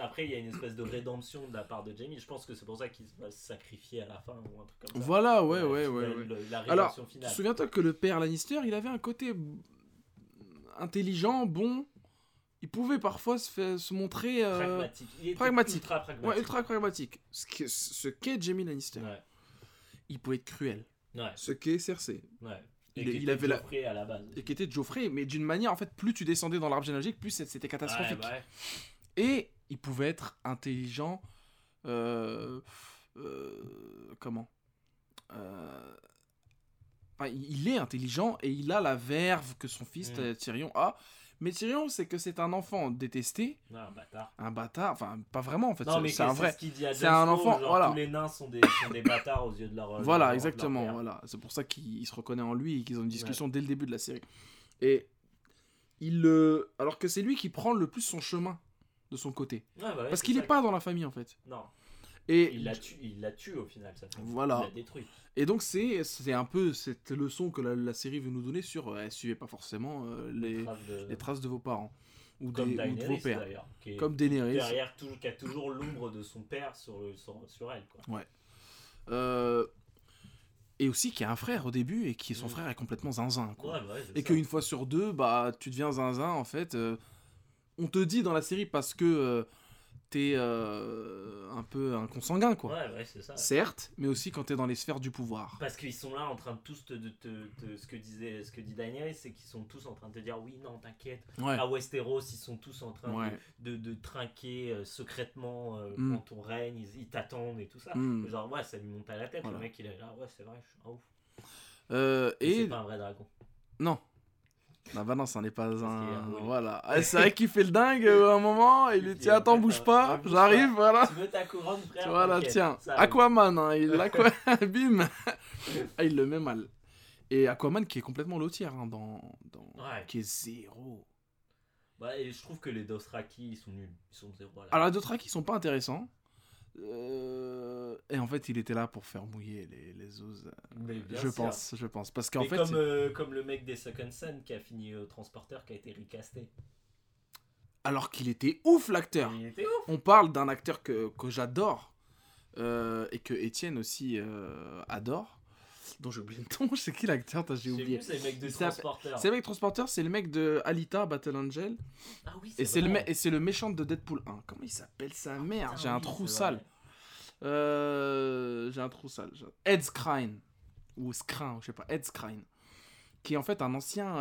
après, il y a une espèce de rédemption de la part de Jamie. Je pense que c'est pour ça qu'il va se sacrifier à la fin ou un truc comme ça. Voilà, la rédemption finale. Alors, souviens-toi que le père Lannister, il avait un côté intelligent, bon. Il pouvait parfois se montrer pragmatique. Il était ultra pragmatique. Ouais, ultra pragmatique. Ce qu'est Jamie Lannister. Ouais. Il pouvait être cruel. Ouais. Ce qu'est Cersei. Ouais. Et il avait Geoffrey à la base. Et qui était Geoffrey, mais d'une manière, en fait, plus tu descendais dans l'arbre généalogique, plus c'était catastrophique. Ouais. Et il pouvait être intelligent. Enfin, il est intelligent et il a la verve que son fils Tyrion a. Mais Tyrion, c'est que c'est un enfant détesté. Ouais, un bâtard. Enfin, pas vraiment en fait. Non, mais c'est un vrai. C'est un enfant. Genre, voilà. Tous les nains sont des bâtards aux yeux de leur. Voilà, exactement. Voilà. C'est pour ça qu'il se reconnaît en lui et qu'ils ont une discussion dès le début de la série. Et il le. Alors que c'est lui qui prend le plus son chemin de son côté. Ouais, parce qu'il n'est pas dans la famille en fait. Non. Et il la tue au final, ça fait. Voilà. Il la détruit. Et donc c'est un peu cette leçon que la série veut nous donner sur suivez pas forcément les traces de vos parents ou de vos pères. Comme Daenerys. Derrière qui a toujours l'ombre de son père sur elle quoi. Ouais. et aussi qui a un frère au début et qui son frère est complètement zinzin, quoi. Ouais, bah ouais, et qu'une fois sur deux, bah tu deviens zinzin en fait. On te dit dans la série parce que t'es un peu un consanguin, quoi. Ouais, ouais, c'est ça. Certes, mais aussi quand t'es dans les sphères du pouvoir. Parce qu'ils sont là en train de tous te ce que dit Daenerys, c'est qu'ils sont tous en train de te dire oui, non, t'inquiète. Ouais. À Westeros, ils sont tous en train de trinquer secrètement quand on règne, ils t'attendent et tout ça. Mm. Genre, ouais, ça lui monte à la tête. Voilà. Le mec, il est là, ouais, c'est vrai, je suis un ouf. Et c'est pas un vrai dragon. Non. Ah bah non, ça n'est pas un... Voilà. Ah, c'est vrai qu'il fait le dingue à un moment, il lui dit « Attends, bouge pas, j'arrive, voilà. » Tu veux ta couronne, frère ? Voilà, tiens. Aquaman, hein, bim. Ah, il le met mal. Et Aquaman qui est complètement l'autre, hein, qui est zéro. Bah, et je trouve que les Dothraki, ils sont nuls. Ils sont zéro. Là. Alors, les Dothraki, ils sont pas intéressants. Et en fait, il était là pour faire mouiller les ouzes. Je pense. Parce qu'en fait, comme le mec des Second Son qui a fini au transporteur, qui a été recasté. Alors qu'il était ouf, l'acteur. On parle d'un acteur que j'adore et que Étienne aussi adore. Dont j'ai oublié le nom. C'est qui l'acteur ? J'ai oublié. C'est le mec de transporteur. C'est le mec de transporteur. C'est le mec de Alita Battle Angel. Ah oui. C'est et c'est le méchant de Deadpool 1. Comment il s'appelle sa mère ? J'ai un trou sale. Ed Skrein. Ou Skrein, je sais pas. Ed Skrein. Qui est en fait un ancien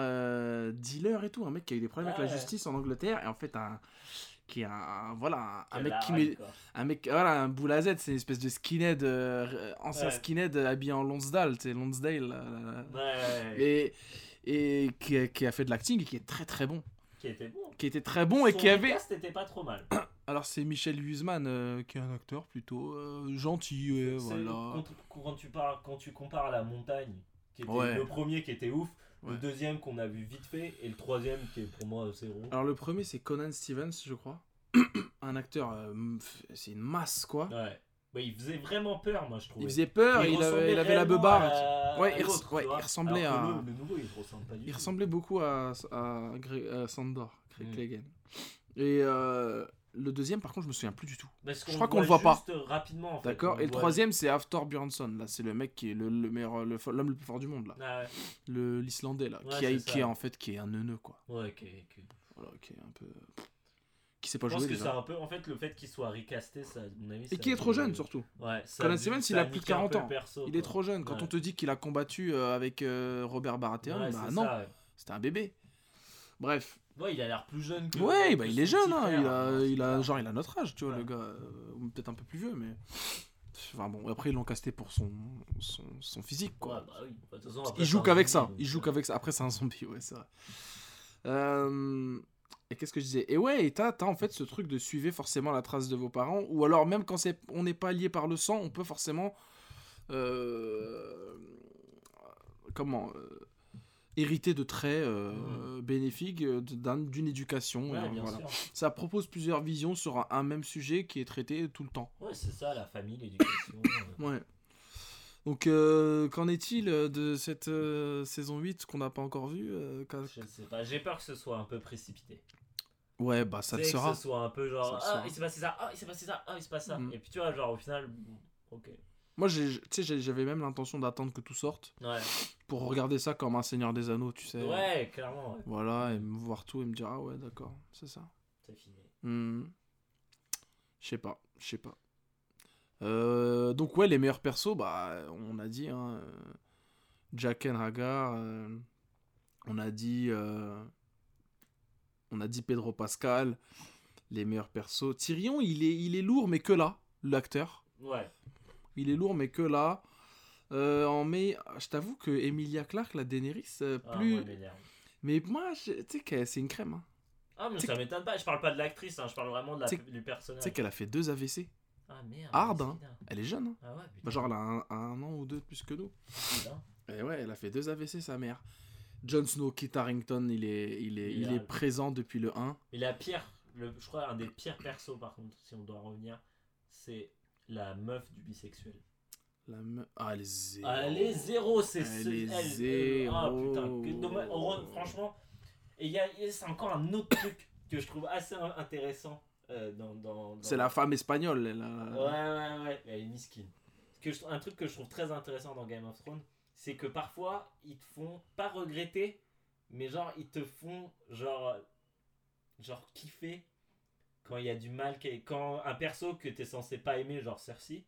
dealer et tout. Un mec qui a eu des problèmes avec la justice en Angleterre. Et en fait, un boule à Z, c'est une espèce de skinhead ancien skinhead habillé en Lonsdale et qui a fait de l'acting et qui est très très bon, qui était très bon et qui avait c'était pas trop mal. Alors c'est Michel Huisman qui est un acteur plutôt gentil, voilà. Quand tu compares La Montagne, qui était le premier qui était ouf, le deuxième qu'on a vu vite fait, et le troisième qui est pour moi zéro. Alors le premier c'est Conan Stevens, je crois. Un acteur, c'est une masse, quoi. Ouais. Bah, il faisait vraiment peur, moi je trouvais. Il faisait peur, il avait la beubarde. Il ressemblait à... Le nouveau, il ressemble pas du tout. Il ressemblait beaucoup à Sandor, Craig Clegane. Et le deuxième, par contre, je me souviens plus du tout. Je crois qu'on le voit pas. Rapidement, en fait. D'accord. Et le troisième, c'est Hafþór Björnsson. Là, c'est le mec qui est le meilleur, l'homme le plus fort du monde, là. Ah ouais. L'Islandais, là, qui est un neuneu, quoi. Ouais, qui est... Voilà, qui est un peu... Qui sait pas jouer. Je pense que c'est un peu, en fait, le fait qu'il soit recasté, ça, à mon avis. Et qui est trop jeune, surtout. Ouais. Colin Simmons, il a plus de 40 ans. Il est trop jeune. Quand on te dit qu'il a combattu avec Robert Baratheon, bah non, c'était un bébé. Bref. Ouais, il a l'air plus jeune que... Ouais, bah il est jeune, hein. Il a notre âge, tu vois, le gars. Peut-être un peu plus vieux, mais... Enfin bon, après, ils l'ont casté pour son physique, quoi. Ouais, bah oui. Bah, de toute façon, après, il joue qu'avec ça. Après, c'est un zombie, ouais, c'est vrai. Et qu'est-ce que je disais ? Et ouais, et t'as en fait ce truc de suivez forcément la trace de vos parents, ou alors même quand on n'est pas lié par le sang, on peut forcément... hérité de traits bénéfiques d'une éducation. Ouais, voilà. Ça propose plusieurs visions sur un même sujet qui est traité tout le temps. Ouais, c'est ça, la famille, l'éducation. Ouais. Donc, qu'en est-il de cette saison 8 qu'on n'a pas encore vue Je ne sais pas, j'ai peur que ce soit un peu précipité. Ouais, bah ça le sera. Que ce soit un peu genre, il s'est passé ça, il s'est passé ça, il s'est passé ça. Et puis tu vois, genre au final, ok. Moi, j'avais même l'intention d'attendre que tout sorte pour regarder ça comme un Seigneur des Anneaux, tu sais. Ouais, clairement. Ouais. Voilà, et me voir tout et me dire, ah ouais, d'accord, c'est ça. C'est fini. Je sais pas. Donc, ouais, les meilleurs persos, bah, on a dit, hein, Jaqen H'ghar, on a dit Pedro Pascal, les meilleurs persos. Tyrion, il est lourd, mais que là, l'acteur. Ouais. Il est lourd, mais que là. Je t'avoue que Emilia Clarke, la Daenerys, plus. Ouais, mais moi, tu sais que c'est une crème. Hein. Ah, mais ça m'étonne pas. Je parle pas de l'actrice, hein. Je parle vraiment du personnage. Tu sais qu'elle a fait 2 AVC. Ah merde. Hard, hein. Elle est jeune. Hein. Ah ouais, putain. Bah, genre, elle a un an ou deux de plus que nous. Putain. Et ouais, elle a fait 2 AVC, sa mère. Jon Snow, Kit Harington, il est présent depuis le 1. Et la pire, je crois, un des pires persos, par contre, si on doit revenir, c'est. La meuf du bisexuel. Elle est zéro. Elle est zéro. Ah putain, que dommage. Franchement, c'est encore un autre truc que je trouve assez intéressant. C'est la femme espagnole. Elle a... Ouais. Elle est miskine. un truc que je trouve très intéressant dans Game of Thrones, c'est que parfois ils te font pas regretter, mais genre ils te font genre kiffer quand il y a du mal, quand un perso que t'es censé pas aimer, genre Cersei,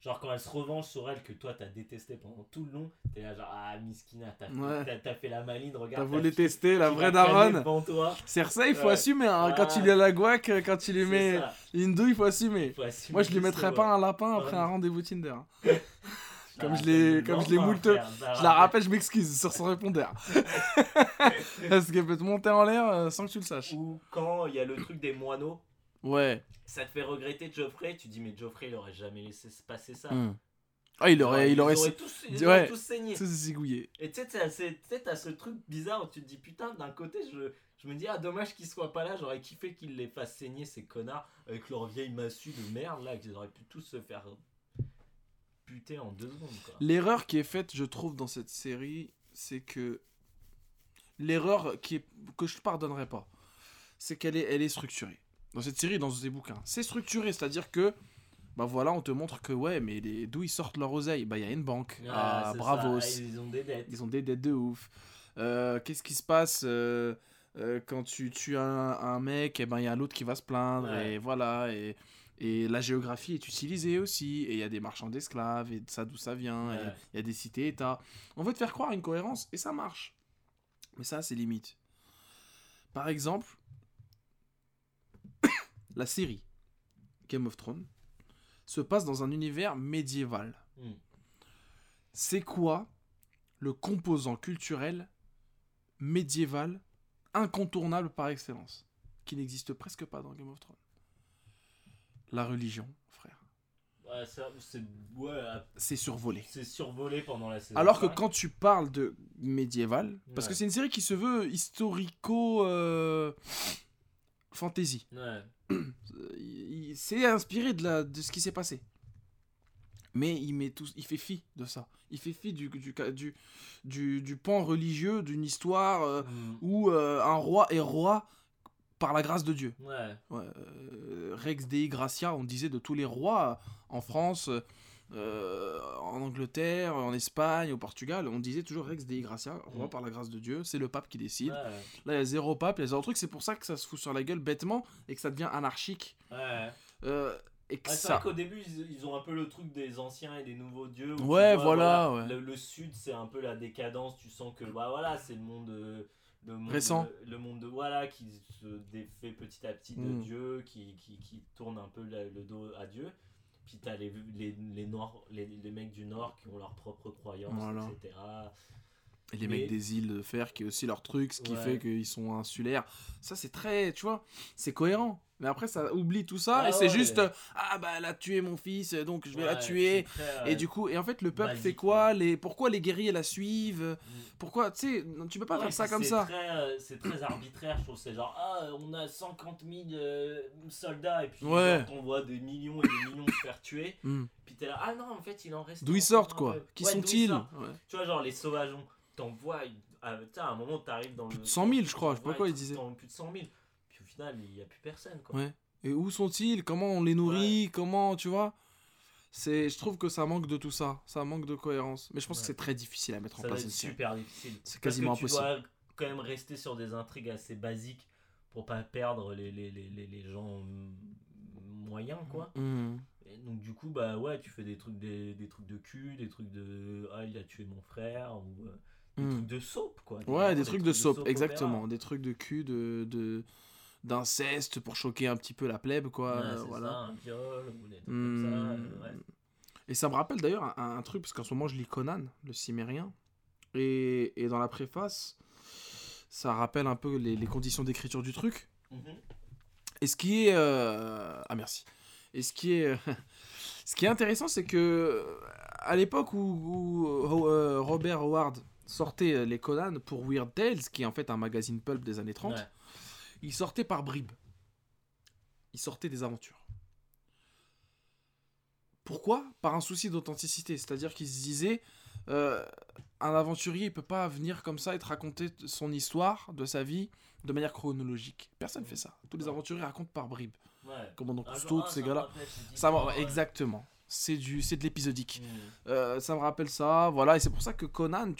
genre quand elle se revenge sur elle que toi t'as détesté pendant tout le long, t'es là genre ah miskina, t'as fait la maline, regarde, t'as voulu tester la vraie daronne. Cersei, il faut assumer hein, quand il est à la guac, quand il lui met une douille, il faut assumer. Moi je lui mettrais pas un lapin après un rendez-vous Tinder hein. Comme je l'ai moult, je la rappelle, je m'excuse sur son répondeur. Parce qu'elle peut te monter en l'air sans que tu le saches. Ou quand il y a le truc des moineaux, ouais, ça te fait regretter Geoffrey, tu dis mais Geoffrey il aurait jamais laissé se passer ça. Ah, ils auraient tous saigné. Tous zigouillé. Et tu sais, t'as ce truc bizarre où tu te dis putain, d'un côté je me dis ah dommage qu'ils soient pas là, j'aurais kiffé qu'ils les fassent saigner ces connards avec leur vieille massue de merde là, qu'ils auraient pu tous se faire buter en 2 secondes quoi. L'erreur qui est faite, je trouve, dans cette série, c'est que l'erreur que je pardonnerai pas, c'est qu'elle est structurée. Dans cette série, dans ces bouquins, c'est structuré, c'est-à-dire que bah voilà, on te montre que ouais, mais d'où ils sortent leur oseille, bah il y a une banque à Bravos, ils ont des dettes, de ouf. Qu'est-ce qui se passe quand tu tues un mec, et ben il y a l'autre qui va se plaindre, ouais. Et voilà, et la géographie est utilisée aussi, et il y a des marchands d'esclaves, et ça d'où ça vient, il y a des cités-états. On veut te faire croire une cohérence, et ça marche. Mais ça, c'est limite. Par exemple, la série Game of Thrones se passe dans un univers médiéval. C'est quoi le composant culturel médiéval incontournable par excellence, qui n'existe presque pas dans Game of Thrones? La religion, frère. Ouais, ça, c'est survolé. C'est survolé pendant la saison. Alors que quand tu parles de médiéval, parce que c'est une série qui se veut historico-fantasy. C'est inspiré de ce qui s'est passé. Mais il fait fi de ça. Il fait fi du pan religieux, d'une histoire où un roi est roi par la grâce de Dieu. Ouais. Rex Dei Gratia, on disait de tous les rois en France, en Angleterre, en Espagne, au Portugal, on disait toujours Rex Dei Gratia, roi par la grâce de Dieu, c'est le pape qui décide. Là, il y a zéro pape, il y a zéro truc, c'est pour ça que ça se fout sur la gueule bêtement et que ça devient anarchique. C'est vrai qu'au début, ils ont un peu le truc des anciens et des nouveaux dieux. Le sud, c'est un peu la décadence, tu sens que c'est le monde... récent. Le monde de qui se défait petit à petit de Dieu, qui tourne un peu le dos à Dieu. Puis t'as les mecs du Nord qui ont leurs propres croyances, etc. Et les mecs des îles de fer qui ont aussi leur truc, ce qui fait qu'ils sont insulaires. Ça, c'est très, tu vois, c'est cohérent. Mais après, ça oublie tout ça, et c'est juste elle a tué mon fils, donc je vais la tuer. Et du coup, et en fait, le peuple fait quoi ? Pourquoi les guerriers la suivent ? Pourquoi, tu sais, tu peux pas faire ça comme ça. C'est très arbitraire, je trouve. C'est genre, on a 50 000 soldats, et puis on voit des millions et des millions se faire tuer. Puis t'es là, ah non, en fait, il en reste. D'où ils sortent, quoi ? Qui sont-ils ? Tu vois, genre, les sauvageons, t'en vois, à un moment, t'arrives dans le. Plus de 100 000, je crois, je sais pas quoi ils disaient. Plus de 100 000. Au final, il n'y a plus personne, quoi. Et où sont-ils ? Comment on les nourrit ? Comment, tu vois ? Je trouve que ça manque de tout ça. Ça manque de cohérence. Mais je pense que c'est très difficile à mettre en place. C'est super difficile. C'est quasiment impossible. Tu dois quand même rester sur des intrigues assez basiques pour pas perdre les gens moyens, quoi. Et donc, du coup, tu fais des trucs de cul, des trucs de... Ah, il a tué mon frère, ou... Des trucs de soap, quoi. Des trucs de soap, exactement. Des trucs de cul, d'inceste pour choquer un petit peu la plèbe, quoi. Ça, un viol, ou des trucs comme ça. Et ça me rappelle d'ailleurs un truc, parce qu'en ce moment je lis Conan, le Cimérien, et dans la préface, ça rappelle un peu les conditions d'écriture du truc. Et ce qui est... Et ce qui est intéressant, c'est que à l'époque où Robert Howard sortait les Conan pour Weird Tales, qui est en fait un magazine pulp des années 30, il sortait par bribes. Il sortait des aventures. Pourquoi ? Par un souci d'authenticité. C'est-à-dire qu'il se disait, un aventurier, il peut pas venir comme ça et te raconter son histoire de sa vie de manière chronologique. Personne fait ça. Tous les aventuriers racontent par bribes. Comme Don Cousteau, tous ces gars-là. Exactement. c'est de l'épisodique. Ça me rappelle ça, voilà. Et c'est pour ça que Conan,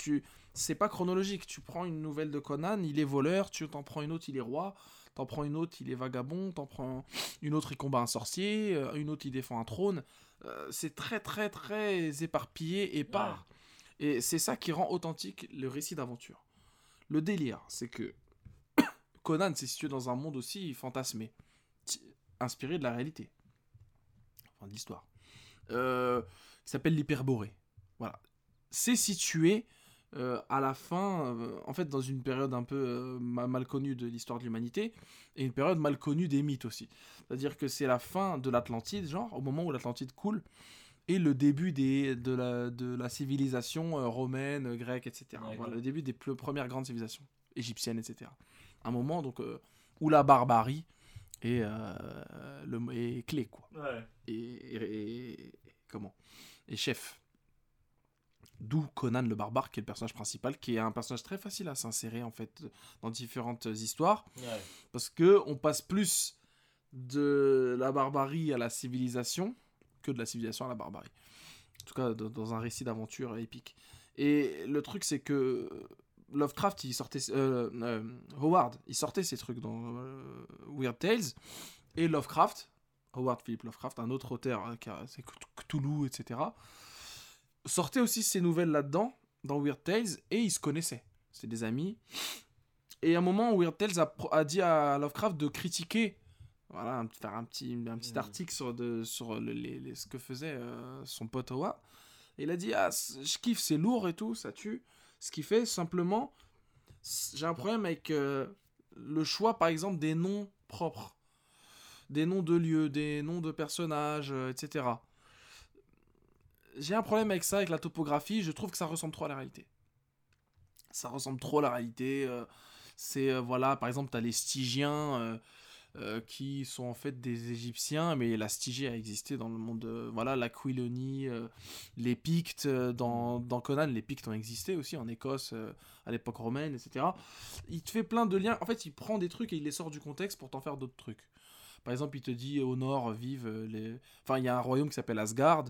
c'est pas chronologique. Tu prends une nouvelle de Conan, il est voleur, tu t'en prends une autre, il est roi, t'en prends une autre, il est vagabond, t'en prends une autre, il combat un sorcier, une autre, il défend un trône. C'est très, très, très éparpillé, épars. Ouais. Et c'est ça qui rend authentique le récit d'aventure. Le délire, c'est que Conan s'est situé dans un monde aussi fantasmé, inspiré de la réalité, enfin de l'histoire, qui s'appelle l'Hyperborée. Voilà. C'est situé à la fin, en fait, dans une période un peu mal connue de l'histoire de l'humanité, et une période mal connue des mythes aussi. C'est-à-dire que c'est la fin de l'Atlantide, genre, au moment où l'Atlantide coule, et le début de la civilisation romaine, grecque, etc. Ouais, voilà, le début des premières grandes civilisations, égyptiennes, etc. Un moment donc, où la barbarie est clé, quoi. Ouais. Et chef. D'où Conan le barbare, qui est le personnage principal, qui est un personnage très facile à s'insérer, en fait, dans différentes histoires. Ouais. Parce qu'on passe plus de la barbarie à la civilisation que de la civilisation à la barbarie. En tout cas, dans un récit d'aventure épique. Et le truc, c'est que Lovecraft, il sortait... Howard, il sortait ces trucs dans Weird Tales. Et Lovecraft, Howard Philip Lovecraft, un autre auteur, c'est Cthulhu, etc., sortait aussi ces nouvelles là-dedans, dans Weird Tales, et ils se connaissaient. C'était des amis. Et à un moment, Weird Tales a dit à Lovecraft de critiquer, voilà, faire un petit article sur ce que faisait son pote Howard. Et il a dit « Ah, je kiffe, c'est lourd et tout, ça tue. » Ce qui fait, simplement, j'ai un problème avec le choix, par exemple, des noms propres, des noms de lieux, des noms de personnages, etc. J'ai un problème avec ça, avec la topographie. Je trouve que ça ressemble trop à la réalité. Par exemple, t'as les Stygiens qui sont en fait des Égyptiens, mais la Stygie a existé dans le monde. L'aquilonie, les Pictes dans Conan, les Pictes ont existé aussi en Écosse à l'époque romaine, etc. Il te fait plein de liens. En fait, il prend des trucs et il les sort du contexte pour t'en faire d'autres trucs. Par exemple, il te dit au nord vivent les. Enfin, il y a un royaume qui s'appelle Asgard.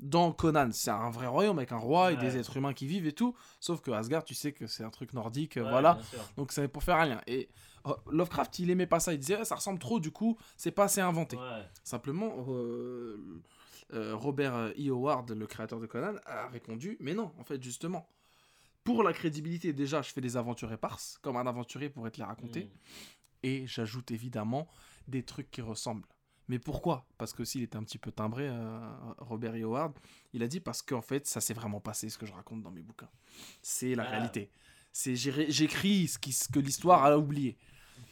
Dans Conan, c'est un vrai royaume avec un roi et des êtres humains qui vivent et tout. Sauf que Asgard, tu sais que c'est un truc nordique, voilà. Donc c'est pour faire un lien. Et Lovecraft, il aimait pas ça. Il disait ça ressemble trop, du coup, c'est pas assez inventé. Ouais. Simplement, Robert E. Howard, le créateur de Conan, a répondu, mais non, en fait, justement, pour la crédibilité, déjà, je fais des aventures éparses, comme un aventurier pourrait te les raconter. Et j'ajoute évidemment des trucs qui ressemblent. Mais pourquoi ? Parce que s'il était un petit peu timbré, Robert E. Howard, il a dit parce qu'en fait, ça s'est vraiment passé, ce que je raconte dans mes bouquins. C'est la réalité. C'est, j'écris ce que l'histoire a oublié.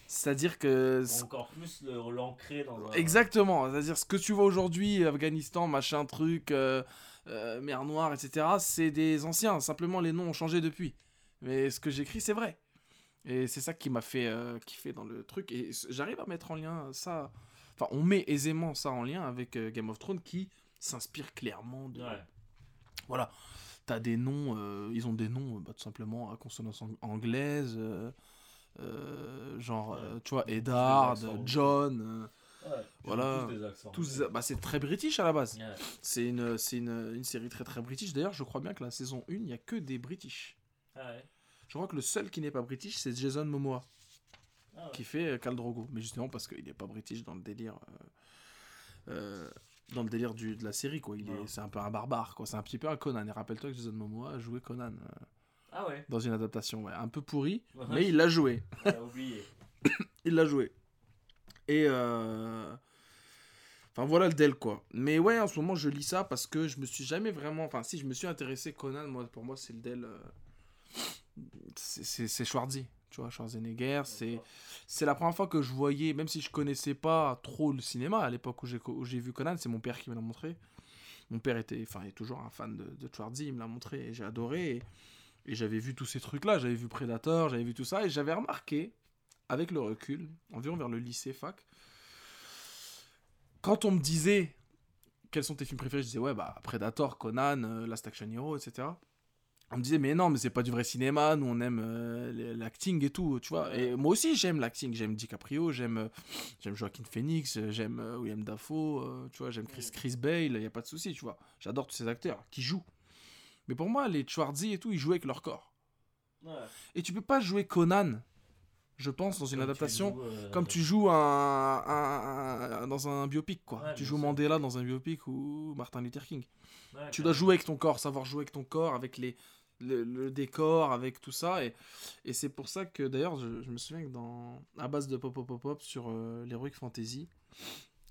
C'est-à-dire que... Encore plus l'ancrer dans un... Exactement. C'est-à-dire ce que tu vois aujourd'hui, Afghanistan, machin, truc, mer Noire, etc., c'est des anciens. Simplement, les noms ont changé depuis. Mais ce que j'écris, c'est vrai. Et c'est ça qui m'a fait kiffer dans le truc. Et j'arrive à mettre en lien ça... Enfin, on met aisément ça en lien avec Game of Thrones qui s'inspire clairement de... Ouais. Voilà. T'as des noms... ils ont des noms tout simplement à consonance anglaise. Tu vois, Eddard, John... voilà. Tous des accents. C'est très british à la base. Ouais. C'est une série très très british. D'ailleurs, je crois bien que la saison 1, il n'y a que des british. Ouais. Je crois que le seul qui n'est pas british, c'est Jason Momoa. Qui fait Khal Drogo, mais justement parce qu'il n'est pas british dans le délire de la série, quoi. C'est un peu un barbare, quoi. C'est un petit peu un Conan, et rappelle-toi que Jason Momoa a joué Conan dans une adaptation un peu pourrie, mais il l'a joué. On l'a oublié. Il l'a joué et enfin voilà le del, quoi. Mais ouais, en ce moment je lis ça parce que je me suis jamais vraiment, enfin si je me suis intéressé Conan, pour moi c'est le del, c'est Schwarzy. Tu vois, Schwarzenegger, c'est la première fois que je voyais, même si je connaissais pas trop le cinéma à l'époque où j'ai vu Conan, c'est mon père qui me l'a montré. Mon père est toujours un fan de Schwarzy, il me l'a montré et j'ai adoré. Et j'avais vu tous ces trucs-là, j'avais vu Predator, j'avais vu tout ça, et j'avais remarqué, avec le recul, environ vers le lycée, fac, quand on me disait quels sont tes films préférés, je disais Predator, Conan, Last Action Hero, etc. on me disait mais non, mais c'est pas du vrai cinéma, nous on aime l'acting et tout, tu vois. Et moi aussi j'aime l'acting, j'aime DiCaprio, j'aime Joaquin Phoenix, j'aime William Dafoe, tu vois, j'aime Chris Bale, il y a pas de souci, tu vois. J'adore tous ces acteurs qui jouent. Mais pour moi les Schwarzy et tout, ils jouaient avec leur corps. Ouais. Et tu peux pas jouer Conan, je pense, dans une comme adaptation, tu joues, comme tu joues dans un biopic, quoi. Ouais, tu joues Mandela dans un biopic ou Martin Luther King. Ouais, tu dois jouer avec ton corps, savoir jouer avec ton corps, avec le décor, avec tout ça. Et c'est pour ça que, d'ailleurs, je me souviens que dans à base de Pop sur l'Heroic Fantasy,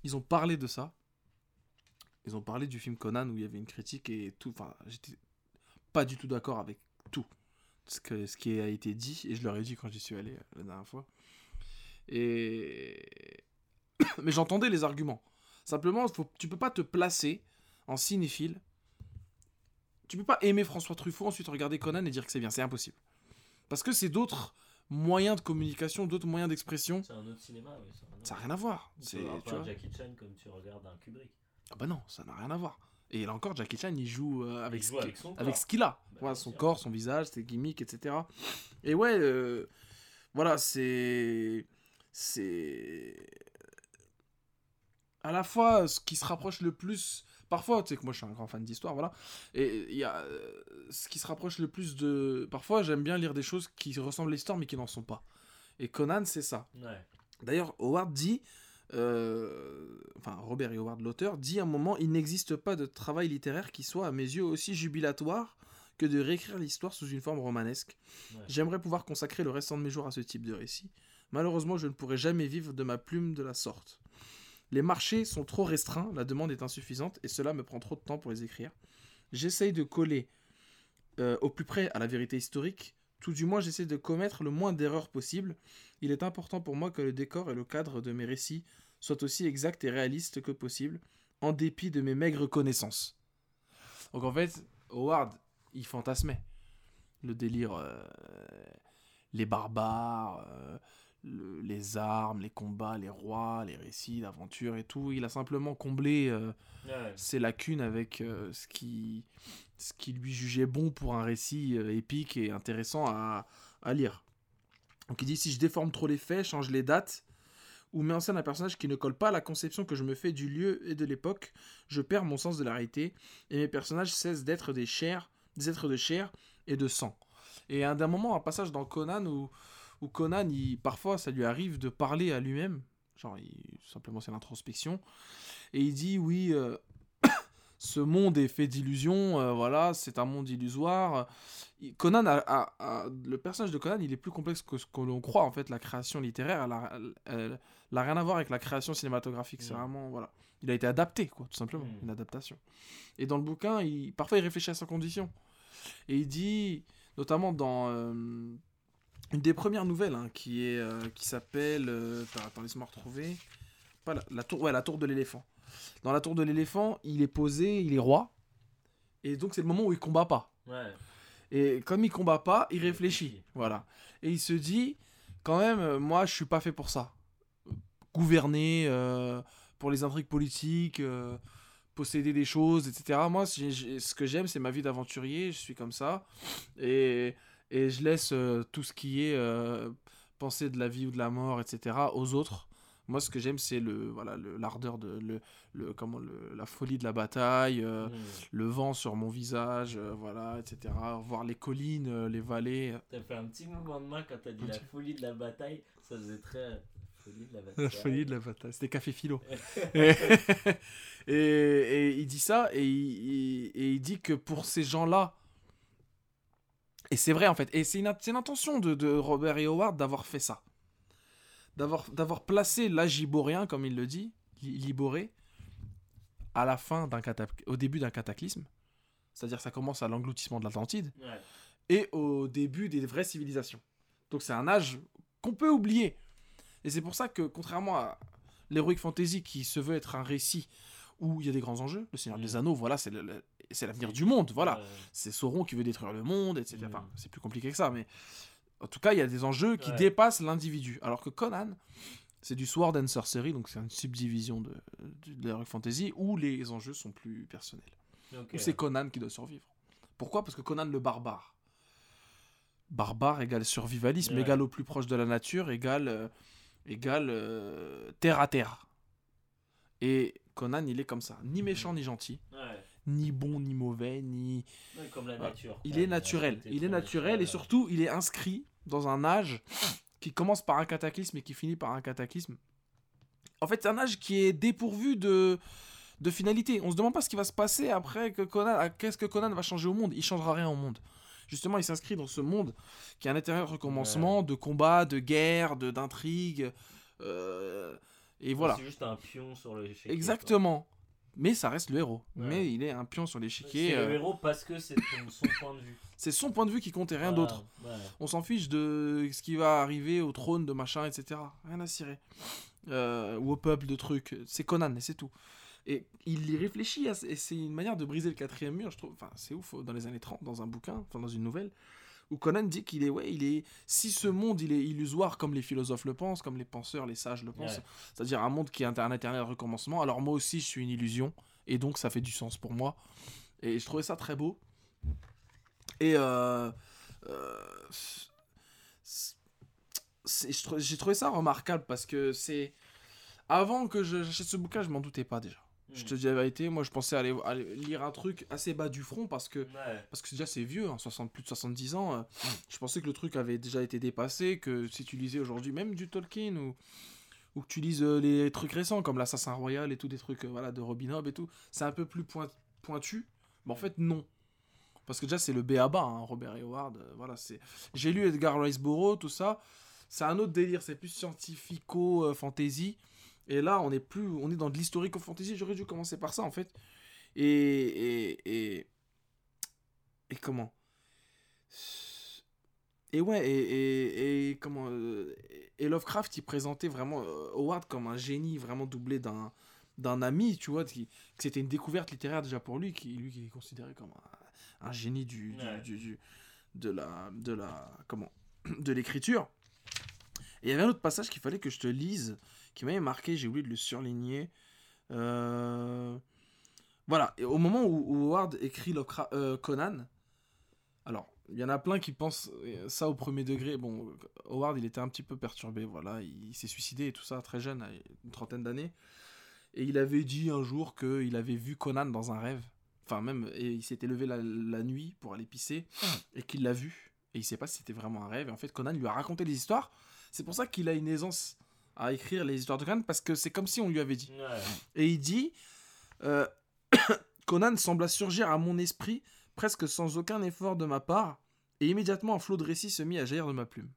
ils ont parlé de ça. Ils ont parlé du film Conan où il y avait une critique et tout. Enfin, j'étais pas du tout d'accord avec tout ce qui a été dit, et je leur ai dit quand j'y suis allé la dernière fois. Mais j'entendais les arguments. Simplement, tu peux pas te placer en cinéphile. Tu peux pas aimer François Truffaut, ensuite regarder Conan et dire que c'est bien. C'est impossible. Parce que c'est d'autres moyens de communication, d'autres moyens d'expression. C'est un autre cinéma, oui. Ça n'a rien à voir. Tu vois, Jackie Chan comme tu regardes un Kubrick. Ah bah non, ça n'a rien à voir. Et là encore, Jackie Chan, il joue avec ce qu'il a. Voilà, son corps, son visage, ses gimmicks, etc. Et ouais, voilà, c'est à la fois ce qui se rapproche le plus... Parfois, tu sais que moi, je suis un grand fan d'histoire, voilà. Et il y a ce qui se rapproche le plus de... Parfois, j'aime bien lire des choses qui ressemblent à l'histoire, mais qui n'en sont pas. Et Conan, c'est ça. Ouais. D'ailleurs, Howard dit... Enfin, Robert Howard, l'auteur, dit à un moment: il n'existe pas de travail littéraire qui soit à mes yeux aussi jubilatoire que de réécrire l'histoire sous une forme romanesque. Ouais. J'aimerais pouvoir consacrer le restant de mes jours à ce type de récit. Malheureusement, je ne pourrai jamais vivre de ma plume de la sorte. Les marchés sont trop restreints, la demande est insuffisante et cela me prend trop de temps pour les écrire. J'essaye de coller au plus près à la vérité historique. Tout du moins, j'essaie de commettre le moins d'erreurs possible. Il est important pour moi que le décor et le cadre de mes récits soient aussi exacts et réalistes que possible, en dépit de mes maigres connaissances. Donc en fait, Howard, il fantasmait le délire, les barbares, les armes, les combats, les rois, les récits, l'aventure et tout. Il a simplement comblé ses lacunes avec ce qui lui jugeait bon pour un récit épique et intéressant à lire. Donc il dit: si je déforme trop les faits, change les dates ou mets en scène un personnage qui ne colle pas à la conception que je me fais du lieu et de l'époque, je perds mon sens de la réalité et mes personnages cessent d'être des êtres de chair et de sang. Et à un moment, un passage dans Conan où Conan, parfois, ça lui arrive de parler à lui-même. Genre, simplement, c'est l'introspection. Et il dit, oui, ce monde est fait d'illusions, voilà, c'est un monde illusoire. Conan le personnage de Conan, il est plus complexe que ce que l'on croit, en fait. La création littéraire, elle n'a rien à voir avec la création cinématographique. C'est vraiment, voilà. Il a été adapté, quoi, tout simplement, une adaptation. Et dans le bouquin, parfois, il réfléchit à sa condition. Et il dit, notamment dans... une des premières nouvelles, hein, qui s'appelle... attends, laisse-moi retrouver... Pas la tour, ouais, la tour de l'éléphant. Dans la tour de l'éléphant, il est posé, il est roi. Et donc, c'est le moment où il ne combat pas. Ouais. Et comme il ne combat pas, il réfléchit. Voilà. Et il se dit, quand même, moi, je ne suis pas fait pour ça. Gouverner, pour les intrigues politiques, posséder des choses, etc. Moi, ce que j'aime, c'est ma vie d'aventurier. Je suis comme ça. Et je laisse tout ce qui est pensée de la vie ou de la mort, etc., aux autres. Moi, ce que j'aime, c'est l'ardeur, la folie de la bataille, le vent sur mon visage, voilà, etc. Voir les collines, les vallées. T'as fait un petit mouvement de main quand t'as dit la folie de la bataille. Ça faisait très... Folie de la bataille. La folie de la bataille. C'était Café Philo. et il dit ça, et il dit que pour ces gens-là, et c'est vrai, en fait. Et c'est une intention de Robert et Howard d'avoir fait ça. D'avoir placé l'agiborien, comme il le dit, l'iboré, à la fin au début d'un cataclysme. C'est-à-dire que ça commence à l'engloutissement de l'Atlantide. Ouais. Et au début des vraies civilisations. Donc c'est un âge qu'on peut oublier. Et c'est pour ça que, contrairement à l'Heroic Fantasy, qui se veut être un récit où il y a des grands enjeux, le Seigneur des Anneaux, voilà, c'est l'avenir du monde, voilà. C'est Sauron qui veut détruire le monde, etc. Enfin, c'est plus compliqué que ça, mais en tout cas, il y a des enjeux qui dépassent l'individu. Alors que Conan, c'est du Sword and Sorcery, donc c'est une subdivision de l'Heroic Fantasy où les enjeux sont plus personnels. Okay. Où c'est Conan qui doit survivre. Pourquoi ? Parce que Conan le barbare. Barbare égale survivalisme, ouais. Égale au plus proche de la nature, égale terre à terre. Et Conan, il est comme ça. Ni méchant, ni gentil. Ouais. Ni bon, ni mauvais, ni... Ouais, comme la nature. Il est naturel. Il est naturel et surtout, il est inscrit dans un âge qui commence par un cataclysme et qui finit par un cataclysme. En fait, c'est un âge qui est dépourvu de finalité. On se demande pas ce qui va se passer après que Conan... Qu'est-ce que Conan va changer au monde ? Il changera rien au monde. Justement, il s'inscrit dans ce monde qui est un éternel recommencement de combats, de guerres, d'intrigues. Et voilà. C'est juste un pion sur l'échiquier. Exactement. Quoi. Mais ça reste le héros. Ouais. Mais il est un pion sur l'échiquier. C'est le héros parce que c'est son point de vue. C'est son point de vue qui compte et rien d'autre. Ouais. On s'en fiche de ce qui va arriver au trône de machin, etc. Rien à cirer. Ou au peuple de trucs. C'est Conan et c'est tout. Et il y réfléchit, et c'est une manière de briser le quatrième mur, je trouve. Enfin, c'est ouf, dans les années 30, dans un bouquin, enfin dans une nouvelle, où Conan dit qu'il est, si ce monde il est illusoire comme les philosophes le pensent, comme les penseurs, les sages le pensent, c'est-à-dire un monde qui est un éternel recommencement, alors moi aussi je suis une illusion, et donc ça fait du sens pour moi. Et je trouvais ça très beau. Et j'ai trouvé ça remarquable, parce que c'est... Avant que j'achète ce bouquin, je m'en doutais pas déjà. Je te dis la vérité, moi je pensais aller lire un truc assez bas du front parce que déjà c'est vieux, hein, plus de 70 ans. Je pensais que le truc avait déjà été dépassé, que si tu lisais aujourd'hui même du Tolkien ou que tu lises les trucs récents comme l'Assassin Royal et tout, des trucs de Robin Hood et tout, c'est un peu plus pointu. Mais en fait non, parce que déjà c'est le B.A.B.A. hein, Robert Howard, j'ai lu Edgar Rice Burroughs, tout ça, c'est un autre délire, c'est plus scientifico-fantasy. Et là, on est dans de l'historico-fantasy. J'aurais dû commencer par ça, en fait. Et comment ? Et Lovecraft, il présentait vraiment Howard comme un génie, vraiment doublé d'un ami, tu vois, que c'était une découverte littéraire déjà pour lui, qui est considéré comme un génie de l'écriture. Et il y avait un autre passage qu'il fallait que je te lise, qui m'avait marqué, j'ai oublié de le surligner. Et au moment où Howard écrit Conan, alors, il y en a plein qui pensent ça au premier degré. Bon, Howard, il était un petit peu perturbé, il s'est suicidé et tout ça, très jeune, à une trentaine d'années. Et il avait dit un jour qu'il avait vu Conan dans un rêve. Enfin, même, et il s'était levé la nuit pour aller pisser, et qu'il l'a vu. Et il ne sait pas si c'était vraiment un rêve. Et en fait, Conan lui a raconté les histoires. C'est pour ça qu'il a une aisance à écrire les histoires de Conan, parce que c'est comme si on lui avait dit. Ouais. Et il dit Conan sembla surgir à mon esprit presque sans aucun effort de ma part, et immédiatement un flot de récits se mit à jaillir de ma plume.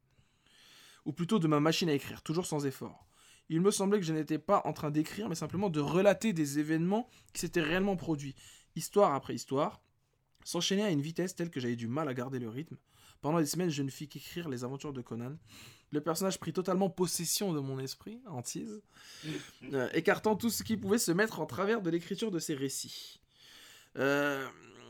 Ou plutôt de ma machine à écrire, toujours sans effort. Il me semblait que je n'étais pas en train d'écrire, mais simplement de relater des événements qui s'étaient réellement produits. Histoire après histoire, s'enchaîner à une vitesse telle que j'avais du mal à garder le rythme. Pendant des semaines, je ne fis qu'écrire les aventures de Conan. Le personnage prit totalement possession de mon esprit, hantise, écartant tout ce qui pouvait se mettre en travers de l'écriture de ses récits.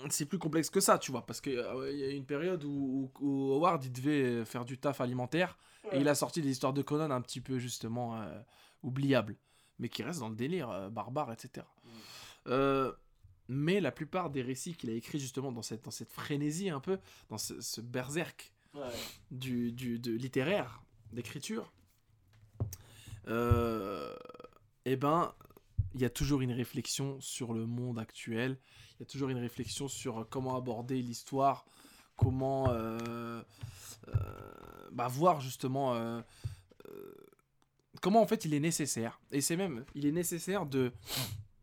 C'est plus complexe que ça, tu vois, parce qu'il y a une période où Howard, il devait faire du taf alimentaire, et il a sorti des histoires de Conan un petit peu, justement, oubliables, mais qui restent dans le délire, barbare, etc. Mais la plupart des récits qu'il a écrits justement dans cette frénésie un peu, dans ce berserk de littéraire, d'écriture, il y a toujours une réflexion sur le monde actuel, il y a toujours une réflexion sur comment aborder l'histoire, comment voir justement comment en fait il est nécessaire. Et c'est même, il est nécessaire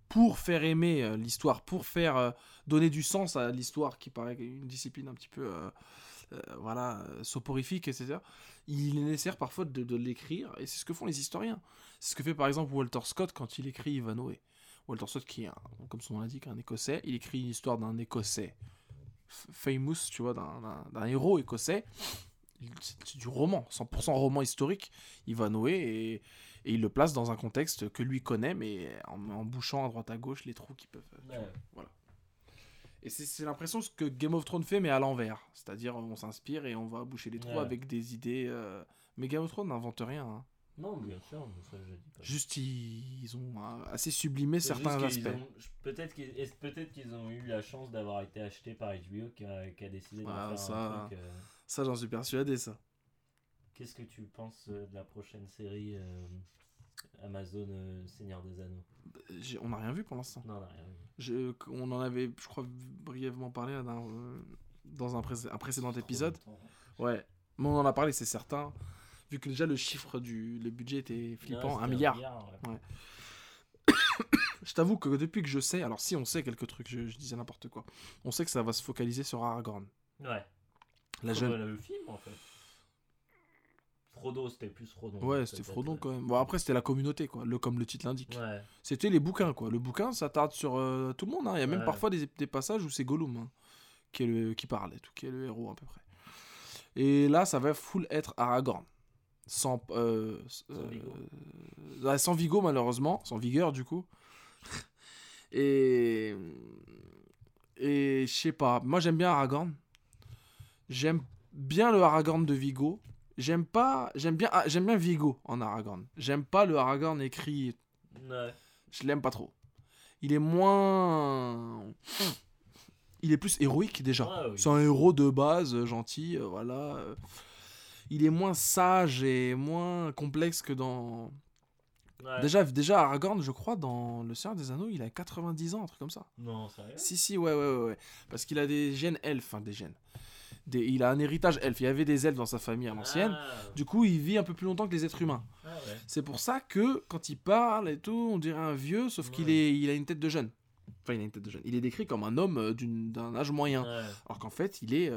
pour faire aimer l'histoire, pour faire donner du sens à l'histoire, qui paraît une discipline un petit peu soporifique, etc. Il est nécessaire parfois de l'écrire, et c'est ce que font les historiens. C'est ce que fait par exemple Walter Scott quand il écrit Ivanhoe. Walter Scott, qui est, comme son nom l'indique, un Écossais, il écrit une histoire d'un Écossais famous, tu vois, d'un héros écossais. C'est du roman, 100% roman historique, Ivanhoe, et il le place dans un contexte que lui connaît, mais en bouchant à droite à gauche les trous qui peuvent... Et c'est l'impression que Game of Thrones fait, mais à l'envers. C'est-à-dire, on s'inspire et on va boucher les trous avec des idées... Mais Game of Thrones n'invente rien. Hein. Non, bien sûr, ça je dis pas. Juste, ils ont assez sublimé certains aspects. Peut-être qu'ils ont eu la chance d'avoir été achetés par HBO qui a décidé de faire ça, un truc... Ça, j'en suis persuadé, ça. Qu'est-ce que tu penses de la prochaine série Amazon Seigneur des Anneaux? On n'a rien vu pour l'instant. Non, on n'a rien vu. On en avait, je crois, brièvement parlé dans un précédent épisode. Ouais, mais on en a parlé, c'est certain. Vu que déjà le chiffre le budget était flippant, 1 milliard. Ouais. Je t'avoue que depuis que je sais, alors si on sait quelques trucs, je disais n'importe quoi, on sait que ça va se focaliser sur Aragorn. Ouais. Le film en fait. Frodon, c'était plus Frodon. Ouais, c'était Frodon quand même. Bon, après, c'était la communauté, quoi, comme le titre l'indique. Ouais. C'était les bouquins, quoi. Le bouquin, ça tarde sur tout le monde. Hein. Il y a même parfois des passages où c'est Gollum hein, qui parle, qui est le héros à peu près. Et là, ça va full être Aragorn. Sans Vigo malheureusement, sans vigueur du coup. Et je sais pas, moi j'aime bien Aragorn. J'aime bien le Aragorn de Vigo. J'aime bien Vigo en Aragorn. J'aime pas le Aragorn écrit. Ouais. Je l'aime pas trop. Il est moins il est plus héroïque déjà. Ouais, oui. C'est un héros de base, gentil, voilà. Il est moins sage et moins complexe que dans... Ouais. Déjà, Aragorn, je crois, dans Le Seigneur des Anneaux, il a 90 ans, un truc comme ça. Non, sérieux ? Si, ouais. Parce qu'il a des gènes elfes, il a un héritage elfe. Il y avait des elfes dans sa famille à l'ancienne. Ah. Du coup, il vit un peu plus longtemps que les êtres humains. Ah, ouais. C'est pour ça que, quand il parle et tout, on dirait un vieux, sauf qu'il a une tête de jeune. Enfin, il a une tête de jeune. Il est décrit comme un homme d'un âge moyen. Ouais. Alors qu'en fait, il est...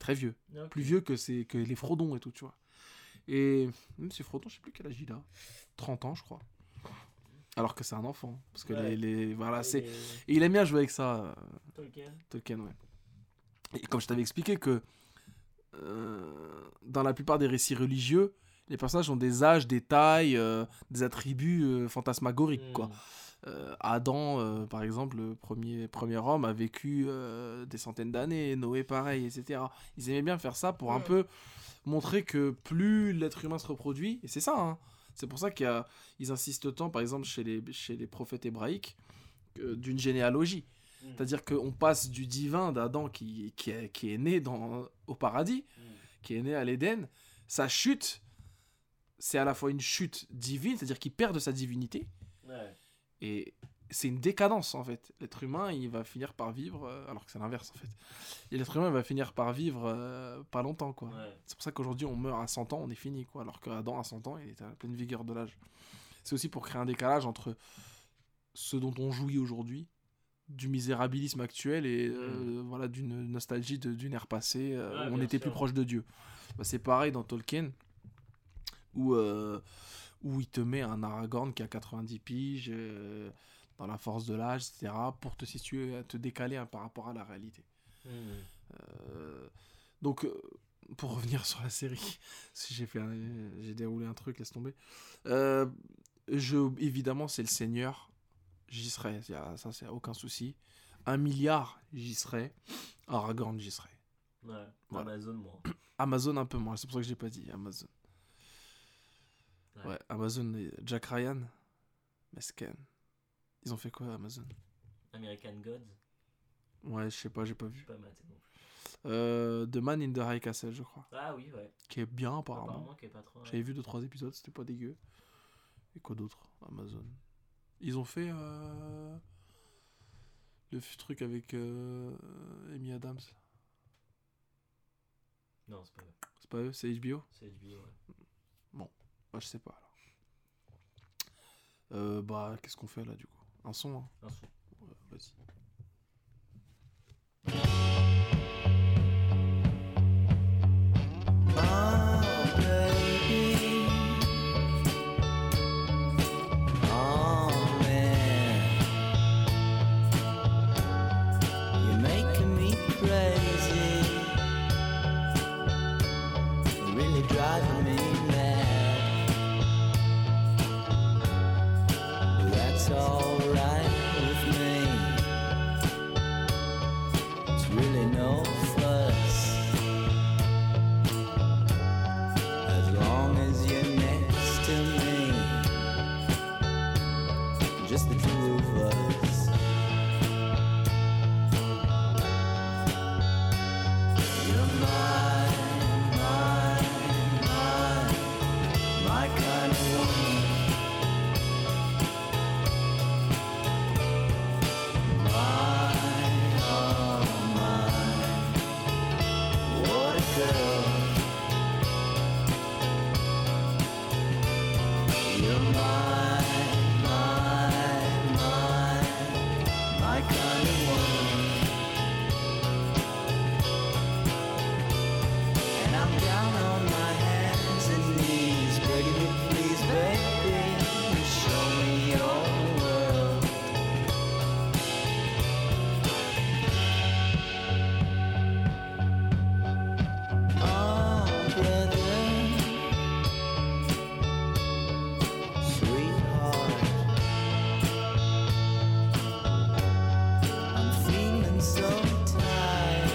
très vieux, okay. Plus vieux que les Frodons et tout, tu vois. Et même si Frodon, je sais plus quel âge il a, 30 ans, je crois. Alors que c'est un enfant, parce que et il aime bien jouer avec ça. Tolkien, ouais. Et comme je t'avais expliqué que dans la plupart des récits religieux, les personnages ont des âges, des tailles, des attributs fantasmagoriques, quoi. Adam, par exemple, le premier homme, a vécu des centaines d'années, Noé pareil, etc. Ils aimaient bien faire ça pour un peu montrer que plus l'être humain se reproduit, et c'est ça, hein, c'est pour ça qu'ils insistent tant, par exemple, chez les prophètes hébraïques, d'une généalogie. C'est-à-dire qu'on passe du divin d'Adam qui est né au paradis, qui est né à l'Éden, sa chute, c'est à la fois une chute divine, c'est-à-dire qu'il perd de sa divinité, et c'est une décadence, en fait. L'être humain, il va finir par vivre... alors que c'est l'inverse, en fait. Et l'être humain, il va finir par vivre pas longtemps, quoi. Ouais. C'est pour ça qu'aujourd'hui, on meurt à 100 ans, on est fini, quoi. Alors qu'Adam, à 100 ans, il était à la pleine vigueur de l'âge. C'est aussi pour créer un décalage entre ce dont on jouit aujourd'hui, du misérabilisme actuel et voilà, d'une nostalgie d'une ère passée où on était plus proche de Dieu. Bah, c'est pareil dans Tolkien, où il te met un Aragorn qui a 90 piges, dans la force de l'âge, etc., pour te situer, te décaler par rapport à la réalité. Donc, pour revenir sur la série, si j'ai déroulé un truc, laisse tomber. Évidemment, c'est le Seigneur, j'y serai, ça c'est aucun souci. 1 milliard, j'y serai. Aragorn, j'y serai. Ouais, voilà. Amazon, moi. Amazon, un peu moins, c'est pour ça que je n'ai pas dit Amazon. Ouais, Amazon, Jack Ryan, Mesken. Ils ont fait quoi, Amazon? American Gods? Ouais, je sais pas, j'ai pas vu. Pas maté non plus. The Man in the High Castle, je crois. Ah oui, ouais. Qui est bien, apparemment. Qui est pas trop, ouais. J'avais vu 2-3 épisodes, c'était pas dégueu. Et quoi d'autre? Amazon. Ils ont fait le truc avec Amy Adams. Non, c'est pas eux. C'est pas eux, c'est HBO? C'est HBO, ouais. Bon. Bah, je sais pas alors. Bah, qu'est-ce qu'on fait là du coup? Un son, hein? Un son. Ouais, vas-y. Alright with me. my kind of woman. And I'm down on my hands and knees, begging you please, baby, show me your world. Oh, brother, sweetheart, I'm feeling so tired,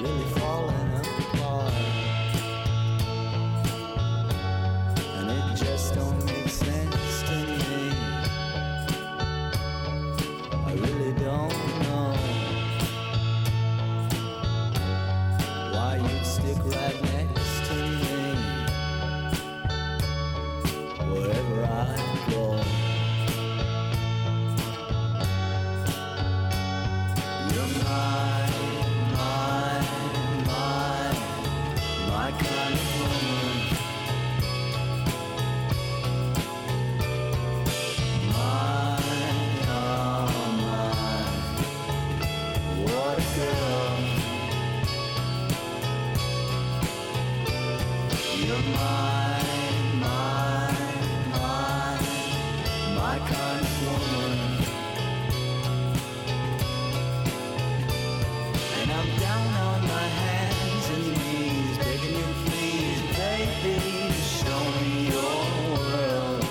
really falling apart. And it just don't make sense to me. I really don't know why you'd stick right next to me wherever I go. You're my kind of woman. Mine, oh mine, what a girl. You're mine, my kind of woman. And I'm down on my hands and knees, begging you please, baby, show me your world.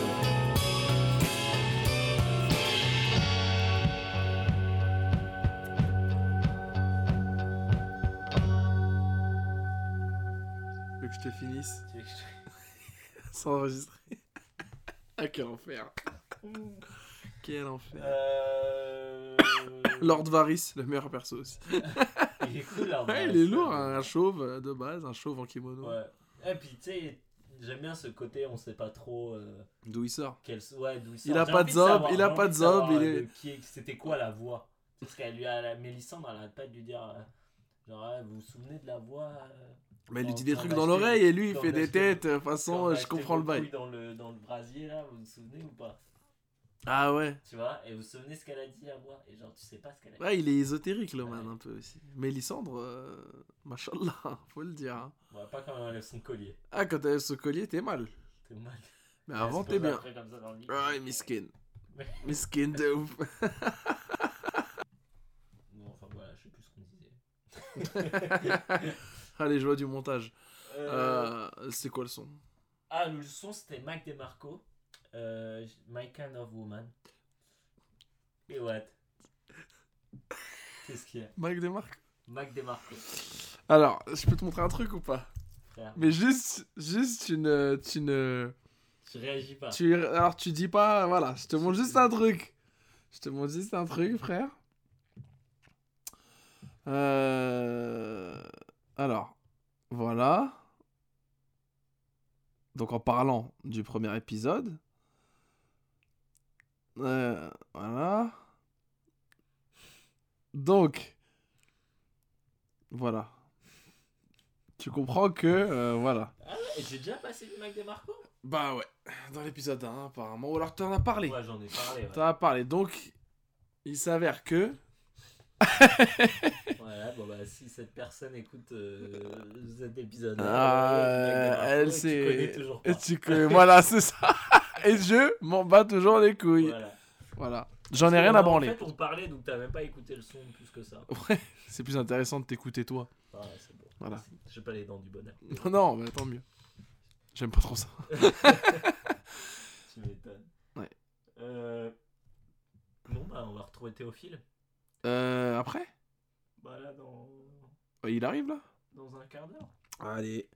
Tu veux que je te finisse sans enregistrer? Ah, quel enfer! Quel enfer! Lord Varys, le meilleur perso aussi. Il est cool, là. Ouais, il est lourd, un chauve de base, un chauve en kimono. Ouais. Et puis, tu sais, j'aime bien ce côté, on sait pas trop d'où il sort. Ouais, d'où il sort. Il a pas de zob, il a pas de zob. C'était quoi la voix? Parce qu'elle lui a. Mélissandre, elle arrête pas de lui dire. Genre, vous vous souvenez de la voix Mais elle lui dit des trucs dans l'oreille et lui il fait des têtes. De toute façon, je comprends le bail. Dans le brasier là, vous vous souvenez ou pas? Ah ouais. Tu vois, et vous vous souvenez ce qu'elle a dit à moi? Et genre, tu sais pas ce qu'elle a dit. Ouais, il est ésotérique le man un peu aussi. Mélissandre, machallah, faut le dire. Hein. Ouais, pas quand elle enlève son collier. Ah, quand elle enlève son collier, t'es mal. T'es mal. Mais avant, t'es bien. Ouais, miskin. Miskin de ouf. Bon, enfin voilà, je sais plus ce qu'on disait. Ah, les joies du montage. C'est quoi le son? Ah, le son c'était Mike DeMarco, My Kind of Woman. Et what? Qu'est-ce qu'il y a? Mike DeMarco. Alors, je peux te montrer un truc ou pas? Frère. Mais juste tu ne réagis pas. Alors tu dis pas, voilà, je te montre juste un truc. Frère. Alors, voilà. Donc en parlant du premier épisode, voilà. Donc, voilà. Tu comprends que, voilà. Ah ouais, j'ai déjà passé du Mac DeMarco. Bah ouais, dans l'épisode 1 apparemment. Ou alors t'en as parlé. Ouais, j'en ai parlé. Ouais. T'en as parlé. Donc, il s'avère que. Voilà, bon bah si cette personne écoute cet épisode, elle sait. Tu connais toujours pas. Voilà, c'est ça. Et je m'en bats toujours les couilles. Voilà. J'en ai rien à branler. En fait, on parlait, donc t'as même pas écouté le son plus que ça. Ouais, c'est plus intéressant de t'écouter toi. Ah, c'est bon. Voilà. J'ai pas les dents du bonheur. Non, mais tant mieux. J'aime pas trop ça. Tu m'étonnes. Ouais. Bon bah on va retrouver Théophile. Après ? Bah là dans... Il arrive là ? Dans un quart d'heure. Allez.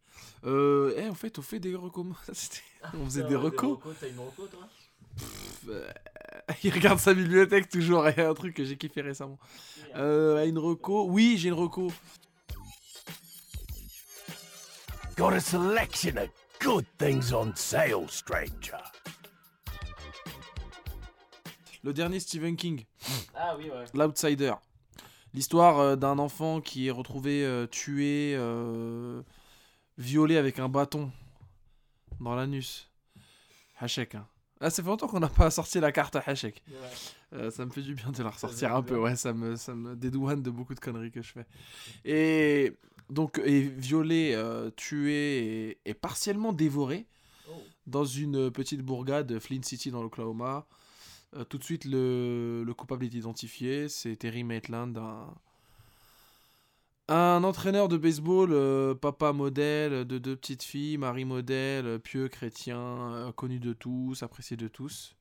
En fait on fait des recos. On faisait des recos. T'as une reco toi ? Il regarde sa bibliothèque toujours. Il y a un truc que j'ai kiffé récemment. Une reco. Oui, j'ai une reco. Got a selection of good things on sale, stranger. Le dernier Stephen King. Ah oui, ouais. L'Outsider. L'histoire d'un enfant qui est retrouvé tué, violé avec un bâton dans l'anus. Hachek, hein. Ah, ça fait longtemps qu'on n'a pas sorti la carte à Hachek. Ouais. Ça me fait du bien de la ressortir un peu. Ouais, ça me dédouane de beaucoup de conneries que je fais. Et donc, violé, tué et partiellement dévoré dans une petite bourgade, Flint City, dans l'Oklahoma. Tout de suite, le coupable est identifié. C'est Terry Maitland, un entraîneur de baseball, papa modèle de deux petites filles, mari modèle, pieux, chrétien, connu de tous, apprécié de tous.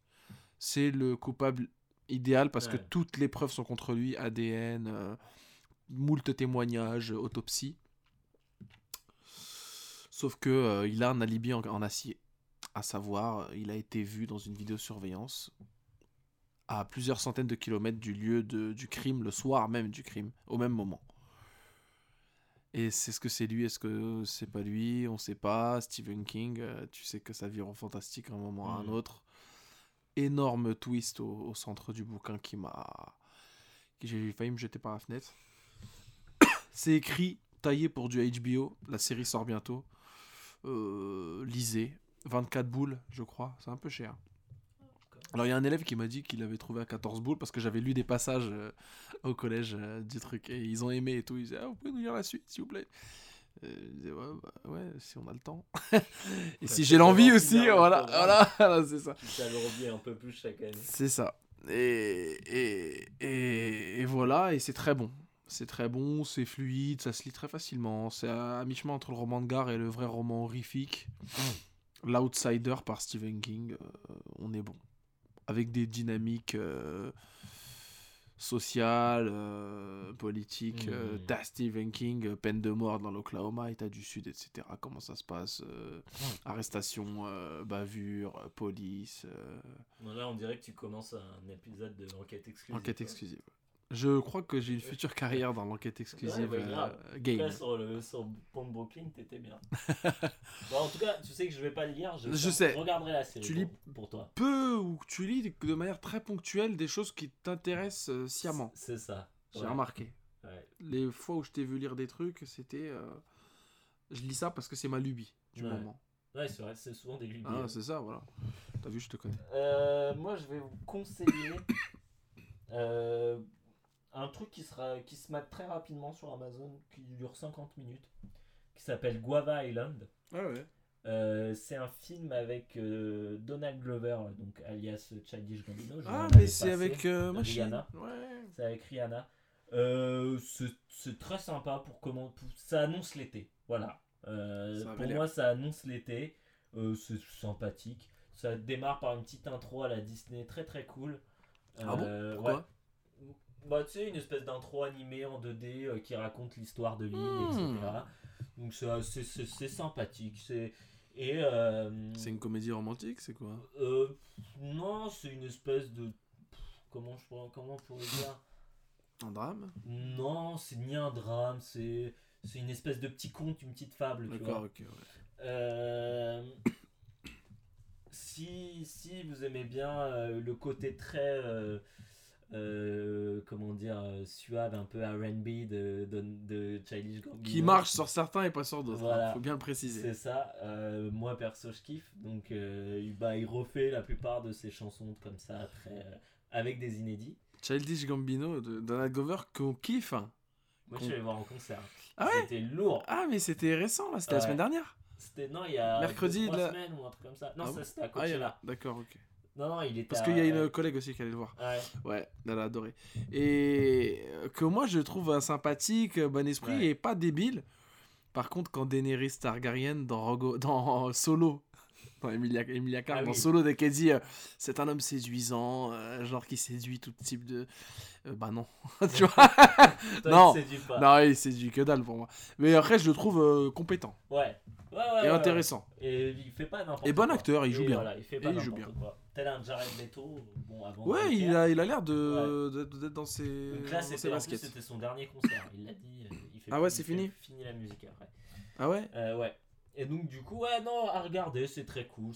C'est le coupable idéal parce que toutes les preuves sont contre lui, ADN, moult témoignages, autopsie. Sauf qu'il a un alibi en acier, à savoir, il a été vu dans une vidéosurveillance à plusieurs centaines de kilomètres du lieu du crime, le soir même du crime, au même moment. Et c'est ce que c'est lui, est-ce que c'est pas lui, on sait pas. Stephen King, tu sais que ça vire au fantastique à un moment à un autre. Énorme twist au centre du bouquin qui j'ai failli me jeter par la fenêtre. C'est écrit, taillé pour du HBO, la série sort bientôt. Lisez, 24 boules je crois, c'est un peu cher. Alors il y a un élève qui m'a dit qu'il l'avait trouvé à 14 boules parce que j'avais lu des passages au collège du truc et ils ont aimé et tout. Ils disaient « Ah, vous pouvez nous lire la suite s'il vous plaît ?» Je disais ouais, si on a le temps. Et si j'ai l'envie aussi, voilà, c'est ça. Tu t'alourdis un peu plus chaque année. C'est ça. Et voilà, et c'est très bon. C'est très bon, c'est fluide, ça se lit très facilement. C'est à mi-chemin entre le roman de gare et le vrai roman horrifique. L'Outsider par Stephen King, on est bon. Avec des dynamiques sociales, politiques, t'as Stephen King, peine de mort dans l'Oklahoma, État du Sud, etc. Comment ça se passe, arrestation, bavure, police... Là, on dirait que tu commences un épisode de l'enquête exclusive. Enquête exclusive. Je crois que j'ai une future carrière dans l'enquête exclusive. Game. En tout cas, sur Pont de Brooklyn, t'étais bien. Bon, en tout cas, tu sais que je vais pas le lire. Je regarderai la série. Tu lis pour toi. Peu ou tu lis de manière très ponctuelle des choses qui t'intéressent sciemment. C'est ça. J'ai remarqué. Ouais. Les fois où je t'ai vu lire des trucs, c'était. Je lis ça parce que c'est ma lubie du moment. Ouais, c'est vrai, c'est souvent des lubies. Ah, c'est ça, voilà. T'as vu, je te connais. Moi, je vais vous conseiller. Un truc qui se mate très rapidement sur Amazon, qui dure 50 minutes, qui s'appelle Guava Island. Ah ouais. C'est un film avec Donald Glover, donc alias Childish Gambino. Mais c'est avec Rihanna. Ouais. C'est avec Rihanna. C'est très sympa ça annonce l'été. Voilà. Pour moi, ça annonce l'été. C'est sympathique. Ça démarre par une petite intro à la Disney, très très cool. Pourquoi Bah, tu sais, une espèce d'intro animée en 2D qui raconte l'histoire de l'île, etc. Donc, c'est sympathique. C'est une comédie romantique, c'est quoi ? Non, c'est une espèce de... Comment on pourrait dire ? Un drame ? Non, c'est ni un drame, c'est une espèce de petit conte, une petite fable. D'accord, tu vois. Ok, ouais. Si vous aimez bien le côté très... suave, un peu R&B de Childish Gambino, qui marche sur certains et pas sur d'autres, voilà. Faut bien le préciser, c'est ça. Moi perso je kiffe, donc il refait la plupart de ses chansons comme ça après, avec des inédits. Childish Gambino de Donald Glover qu'on kiffe, hein. Moi je suis allé voir en concert, c'était lourd. Mais c'était récent là, c'était la semaine dernière, c'était il y a mercredi 3 semaines ou un truc comme ça. C'était à Coachella. D'accord, ok. Non, il était. Parce qu'il y a une collègue aussi qui allait le voir. Ouais, elle a adoré. Et que moi, je trouve sympathique, bon esprit et pas débile. Par contre, quand Daenerys Targaryen dans Solo, dans Emilia Clarke, dans Solo, dès qu'elle dit c'est un homme séduisant, genre qui séduit tout type de. Bah non. Tu vois. Toi, non. Il séduit pas. Non, il séduit que dalle pour moi. Mais après, je le trouve compétent. Ouais, et intéressant. Et il fait pas n'importe quoi. Et bon acteur, il joue bien. Voilà, il fait pas n'importe quoi. Tel un Jared Leto. Il a l'air d'être dans ses baskets. Là, c'était son dernier concert. Il l'a dit. C'est fini. Fini la musique après. Ah ouais. Ouais. Et donc du coup, à regarder, c'est très cool.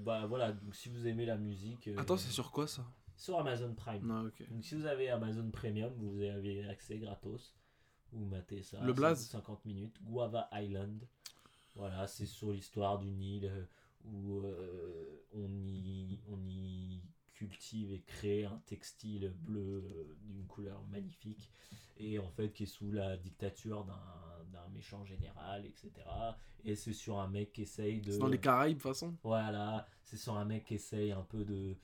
Donc si vous aimez la musique. Attends, c'est sur quoi ça ? Sur Amazon Prime. Ah, ok. Donc si vous avez Amazon Premium, vous avez accès gratos. Vous matez ça. Le blaze. 50 minutes. Guava Island. Voilà, c'est sur l'histoire d'une île où on y cultive et crée un textile bleu d'une couleur magnifique, et en fait qui est sous la dictature d'un méchant général, etc. Et c'est sur un mec qui essaye de... C'est dans les Caraïbes de toute façon. Voilà, c'est sur un mec qui essaye un peu de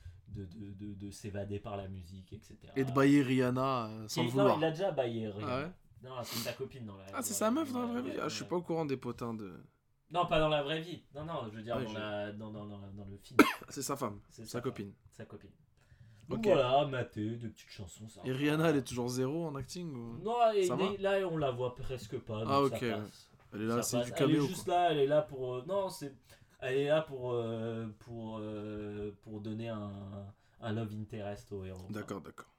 s'évader par la musique, etc. Et de bailler Rihanna sans vouloir. Non, il a déjà baillé Rihanna. Ah ouais. Non, c'est ta copine dans la... Ah, c'est sa meuf dans la vraie vie. Ah, je suis pas au courant des potins de... Non, pas dans la vraie vie. Non, non, je veux dire, ouais, dans le film. C'est sa femme, c'est sa copine. Sa copine. Donc okay. Voilà, maté, deux petites chansons. Ça. Et Rihanna, elle est toujours zéro en acting ou... Non, là, on la voit presque pas. Donc ah, ok. Ça passe. Elle est là, ça c'est passe. Du caméo. Elle est juste quoi. Là, elle est là pour... non, c'est... Elle est là pour donner un love interest au héros. D'accord, enfin. D'accord.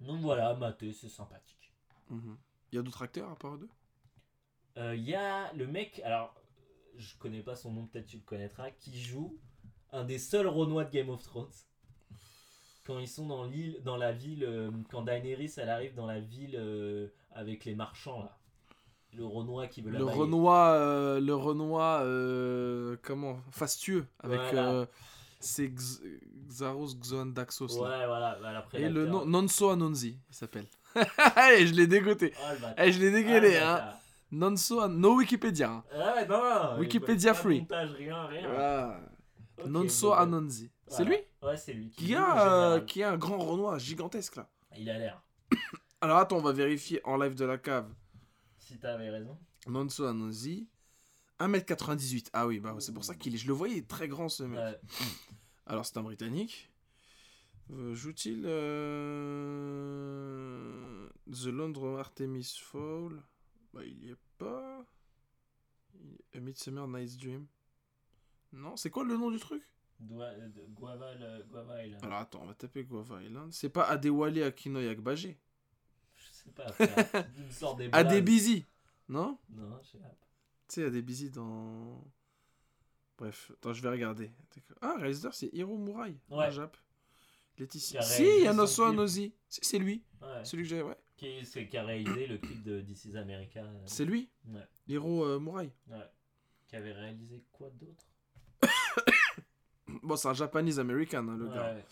Donc voilà, maté, c'est sympathique. Mm-hmm. Il y a d'autres acteurs à part eux? Il y a le mec, alors je connais pas son nom, peut-être tu le connaîtras, qui joue un des seuls Renois de Game of Thrones. Quand ils sont dans la ville, quand Daenerys elle arrive dans la ville avec les marchands là, le Renois qui veut la bailler. Le Renois, comment, fastueux avec. Voilà. C'est Xaros Xoan Daxos. Ouais, là. Voilà. Après, et le Nonso Anonzi, il s'appelle. Et je l'ai dégoté. Oh, et je l'ai dégueulé, hein. Non, no Wikipédia. Hein. Ah, non, Wikipédia free. Montage, rien. Ah. Okay, Nonso bon. Anonzi. Voilà. C'est lui ? Ouais, c'est lui. Qui a un grand Renoir gigantesque là. Il a l'air. Alors attends, on va vérifier en live de la cave. Si t'avais raison. Nonso Anonzi. 1m98. Ah oui, bah c'est pour ça je le voyais très grand ce mec. Ouais. Alors c'est un Britannique. Joue-t-il The London Artemis Fowl? Bah, il y est pas. A Midsummer Night's Dream. Non, c'est quoi le nom du truc? Guava Island. Alors attends, on va taper Guava Island. C'est pas Adewale Akinoye Agbaje. Je sais pas, frère. Une sorte des blagues. Adebizi, non? Non, je sais pas. Tu sais, Adebizi dans... Bref, attends, je vais regarder. Ah, réalisateur, c'est Hiro Murai. Ouais. Jap. Laetitia. Si, il y a Nosso Anosi. C'est lui. Ouais. Celui que j'avais, ouais. Qui a réalisé le clip de This is America. C'est lui ? Ouais. Hiro Murai. Ouais. Qui avait réalisé quoi d'autre ? Bon, c'est un Japanese American, hein, le gars. Ouais,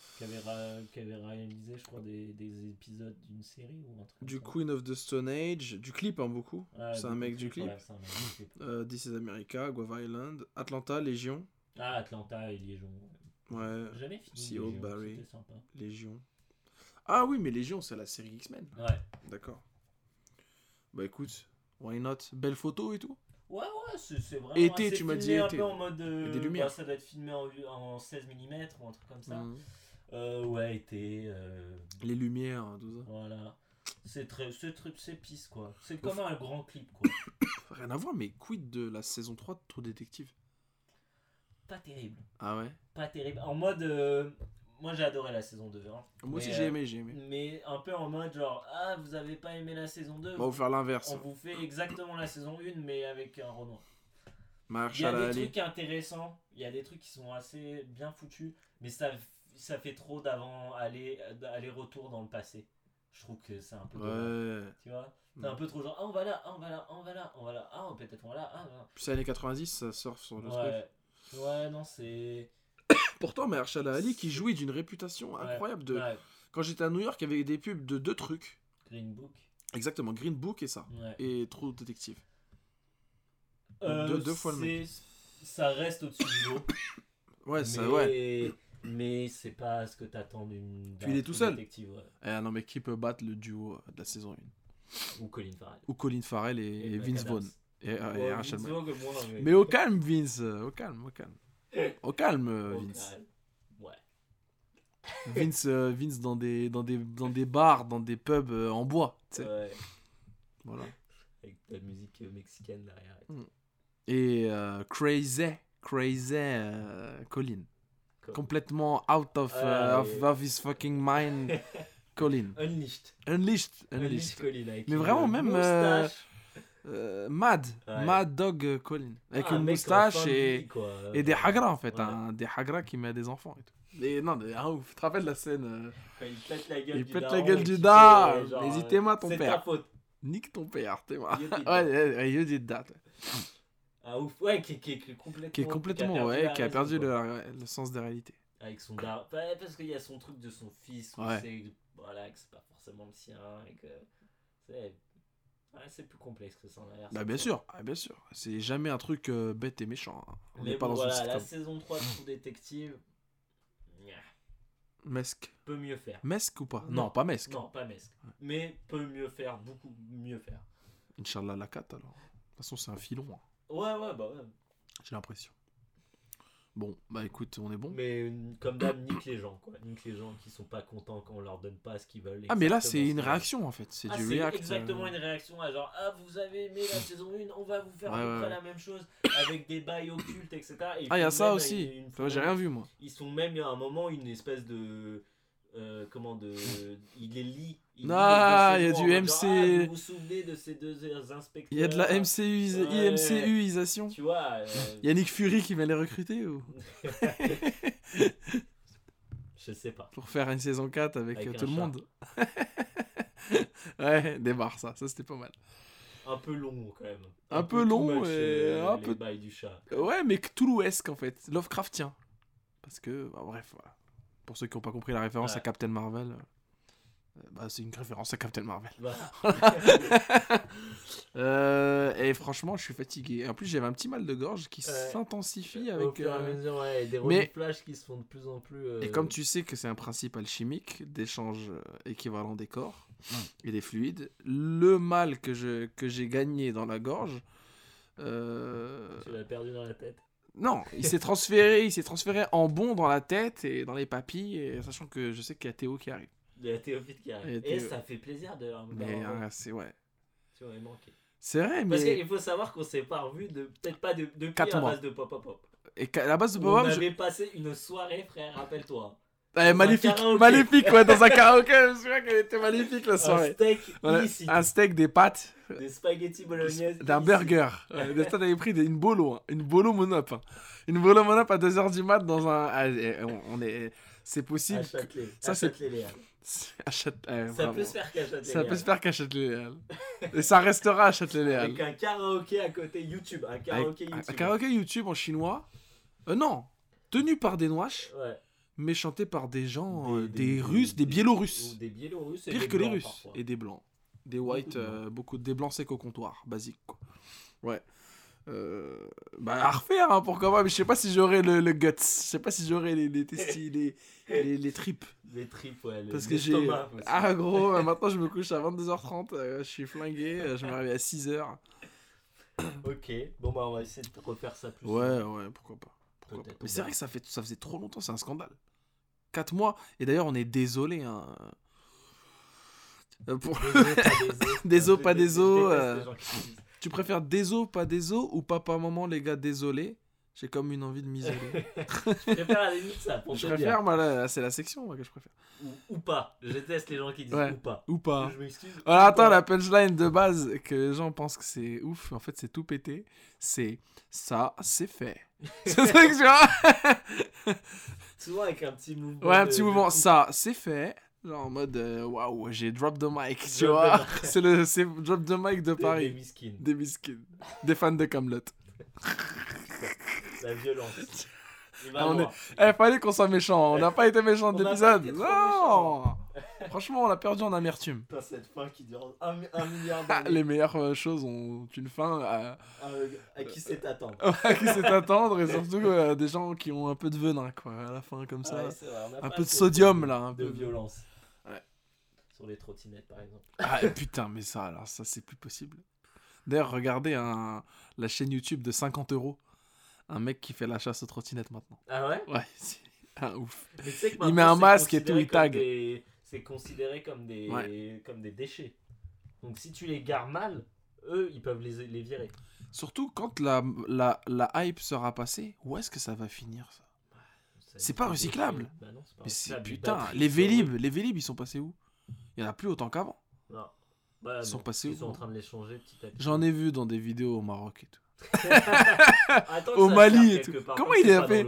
qui avait réalisé, je crois, des épisodes d'une série ou un truc. Du Queen of the Stone Age. Du clip, hein, beaucoup. Ouais, c'est un mec du clip. This is America, Guava Island, Atlanta, Légion. Ah, Atlanta et Légion. Ouais. Jamais fini. Légion, Barry. C'était sympa. Légion. Ah oui, mais Légion, c'est la série X-Men. Ouais. D'accord. Bah écoute, why not ? Belle photo et tout ? Ouais, c'est vraiment... Été, tu m'as dit été. Un peu en mode... des lumières. Bah, ça doit être filmé en 16 mm ou un truc comme ça. Mmh. Ouais, été... Les lumières, tout ça. Voilà. C'est pisse, quoi. C'est comme un grand clip, quoi. Rien à voir, mais quid de la saison 3 de True Détective ? Pas terrible. Ah ouais ? Pas terrible. En mode... Moi j'ai adoré la saison 2. Hein. Moi aussi j'ai aimé. Mais un peu en mode genre, ah vous avez pas aimé la saison 2. On va vous faire l'inverse. On vous fait exactement la saison 1 mais avec un Renoir. Il y a des trucs intéressants, il y a des trucs qui sont assez bien foutus, mais ça fait trop d'avant aller-retour dans le passé. Je trouve que c'est un peu... Ouais. Tu vois ? C'est un peu trop genre, ah on va là, ah peut-être on va là, ah non. Puis c'est années 90, ça surfe sur le truc. Ouais, non c'est... Pourtant, mais Mahershala Ali qui jouit d'une réputation incroyable de... Ouais. Quand j'étais à New York, il y avait des pubs de deux trucs. Green Book. Exactement, Green Book et ça. Ouais. Et True Detective. Deux fois le même. Ça reste au-dessus du lot. Ouais, ça, ouais. Mais c'est pas ce que t'attends d'une... Puis il est tout seul. Ouais. Non, mais qui peut battre le duo de la saison 1 ? Ou Colin Farrell et Vince Vaughn. Et Rachel Mann. Mais au calme, Vince. Au calme. Au calme, Vince. Ouais. Vince dans des bars, dans des pubs en bois, tu sais. Ouais. Voilà. Avec de la musique mexicaine derrière. Et crazy Colin. Complètement out of his fucking mind, Colin. Unleashed. Colin avec... Mais vraiment même Mad Dog Colin avec une moustache et des hagras en fait, ouais. Des hagras qui met à des enfants et tout. Et non, tu te rappelles la scène il pète la gueule du dard. N'hésitez pas, ton père. C'est ta faute. Nique ton père, t'es moi. Ouais, you did that. Ah ouf, ouais, qui a perdu le sens des réalités. Avec son daron, parce qu'il y a son truc de son fils, où c'est, voilà, que c'est pas forcément le sien, et que c'est plus complexe que ça en a l'air. Bah bien sûr, c'est jamais un truc bête et méchant. Hein. On n'est pas dans une sitcom. La saison 3 de True Detective, Mesk. Peut mieux faire. Mesk ou pas ? Non, pas Mesk. Non, pas Mesk. Ouais. Mais peut mieux faire, beaucoup mieux faire. Inch'Allah la 4 alors. De toute façon, c'est un filon. Hein. Ouais, bah ouais. J'ai l'impression. Bon, bah écoute, on est bon. Mais comme d'hab, nique les gens, quoi. Nique les gens qui sont pas contents quand on leur donne pas ce qu'ils veulent. Ah, mais là, c'est une réaction, en fait. C'est du react. Exactement, une réaction à genre, ah, vous avez aimé la saison 1, on va vous faire à peu près la même chose avec des bails occultes, etc. Et ah, il y a ça aussi. J'ai rien vu, moi. Ils sont même, il y a un moment, une espèce de. Il les lit. Il y a du MC. Genre, vous vous souvenez de ces deux inspecteurs? Il y a de la IMCUisation. Tu vois. Il y a Nick Fury qui va les recruter ou? Je sais pas. Pour faire une saison 4 avec tout le monde. Ouais, démarre ça. Ça, c'était pas mal. Un peu long quand même. Un peu long. Les bails du chat. Ouais, mais Cthulhuesque en fait. Lovecraftien. Parce que, bah, bref, voilà. Pour ceux qui n'ont pas compris la référence à Captain Marvel, c'est une référence à Captain Marvel. Et franchement, je suis fatigué. En plus, j'avais un petit mal de gorge qui s'intensifie avec. Au fur et à mesure, des reniflages qui se font de plus en plus. Et comme tu sais que c'est un principe alchimique d'échange équivalent des corps et des fluides, le mal que j'ai gagné dans la gorge. Tu l'as perdu dans la tête. Non, il s'est transféré en bon dans la tête et dans les papilles, et sachant que je sais qu'il y a Théo qui arrive. Il y a Théophile qui arrive. Et ça fait plaisir de leur c'est ouais. Tu aurais manqué. C'est vrai, mais... Parce qu'il faut savoir qu'on s'est pas revu, peut-être pas depuis la base de Pop-Pop. Et la base de Pop-Pop... On avait passé une soirée, frère, rappelle-toi. Maléfique, ouais, dans un karaoké, je me souviens qu'elle était maléfique la soirée. Un steak ici. Un steak, des pâtes. Des spaghettis bolognaises. D'un burger. Toi, t'avais pris une bolo, hein. Une bolo monop. Hein. Une bolo monop à 2h du mat dans un... C'est possible. À Châtelet. Ça, ça peut se faire qu'à Châtelet. Ça peut se faire qu'à Châtelet. Et ça restera à Châtelet. Avec un karaoké à côté YouTube. Un karaoké YouTube en chinois. Non. Tenu par des Noiches. Ouais. Mais chanté par des gens, des Russes, des Biélorusses. Des Biélorusses et pire des que blancs, les Russes. Parfois. Et des Blancs. Des Whites, beaucoup des Blancs secs au comptoir, basique, quoi. Ouais. Bah, à refaire, hein, pourquoi pas, mais je sais pas si j'aurai le guts. Je sais pas si j'aurai les testis, les tripes. Les tripes, ouais. Parce que j'ai. Ah, gros, maintenant je me couche à 22h30, je suis flingué, je me réveille à 6h. Ok, bon, bah, on va essayer de refaire ça plus. Ouais, pourquoi pas. Mais c'est vrai que ça faisait trop longtemps, c'est un scandale. 4 mois, et d'ailleurs on est désolé. Hein. Pour... Déso, pas déso. Tu préfères déso, pas déso ou papa, maman, les gars, désolé. J'ai comme une envie de m'isoler. Je préfère à la limite ça. Pour je préfère, moi, là, c'est la section moi, que je préfère. Ou pas. Je déteste les gens qui disent ou pas. Ou pas. Je m'excuse. Alors attends, la punchline de base que les gens pensent que c'est ouf, en fait c'est tout pété. C'est ça, c'est fait. C'est ça que tu vois. Souvent avec un petit mouvement. Ouais, un petit mouvement. Ça, c'est fait. Genre en mode waouh, j'ai drop the mic, tu vois. C'est drop the mic de Paris. Des miskins. Des fans de Kaamelott. La violence. Fallait qu'on soit méchant. On n'a pas été méchant d'épisode. Non. Franchement, on l'a perdu en amertume. Putain, cette fin qui dure 1 milliard d'années. Les meilleures choses ont une fin à qui sait attendre. À qui sait attendre, et surtout des gens qui ont un peu de venin, quoi. À la fin, comme ça. Ouais, c'est vrai, un peu de sodium, là. Un peu de violence. Ouais. Sur les trottinettes, par exemple. Ah putain, mais ça, alors ça, c'est plus possible. D'ailleurs, regardez la chaîne YouTube de 50€. Un mec qui fait la chasse aux trottinettes maintenant. Ah ouais? Ouais, c'est un ouf. Il met un masque et tout, il tag. C'est considéré comme comme des déchets. Donc si tu les gares mal, eux, ils peuvent les virer. Surtout quand la hype sera passée, où est-ce que ça va finir ça? C'est pas recyclable. Bah non, c'est pas recyclable. Putain, les Vélib, ils sont passés où? Il n'y en a plus autant qu'avant. Non. Bah, ils sont passés où? Ils sont en train de les changer petit à petit. J'en ai vu dans des vidéos au Maroc et tout. Au Mali et tout. Comment il a fait?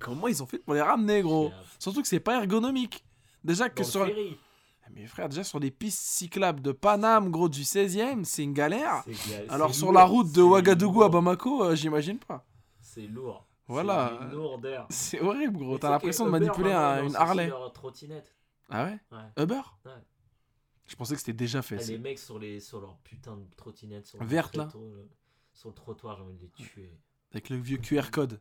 Comment ils ont fait pour les ramener, gros? Surtout que c'est pas ergonomique. Déjà que sur. Mes frères, déjà sur des pistes cyclables de Paname, gros, du 16e, c'est une galère. Alors sur lourd, la route de Ouagadougou lourd. À Bamako, j'imagine pas. C'est lourd. Voilà. C'est une lourdeur. C'est horrible, gros. T'as l'impression de manipuler une Harley. Trottinette. Ah ouais, ouais. Uber ouais. Je pensais que c'était déjà fait. Ah, les mecs sur leur putain de trottinette. Verte là. Sur le trottoir, j'ai envie de les tuer. Avec le vieux QR code.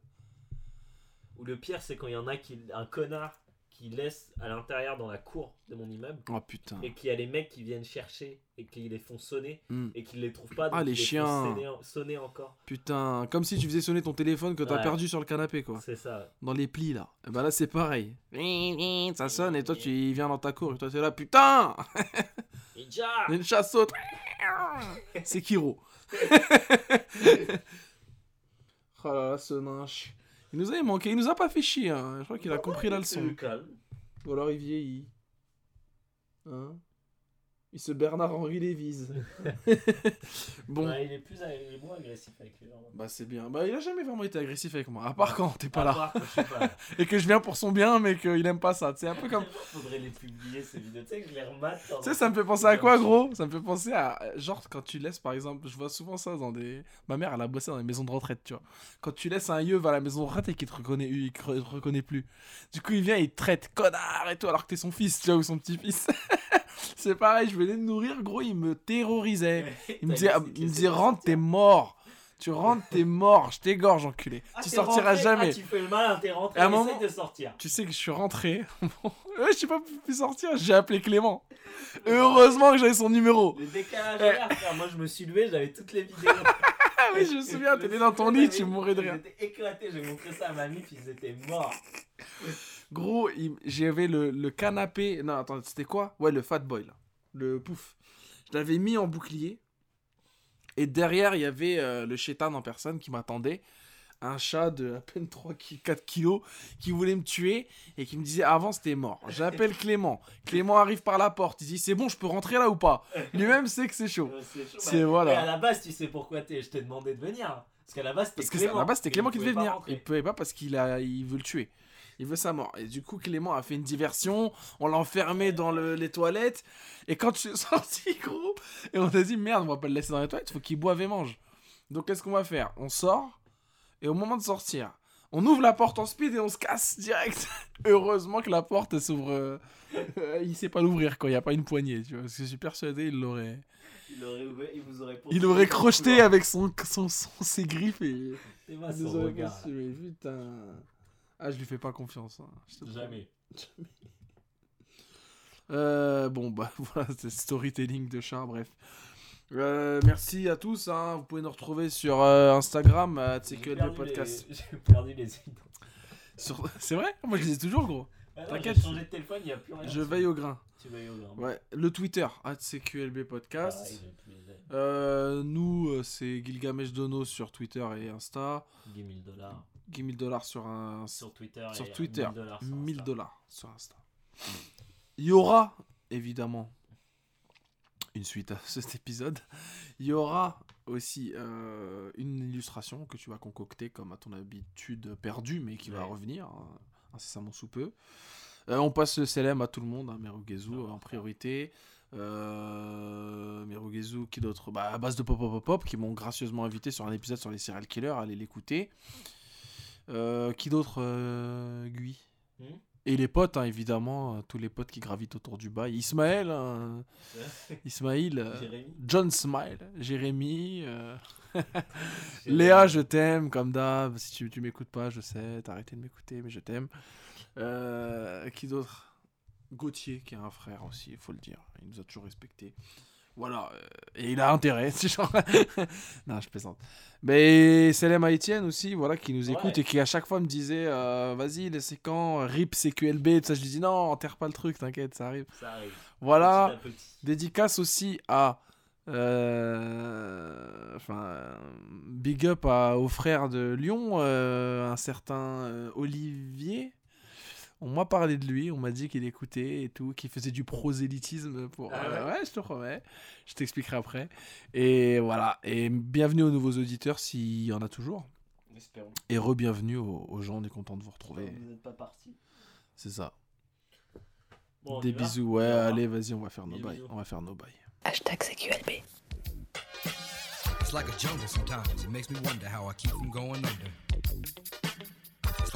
Ou le pire, c'est quand il y en a un connard qui laisse à l'intérieur dans la cour de mon immeuble. Oh putain. Et qu'il y a les mecs qui viennent chercher et qui les font sonner et qui les trouvent pas. Ah les chiens. Sonner encore. Putain, comme si tu faisais sonner ton téléphone que t'as perdu sur le canapé quoi. C'est ça. Dans les plis là. Et bah là c'est pareil. Ça sonne et toi tu viens dans ta cour et toi t'es là putain. Ninja. Ninja saute. C'est Kiro. Oh là là, ce ninche. Il nous avait manqué, il nous a pas fait chier, hein. Je crois qu'il a compris la leçon. Ou alors il vieillit. Hein ? Il se Bernard-Henri Lévise. Bon. Bah, il est moins agressif avec les gens. Bah c'est bien. Bah il a jamais vraiment été agressif avec moi. À part quand t'es pas là. Part, je sais pas. Et que je viens pour son bien, mais qu'il aime pas ça. C'est un peu comme. Faudrait les publier ces vidéos. Tu sais que je les remate. Tu sais, ça me fait penser à quoi, gros ? Ça me fait penser à genre quand tu laisses, par exemple, je vois souvent ça dans des. Ma mère, elle a bossé dans des maisons de retraite, tu vois. Quand tu laisses un yeuve à la maison de retraite et qu'il te reconnaît plus. Du coup, il vient, il te traite connard et tout, alors que t'es son fils, tu vois, ou son petit-fils. C'est pareil, je venais de nourrir, gros, il me terrorisait. Il me disait rentre, t'es mort. Tu rentres, t'es mort, je t'égorge, enculé. Ah, tu sortiras rentré, jamais. Ah, tu fais le malin, t'es rentré, essaye de sortir. Tu sais que je suis rentré. Bon, je sais pas pu sortir, j'ai appelé Clément. Heureusement que j'avais son numéro. Le décalage horaire, frère, moi je me suis levé, j'avais toutes les vidéos. Oui, je me souviens, t'étais dans ton lit, tu mourais de rire. J'étais éclaté, j'ai montré ça à mamie, puis ils étaient morts. Gros, j'avais le canapé. Non, attends, c'était quoi ? Ouais, le Fat Boy, là. Le pouf. Je l'avais mis en bouclier. Et derrière, il y avait le chétan en personne qui m'attendait. Un chat de à peine 3-4 kilos qui voulait me tuer et qui me disait avance, t'es mort. J'appelle Clément. Clément arrive par la porte. Il dit c'est bon, je peux rentrer là ou pas ? Lui-même sait que c'est chaud. C'est chaud. C'est, voilà. Et à la base, tu sais pourquoi je t'ai demandé de venir. Parce qu'à la base, c'était Clément qui devait venir. Rentrer. Il pouvait pas parce qu'il veut le tuer. Il veut sa mort. Et du coup, Clément a fait une diversion. On l'a enfermé dans les toilettes. Et quand je suis sorti, gros, et on t'a dit, merde, on va pas le laisser dans les toilettes. Il faut qu'il boive et mange. Donc, qu'est-ce qu'on va faire ? On sort. Et au moment de sortir, on ouvre la porte en speed et on se casse direct. Heureusement que la porte s'ouvre. Il sait pas l'ouvrir, quoi. Il n'y a pas une poignée. Tu vois, parce que je suis persuadé, il l'aurait... Il aurait crocheté avec ses griffes et... Et moi, son regard. Putain... Ah, je lui fais pas confiance. Hein. Jamais. Bon, bah voilà, c'est storytelling de chat, bref. Merci à tous. Hein. Vous pouvez nous retrouver sur Instagram, CQLB Podcast. J'ai perdu les idées. C'est vrai ? Moi, je les ai toujours, gros. Ah non, t'inquiète. J'ai changé de téléphone, il n'y a plus rien. Je veille au grain. Tu veilles au grain. Ouais. Le Twitter, @CQLB Podcast. Nous, c'est Gilgamesh Dono sur Twitter et Insta. $1000. $1000 sur un sur Twitter $1000 sur Insta. Il y aura évidemment une suite à cet épisode. Il y aura aussi une illustration que tu vas concocter comme à ton habitude perdue mais qui va revenir incessamment sous peu. On passe le CLM à tout le monde, hein, Merugezu en priorité. Merugezu, qui d'autre ? Bah à base de Pop qui m'ont gracieusement invité sur un épisode sur les serial killers, allez l'écouter. Qui d'autre Guy et les potes, hein, évidemment, tous les potes qui gravitent autour du bail. Jérémy. Léa, je t'aime, comme d'hab. Si tu m'écoutes pas, je sais, t'as arrêté de m'écouter, mais je t'aime. Qui d'autre Gauthier, qui est un frère aussi, il faut le dire. Il nous a toujours respectés. Voilà, et il a intérêt, c'est genre... Non, je plaisante. Mais Selem à Etienne aussi, voilà, qui nous écoute et qui à chaque fois me disait vas-y, laissez quand RIP, CQLB, tout ça. Je lui dis non, enterre pas le truc, t'inquiète, ça arrive. Voilà, petit. Dédicace aussi à... big up aux frères de Lyon, un certain Olivier... On m'a parlé de lui, on m'a dit qu'il écoutait et tout, qu'il faisait du prosélytisme pour... ouais, je te promets, je t'expliquerai après. Et voilà, et bienvenue aux nouveaux auditeurs s'il y en a toujours. Espérons. Et re-bienvenue aux gens, on est content de vous retrouver. Vous n'êtes pas partis. C'est ça. Bon, des bisous, ouais, allez, vas-y, on va faire nos bails. On va faire nos bails. Hashtag CQLB. It's like a jungle sometimes, it makes me wonder how I keep from going under. It's